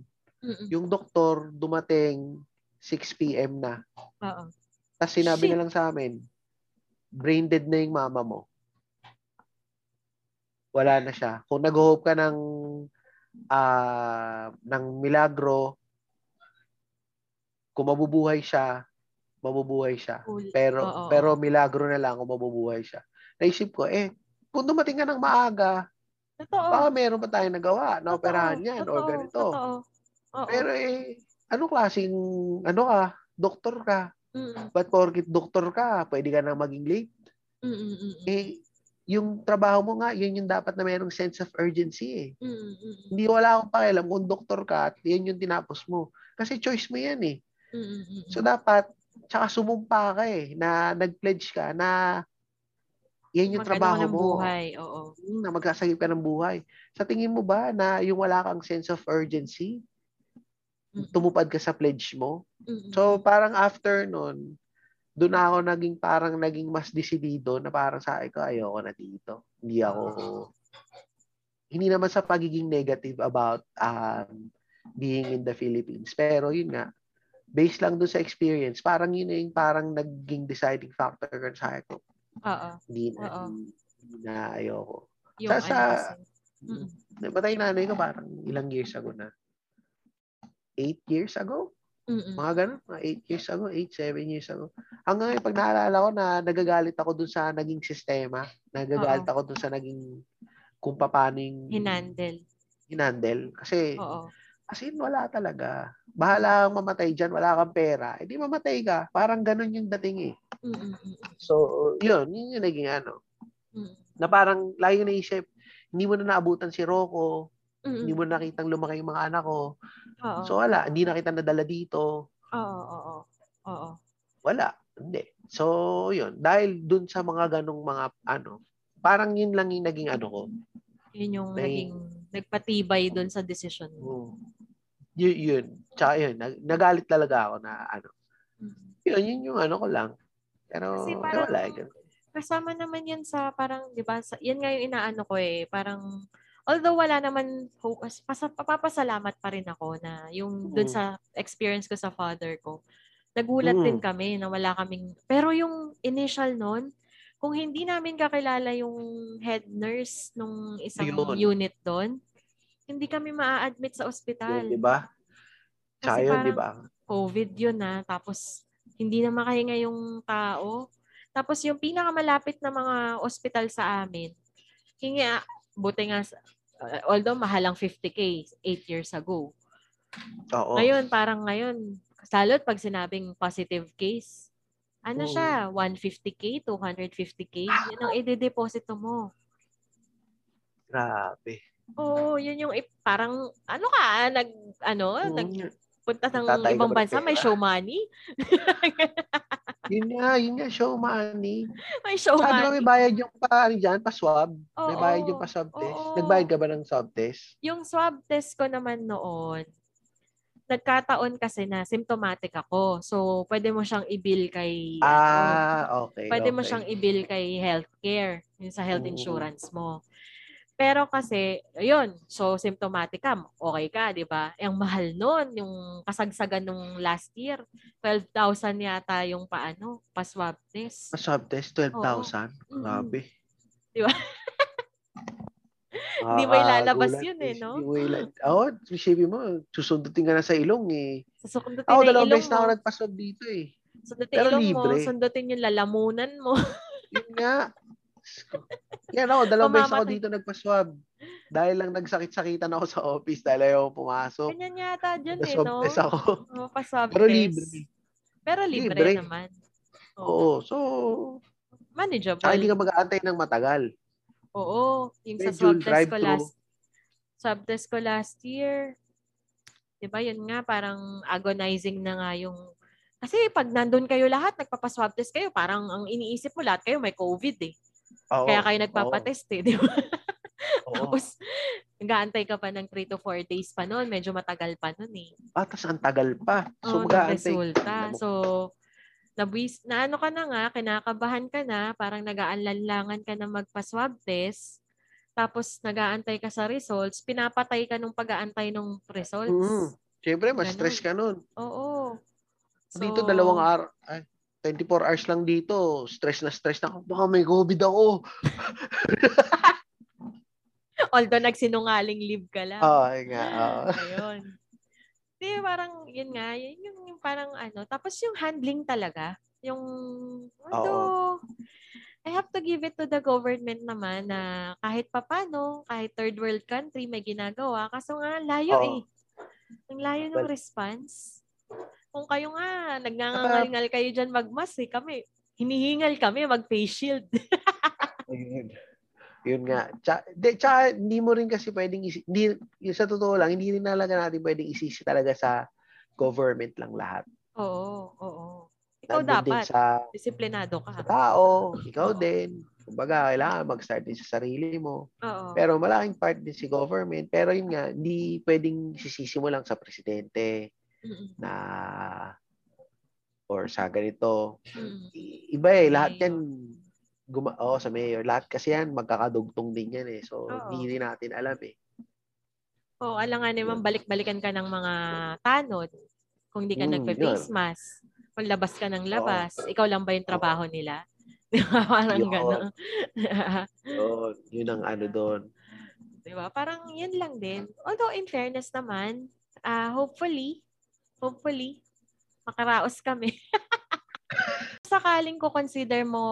Yung doktor, dumating 6 p.m. na. Oo. Tapos sinabi na lang sa amin, brain dead na yung mama mo. Wala na siya. Kung nag-hope ka ng milagro, kung mabubuhay siya. Pero milagro na lang kung mabubuhay siya. Naisip ko, kung dumating ka ng maaga, totoo, baka meron pa tayong nagawa, naoperahan yan, totoo, or ganito. Totoo. Pero ano klaseng, doktor ka. Mm-mm. But porkit doktor ka, pwede ka nang maging late. Mm-mm. Eh, yung trabaho mo nga, yun yung dapat na mayroong sense of urgency eh. Mm-mm. Hindi, wala akong pakialam kung doktor ka at yun yung tinapos mo. Kasi choice mo yan eh. Mm-mm. So dapat, tsaka sumumpa ka eh, na nag-pledge ka na yan yung trabaho mo. Buhay. Oo. Na magsasagip ka ng buhay. Sa tingin mo ba na yung wala kang sense of urgency, tumupad ka sa pledge mo? Mm-hmm. So parang after nun, doon ako naging parang naging mas desidido na parang sa akin ko, ayoko na dito. Hindi ako, hindi naman sa pagiging negative about being in the Philippines. Pero yun nga, based lang doon sa experience, parang yun yung parang naging deciding factor sa akin ko. Hindi na ayoko. Sa patay nanay ko parang ilang years ago na. 8 years ago? Mm-mm. Mga ganun. Mga 8 years ago. 7 years ago. Hanggang pag naalala ko na nagagalit ako dun sa naging sistema. Nagagalit ako dun sa naging kung paano yung hinandel. Kasi kasi wala talaga. Bahala kang mamatay dyan. Wala kang pera. Eh di mamatay ka. Parang ganun yung dating eh. Mm-mm. So, yun yung naging ano. Mm-mm. Na parang lagi naisip, hindi mo na naabutan si Rocco. Mm-mm. Hindi mo nakitang lumaki yung mga anak ko. Oo. So, wala. Hindi na kita nadala dito. Oo. Wala. Hindi. So, yun. Dahil dun sa mga ganong mga ano, parang yun lang yung naging ano ko. Yun yung naging nagpatibay dun sa decision mo. Yun. Tsaka yun. Nagalit talaga ako na ano. Mm-hmm. Yun yung ano ko lang. Pero, kasi parang, wala. Kasama naman yan sa parang, di ba, yan nga yung inaano ko eh. Parang, although wala naman focus, papasalamat pa rin ako na yung doon sa experience ko sa father ko. Nagulat din kami na wala kaming, pero yung initial noon, kung hindi namin kakilala yung head nurse nung isang unit doon, hindi kami maa-admit sa ospital. Di ba? Kasi parang diba? COVID yun na, tapos hindi na makahinga yung tao. Tapos yung pinakamalapit na mga ospital sa amin, buti nga, although mahalang 50K 8 years ago. Oo. Ngayon, parang ngayon, salot pag sinabing positive case, siya, 150K, 250K, yun ang i-deposito mo. Grabe. Oo, yun yung parang, nagpunta ng ibang bansa, may show money. Yun nga, show money. May show money. Saan ba may bayad yung pa-swab? Oh, may bayad yung pa-swab test? Oh. Nagbayad ka ba ng swab test? Yung swab test ko naman noon, nagkataon kasi na symptomatic ako. So, pwede mo siyang i-bill kay... okay. Pwede mo siyang i-bill kay healthcare, yun sa health insurance mo. Pero kasi, yun, so symptomatic ka, okay ka, di ba? Ang mahal nun, yung kasagsagan nung last year, 12,000 yata yung pa-swab test. Pa-swab test, 12,000? Grabe. Di ba? Hindi mo ilalabas yun eh, no? Sabi mo, susundutin ka na sa ilong eh. Susundutin na ilong mo. Dalawang beses na ako nagpa-swab dito eh. Sundutin pero ilong libre. Mo, sundutin yung lalamunan mo. Yun nga. Yan ako, dalawang beses ako dito nagpa-swab. Dahil lang nagsakit-sakitan ako sa office dahil ayaw pumasok. Ganyan yata dyan eh, no? Test ako. Pa-swab test. Pero libre. Pero libre naman. Oo. So, manageable. Tsaka hindi ka mag-aantay ng matagal. Oo. Yung sa swab test ko last year, diba yun nga, parang agonizing na nga yung... Kasi pag nandun kayo lahat, nagpapaswab test kayo, parang ang iniisip mo lahat kayo may COVID eh. Oo, kaya kayo nagpapatest eh, di ba? Tapos, nag-aantay ka pa ng 3 to 4 days pa noon. Medyo matagal pa noon eh. Tapos ang tagal pa. So, mag-aantay. So, naano ka na nga, kinakabahan ka na, parang nag-aanlanlangan ka na magpa-swab test. Tapos, nag-aantay ka sa results. Pinapatay ka nung pag-aantay ng results. Siyempre, mas stress ka noon. Oo. So, dito, 2 hours. 24 hours lang dito. Stress na. Baka may COVID ako. Although nagsinungaling live ka lang. Oo, nga. Ayun. Di, parang yun nga. Yun yung parang ano. Tapos yung handling talaga. Yung, although, I have to give it to the government naman na kahit papano, kahit third world country may ginagawa. Kaso nga, layo eh. Ang layo ng response. Kung kayo nga, nagngangalingal kayo dyan magmas eh. Kami, hinihingal kami mag-face shield. Yun nga. Tsaka, hindi mo rin kasi pwedeng isisi. Sa totoo lang, hindi rin talaga natin pwedeng isisi talaga sa government lang lahat. Oo, oo. Ikaw dapat. Disiplinado ka. Sa tao. Ikaw din. Kumbaga, kailangan mag-start din sa sarili mo. Oo. Pero malaking part din si government. Pero yun nga, hindi pwedeng sisisi mo lang sa presidente na or sa ganito. Iba eh. Lahat yan sa mayor. Lahat kasi yan, magkakadugtong din yan eh. So, hindi rin natin alam eh. Oo, alam nga naman, balik-balikan ka ng mga tanod. Kung di ka nagpa-face mask. Kung labas ka ng labas. Ikaw lang ba yung trabaho nila? Diba? Parang gano'n. Yun ang ano doon. Diba? Parang yun lang din. Although, in fairness naman, hopefully, makaraos kami. Sakaling ko consider mo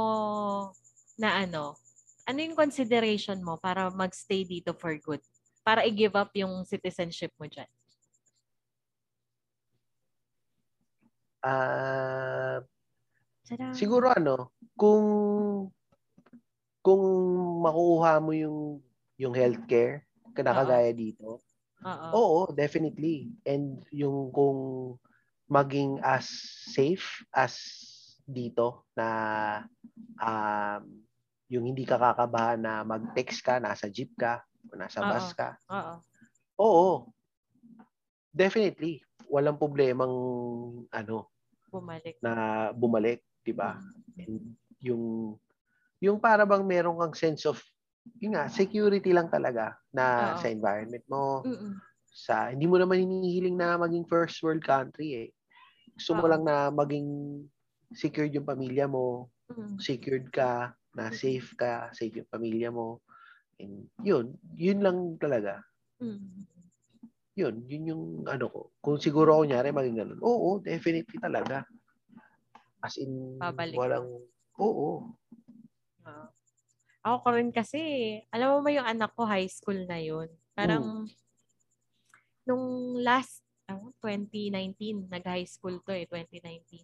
na ano yung consideration mo para magstay dito for good? Para i-give up yung citizenship mo dyan? Siguro kung makuha mo yung healthcare kagaya dito. Oo, definitely. And yung kung maging as safe as dito na yung hindi ka kakabahan na mag-text ka, nasa jeep ka, nasa bus ka. Oo. Definitely. Walang problemang bumalik, 'di ba? Yung para bang meron kang sense of security lang talaga na sa environment mo. Sa hindi mo naman hinihiling na maging first world country eh. Gusto mo lang na maging secured yung pamilya mo, secured ka, na safe ka, safe yung pamilya mo. And yun lang talaga. Yun yung ko. Kung siguro ako nyari maging ganun. Oo, definitely talaga. As in, babalik. Oo. Ako ka rin kasi, alam mo ba yung anak ko, high school na yun. Parang, nung last, 2019, nag-high school to eh, 2019.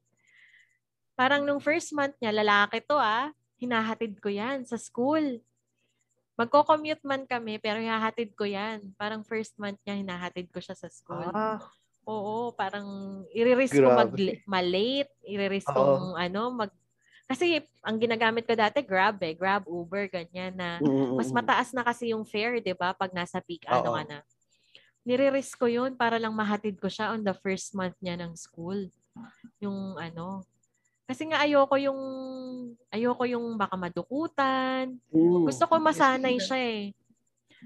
Parang nung first month niya, lalaki to hinahatid ko yan sa school. Magko-commute man kami, pero hinahatid ko yan. Parang first month niya, hinahatid ko siya sa school. Oo, parang iririsk ko malate, iririsk ko kasi ang ginagamit ko dati, Grab, Uber, ganyan na. Mas mataas na kasi yung fare, di ba? Pag nasa peak, niririsk ko yun para lang mahatid ko siya on the first month niya ng school. Yung kasi nga ayoko yung baka madukutan. Gusto ko masanay siya eh.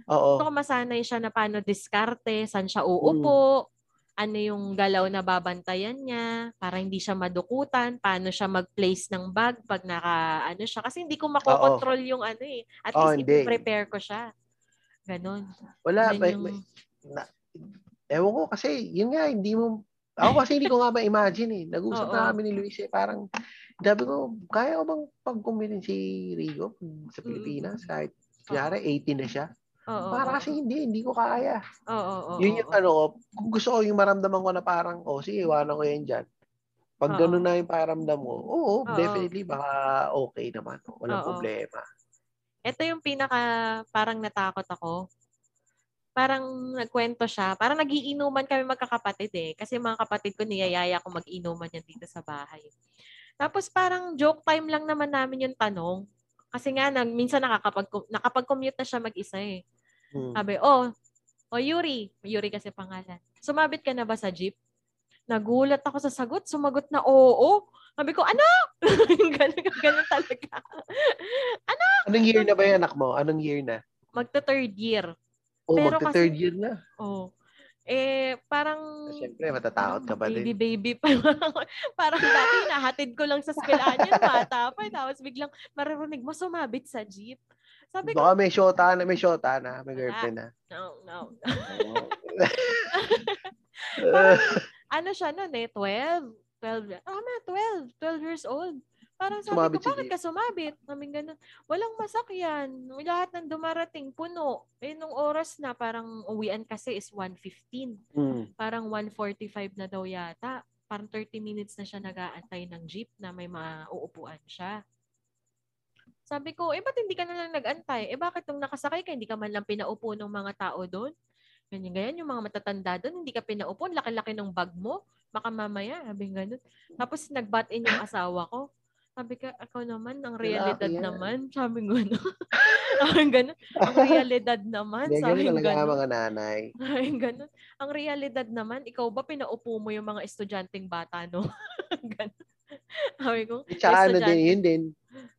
Gusto ko masanay siya na paano diskarte, saan siya uupo, ano yung galaw na babantayan niya, para hindi siya madukutan, paano siya mag-place ng bag pag naka siya. Kasi hindi ko makokontrol yung eh. At least i-prepare ko siya. Ganon. Wala. Ewan ko kasi, yun nga, hindi mo... Ako kasi hindi ko nga ma-imagine eh. Nag-uusap na kami ni Luis eh. Parang, sabi ko, kaya ko bang pag-combinin si Rigo sa Pilipinas? Kahit, kanyari, 18 na siya. Parang kasi hindi ko kaya. Yun yung kung gusto ko yung maramdaman ko na parang, sige, iwanan ko yan dyan. Pag ganun na yung paramdam ko, definitely, baka okay naman. Walang problema. Ito yung pinaka, parang natakot ako. Parang nagkwento siya. Parang nagiinuman kami magkakapatid eh. Kasi mga kapatid ko niyayaya ko mag-inuman yan dito sa bahay. Tapos parang joke time lang naman namin yung tanong. Kasi nga, minsan nakapag-commute na siya mag-isa eh. Sabi, Yuri kasi pangalan. Sumabit ka na ba sa jeep? Nagulat ako sa sagot. Sumagot na oo. Sabi ko, Ganun talaga. Anong year na ba yung anak mo? Anong year na? Magta-third year. Pero magta third year na. Parang... Siyempre, matatakot ka ba din? Baby. Parang dati, nahatid ko lang sa eskwelahan yan, bata pa. Tapos biglang maririnig mo, sumabit sa jeep. Sabi ko... Baka may shota na. May girlfriend na. No. Parang, siya nun eh, 12. 12 years old. Parang sabi sumabit ko, bakit ka sumabit? Kaming ganun. Walang masakyan. Lahat ng dumarating, puno. Nung oras na, parang uwian kasi is 1:15. Parang 1:45 na daw yata. parang 30 minutes na siya nag-aantay ng jeep na may mauupuan siya. Sabi ko, ba't hindi ka na lang nag-antay? Bakit nung nakasakay ka, hindi ka man lang pinaupo ng mga tao doon? Ganyan-ganyan, yung mga matatanda doon, hindi ka pinaupo, laki-laki ng bag mo, baka mamaya, habing ganun. Tapos nag-butt in yung asawa ko. Sabi ka, ako naman, ang realidad naman. Sabi ko, ano? Ang ganun. Ang realidad naman. Sabi ko, mga nanay. Sabi ganun. Ang realidad naman, ikaw ba pinaupo mo yung mga estudyanteng bata, no? Ganun. Sabi ko, tsaka ano din, yun din.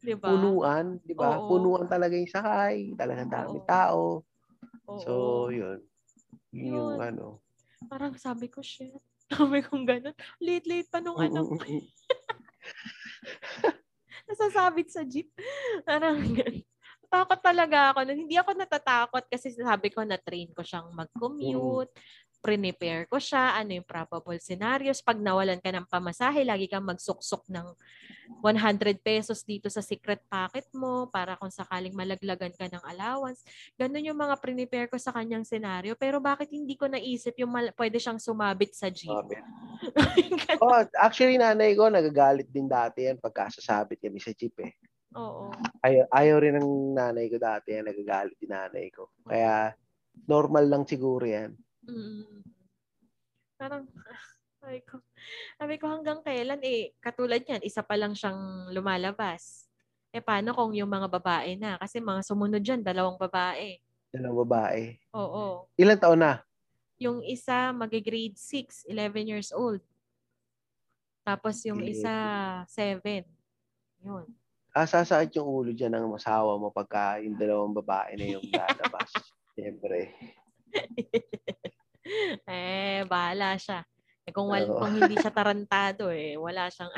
Diba? Punuan, di ba? Punuan talaga yung sakay. Talagang dami tao. Oo. So, yun. Yung ano. Parang sabi ko, shit. Sabi kong ganun. Late-late pa nung ano. Nasasabit sa jeep. Parang ganun. Takot talaga ako. Hindi ako natatakot kasi sabi ko na-train ko siyang mag-commute. Prepare ko siya. Ano yung probable scenarios. Pag nawalan ka ng pamasahe, lagi kang magsuksok ng 100 pesos dito sa secret pocket mo para kung sakaling malaglagan ka ng allowance. Ganun yung mga prepare ko sa kanyang senaryo. Pero bakit hindi ko naisip yung pwede siyang sumabit sa jeep? Actually, nanay ko nagagalit din dati yan pagkasasabit kami sa jeep eh. Oo. Ayaw rin ng nanay ko dati yan. Nagagalit din nanay ko. Kaya normal lang siguro yan. Parang sabi ko hanggang kailan katulad yan, isa pa lang siyang lumalabas. Paano kung yung mga babae na? Kasi mga sumunod dyan, dalawang babae. Oo. Ilang taon na? Yung isa magi-grade 6, 11 years old. Tapos yung isa 7. Yun. Sasakit yung ulo dyan ng masawa mo pagka yung dalawang babae na yung lalabas. Siyempre. Bahala siya. Kung hindi siya tarantado wala siyang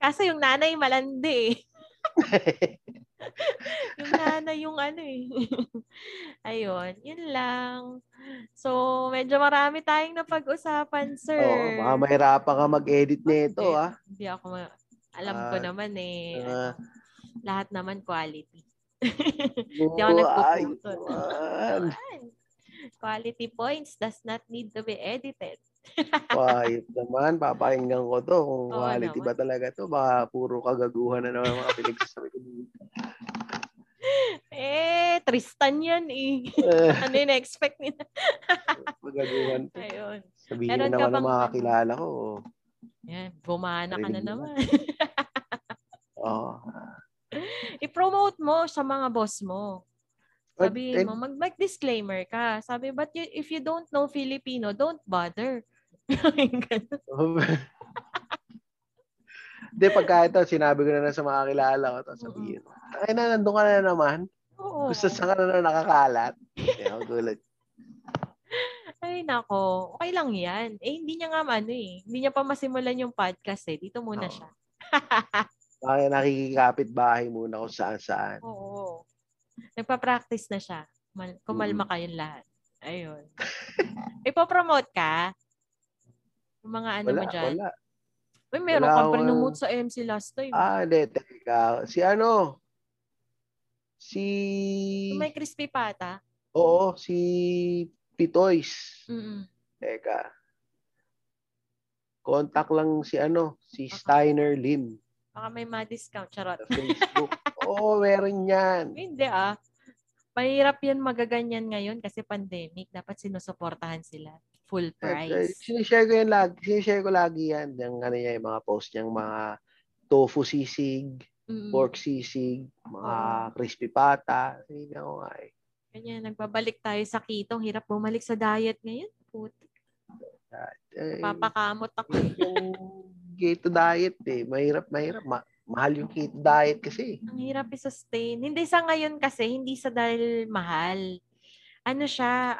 Kaso yung nanay malandi Yung nanay yung Ayun, yun lang. So, medyo marami tayong napag-usapan, sir. Baka mahirapan ka mag-edit nito, Hindi ako alam ko naman lahat naman quality. Hindi ako nagpuputol. Quality points does not need to be edited. Quiet naman. Papakinggan ko to. Kung quality ba talaga to, baka puro kagaguhan na naman mga pinagsasabi ko. Tristan yan Ano yung na-expect nila? Magaguhan to. Ayun. Sabihin na naman ang mga kakilala ko. Yan. Bumana ka na naman. I-promote mo sa mga boss mo. Sabihin mo, mag-disclaimer ka. Sabi, but if you don't know Filipino, don't bother. Hindi, pagka ito, sinabi ko na sa mga kilala ko, sabihin mo, nandun ka na naman. Oo. Gusto sa ka na nakakalat. Ay, nako. Okay lang yan. Hindi niya nga Hindi niya pa masimulan yung podcast Dito muna siya. Parang nakikikapit bahay muna kung saan-saan. Oo. Nagpa-practice na siya. Kumalma kayong lahat. Ayun. Ipopromote ka? Yung mga mo dyan? Wala. Meron kang promote sa MC last time. Hindi. Teka. May crispy pata? Oo. Si Pitoys. Teka. Contact lang si Steiner Lim. Baka may ma-discount. Charot. Facebook. Meron yan. Hindi Mahirap yan magaganyan ngayon kasi pandemic. Dapat sinusuportahan sila. Full price. Sinishare ko yan lagi. Sinishare ko lagi yan. Yung mga post niyang mga tofu sisig, pork sisig, mga crispy pata. Ganyan. Nagbabalik tayo sa keto. Hirap bumalik sa diet ngayon. Putik. Papakamot ako. Keto diet mahirap mahal yung keto diet kasi ang hirap i-sustain, hindi sa ngayon kasi hindi sa dahil mahal siya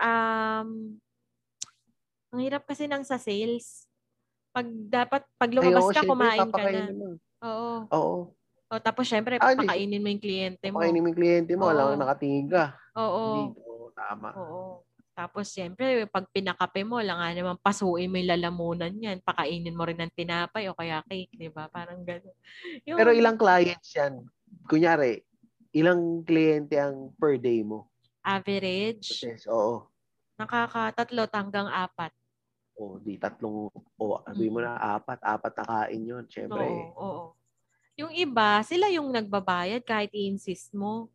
ang hirap kasi nang sa sales pag lumabas ka kumain ka na tapos syempre papakainin mo yung kliyente mo alam nakatingin ka tama Tapos, siyempre, pag pinakape mo, lang nga naman, pasuin mo yung lalamunan yan. Pakainin mo rin ng tinapay o kaya cake, di ba? Parang gano'n. Pero ilang clients yan? Kunyari, ilang kliyente ang per day mo? Average? Nakakatatlo hanggang 4. O di tatlong, o sabi mo na apat na kain yun, syempre. Oo. Yung iba, sila yung nagbabayad kahit i-insist mo.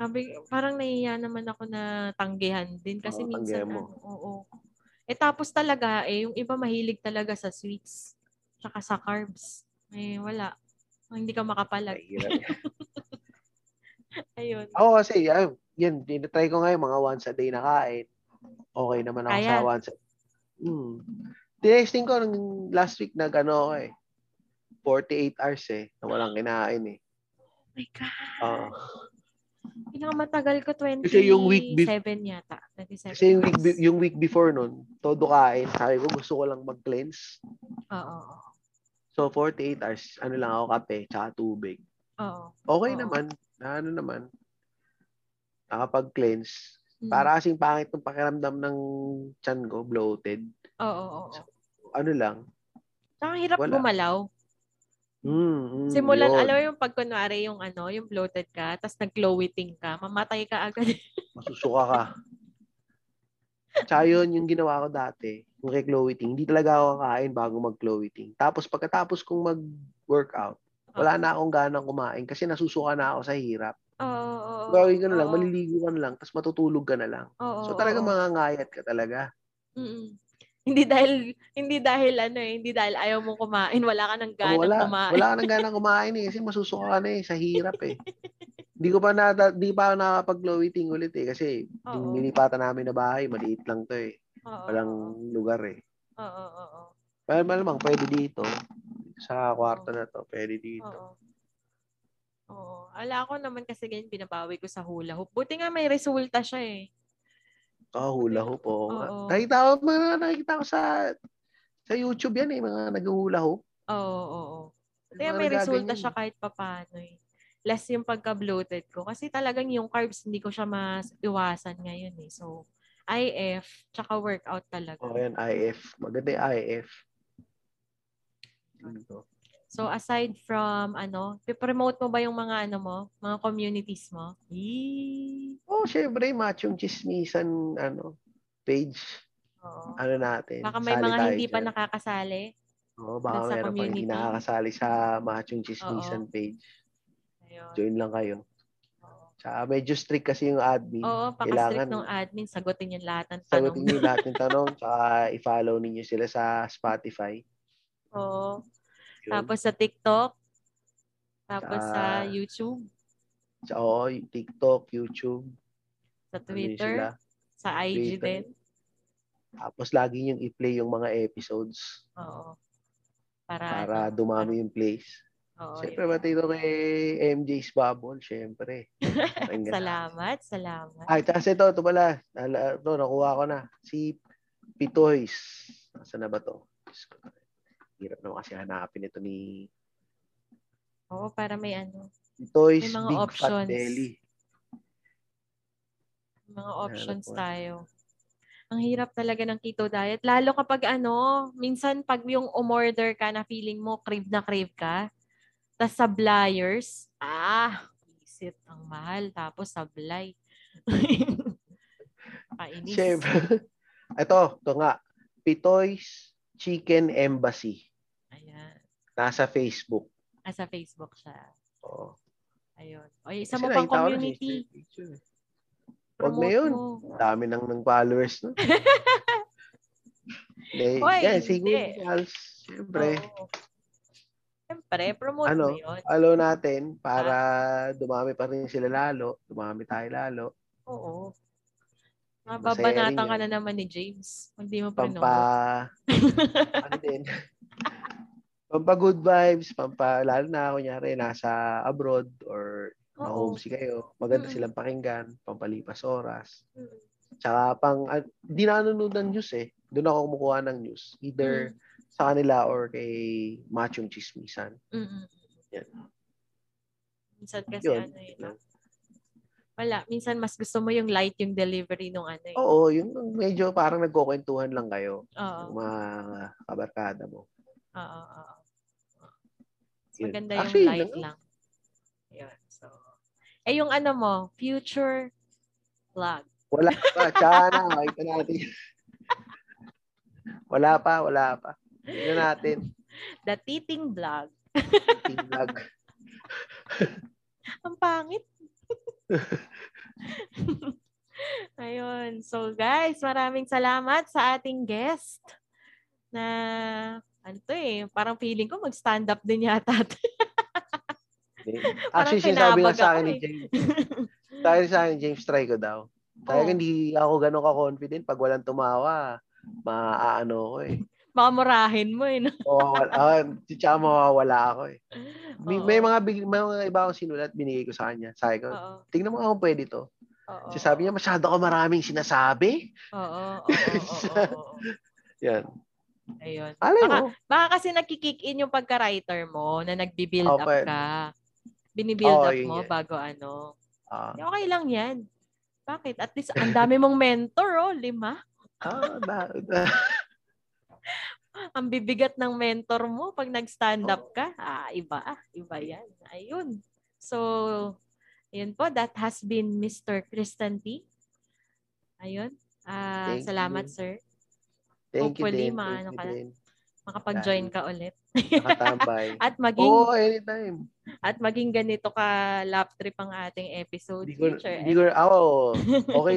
Sabi, parang nahiya naman ako na tanggihan din kasi minsan tapos talaga yung iba mahilig talaga sa sweets tsaka sa carbs. Wala. Hindi ka makapalag. Ayun. Oo, kasi yan, dinatry ko nga yung mga once a day na kain. Okay naman ako sa once a day. Tinesting ko nung last week na gano'n eh. 48 hours na walang kinain eh. Oh my God. Pinakamatagal ko 27 yata. 27 kasi yung week before nun, todo kain. Sabi ko gusto ko lang mag-cleanse. Oo. So 48 hours, ano lang ako, kape, tsaka tubig. Oo. Okay naman. Ano naman. Nakapag-cleanse. Para kasing pangit ng pakiramdam ng tiyan ko, bloated. Oo. So, ano lang. Saka hirap gumalaw. Simulan, alam mo yung pagkunwari yung yung bloated ka, tapos nag-Chloe Ting ka, mamatay ka agad. Masusuka ka. Tsaka yun, yung ginawa ko dati, yung kay Chloe Ting, hindi talaga ako kakain bago mag-Chloe Ting. Tapos pagkatapos kong mag-workout, wala na akong ganang kumain kasi nasusuka na ako sa hirap. Oo. Gawin ka na lang, maliligo ka na lang, tapos matutulog ka na lang. So talaga mangangayat ka talaga. Hindi dahil ayaw mong kumain, wala ka nang ganang kumain. Wala ka nang ganang kumain kasi masusuka na sa hirap . Hindi pa nakapag-low-eating ulit kasi yung nilipatan namin na bahay, maliit lang to . Walang lugar . Oo. Pero malamang pwede dito sa kwarto na to, pwede dito. Oo. Ala ko naman kasi ganyan, binabawi ko sa hula hoop. Buti nga may resulta siya . Hula hoop . Nakita ko sa YouTube yan mga nag-hula hoop. Oo. Kaya may resulta siya kahit papaano . Less yung pagka-bloated ko. Kasi talagang yung carbs, hindi ko siya mas iwasan ngayon . So, IF, tsaka workout talaga. Yan, IF. Maganda yung IF. Ito. So aside from pipromote mo ba yung mga mo, mga communities mo? Syempre, Machong Chismisan page. Natin. Baka may mga hindi pa nakakasali. Baka meron pa hindi nakakasali sa Machong Chismisan page. Ayun. Join lang kayo. Tsaka medyo strict kasi yung admin. Paka-strict ng admin. Sagutin yung lahat ng tanong. Tsaka i-follow ninyo sila sa Spotify. Oo. Tapos sa TikTok. Tapos sa YouTube. TikTok, YouTube. Sa Twitter. Sa IG din. Tapos lagi niyong i-play yung mga episodes. Oo. Para dumami yung plays. Siyempre, matito kay MJ's Bubble. Siyempre. Salamat. Kasi ito pala. Nakuha ko na. Si Pitoys. Saan na ba ito? Hirap naman kasi hanapin ito ni... para may Toys, may mga Big options. Fat Belly. Mga options tayo. Ang hirap talaga ng keto diet. Lalo kapag minsan pag yung umorder ka na feeling mo, crave na crave ka. Tapos sa Blyers, isip ang mahal. Tapos sa Bly. Painis. Siyempre. Ito nga. Pitoys Chicken Embassy. Ayan. Nasa Facebook. Sa Facebook siya. Oo. Ayun. Isa mo pang community. Huwag na yun. Dami ng followers na. Si Cool Pals. Siyempre. Siyempre, promote mo yun. Follow natin para dumami pa rin sila lalo. Dumami tayo lalo. Oo. Mababanata ka na naman ni James. Hindi mo pa Pampa-good vibes, lalo na kunyari nasa abroad or na-homesick kayo. Maganda silang pakinggan, pampalipas oras. Tsaka di nanonood ng news . Doon ako kumukuha ng news. Either sa kanila or kay Machong Chismisan. Yan. Minsan kasi wala. Minsan mas gusto mo yung light yung delivery nung . Oo, yung medyo parang nagkukwentuhan lang kayo. Yung mga kabarkada mo. Oo. Maganda yung light lang. Ayun, so. Yung mo, future vlog. Wala pa. Tsaka na, makita natin. Wala pa. Hindi natin. The Titing Vlog. Titing Vlog. Ang pangit. Ayun. So guys, maraming salamat sa ating guest na ano to eh, parang feeling ko mag-stand up din yata. Actually, sinabi na sa akin ni James. Dahil sa akin ni James, try ko daw. Dahil hindi ako ganun ka-confident. Pag walang tumawa, maaano ko eh. Mamurahin mo eh. No? Oo. Tsaka mawawala ako eh. May mga iba akong sinulat, binigay ko sa kanya. Sabi ko, tingnan mo kung pwede to. Sabi niya, masyado ko maraming sinasabi. Oo. Yan. Ayun. Baka kasi nakikick in yung pagka-writer mo na nagbi-build up ka. Binibuild up mo yan. Bago ano. Okay lang yan. Bakit? At least ang dami mong mentor, 5. Ang bibigat ng mentor mo pag nag-stand up ka. Iba yan. Ayun. So, ayun po. That has been Mr. Christian T. Ayun. Salamat, sir. Hopefully, makapag-join ka ulit. Nakatambay. Anytime. At maging ganito ka lap trip ang ating episode. Okay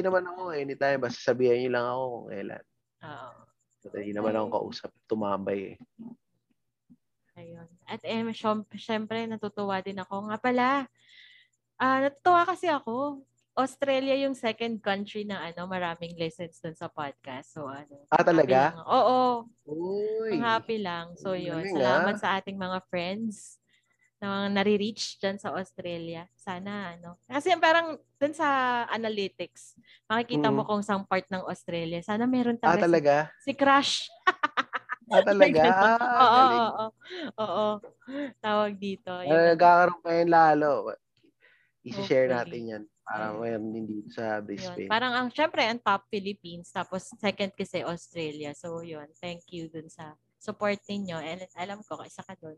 naman ako. Anytime. Basta sabihan niyo lang ako kung kailan. Hindi naman akong kausap. Tumambay eh. Ayun. At syempre, natutuwa din ako. Nga pala, natutuwa kasi ako. Australia yung second country na maraming lessons dun sa podcast. So talaga? Oo. Happy lang. So yun. Salamat sa ating mga friends na nare-reach dyan sa Australia. Sana Kasi parang dun sa analytics, makikita mo kung saan part ng Australia. Sana meron talaga. Talaga? Si Crush. Talaga? Oo. Tawag dito. Nagkakaroon kayo lalo. I-share natin yan. Parang hindi sa Brisbane. Parang syempre ang top Philippines, tapos second kasi Australia. So yun, thank you dun sa support ninyo. And alam ko, isa ka dun.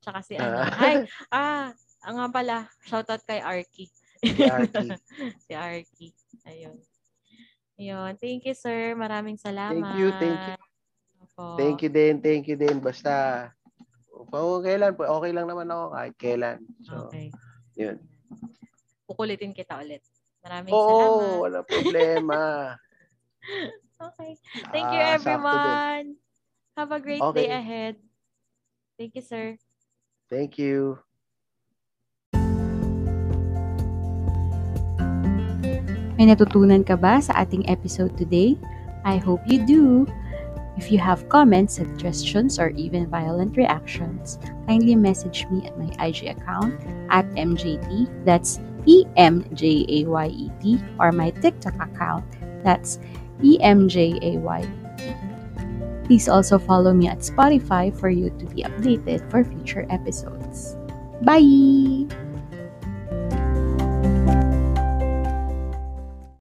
Tsaka si nga pala, shoutout kay Arky. Si Arky. Ayun. Thank you, sir. Maraming salamat. Thank you. Opo. Thank you din. Basta, kailan po. Okay lang naman ako kahit kailan. So, yun. Kukulitin kita ulit. Maraming salamat. Wala problema. Okay. Thank you everyone. Have a great day ahead. Thank you, sir. Thank you. May natutunan ka ba sa ating episode today? I hope you do. If you have comments, suggestions, or even violent reactions, kindly message me at my IG account at MJT, that's EMJAYET, or my TikTok account, that's EMJAY. Please also follow me at Spotify for you to be updated for future episodes. Bye!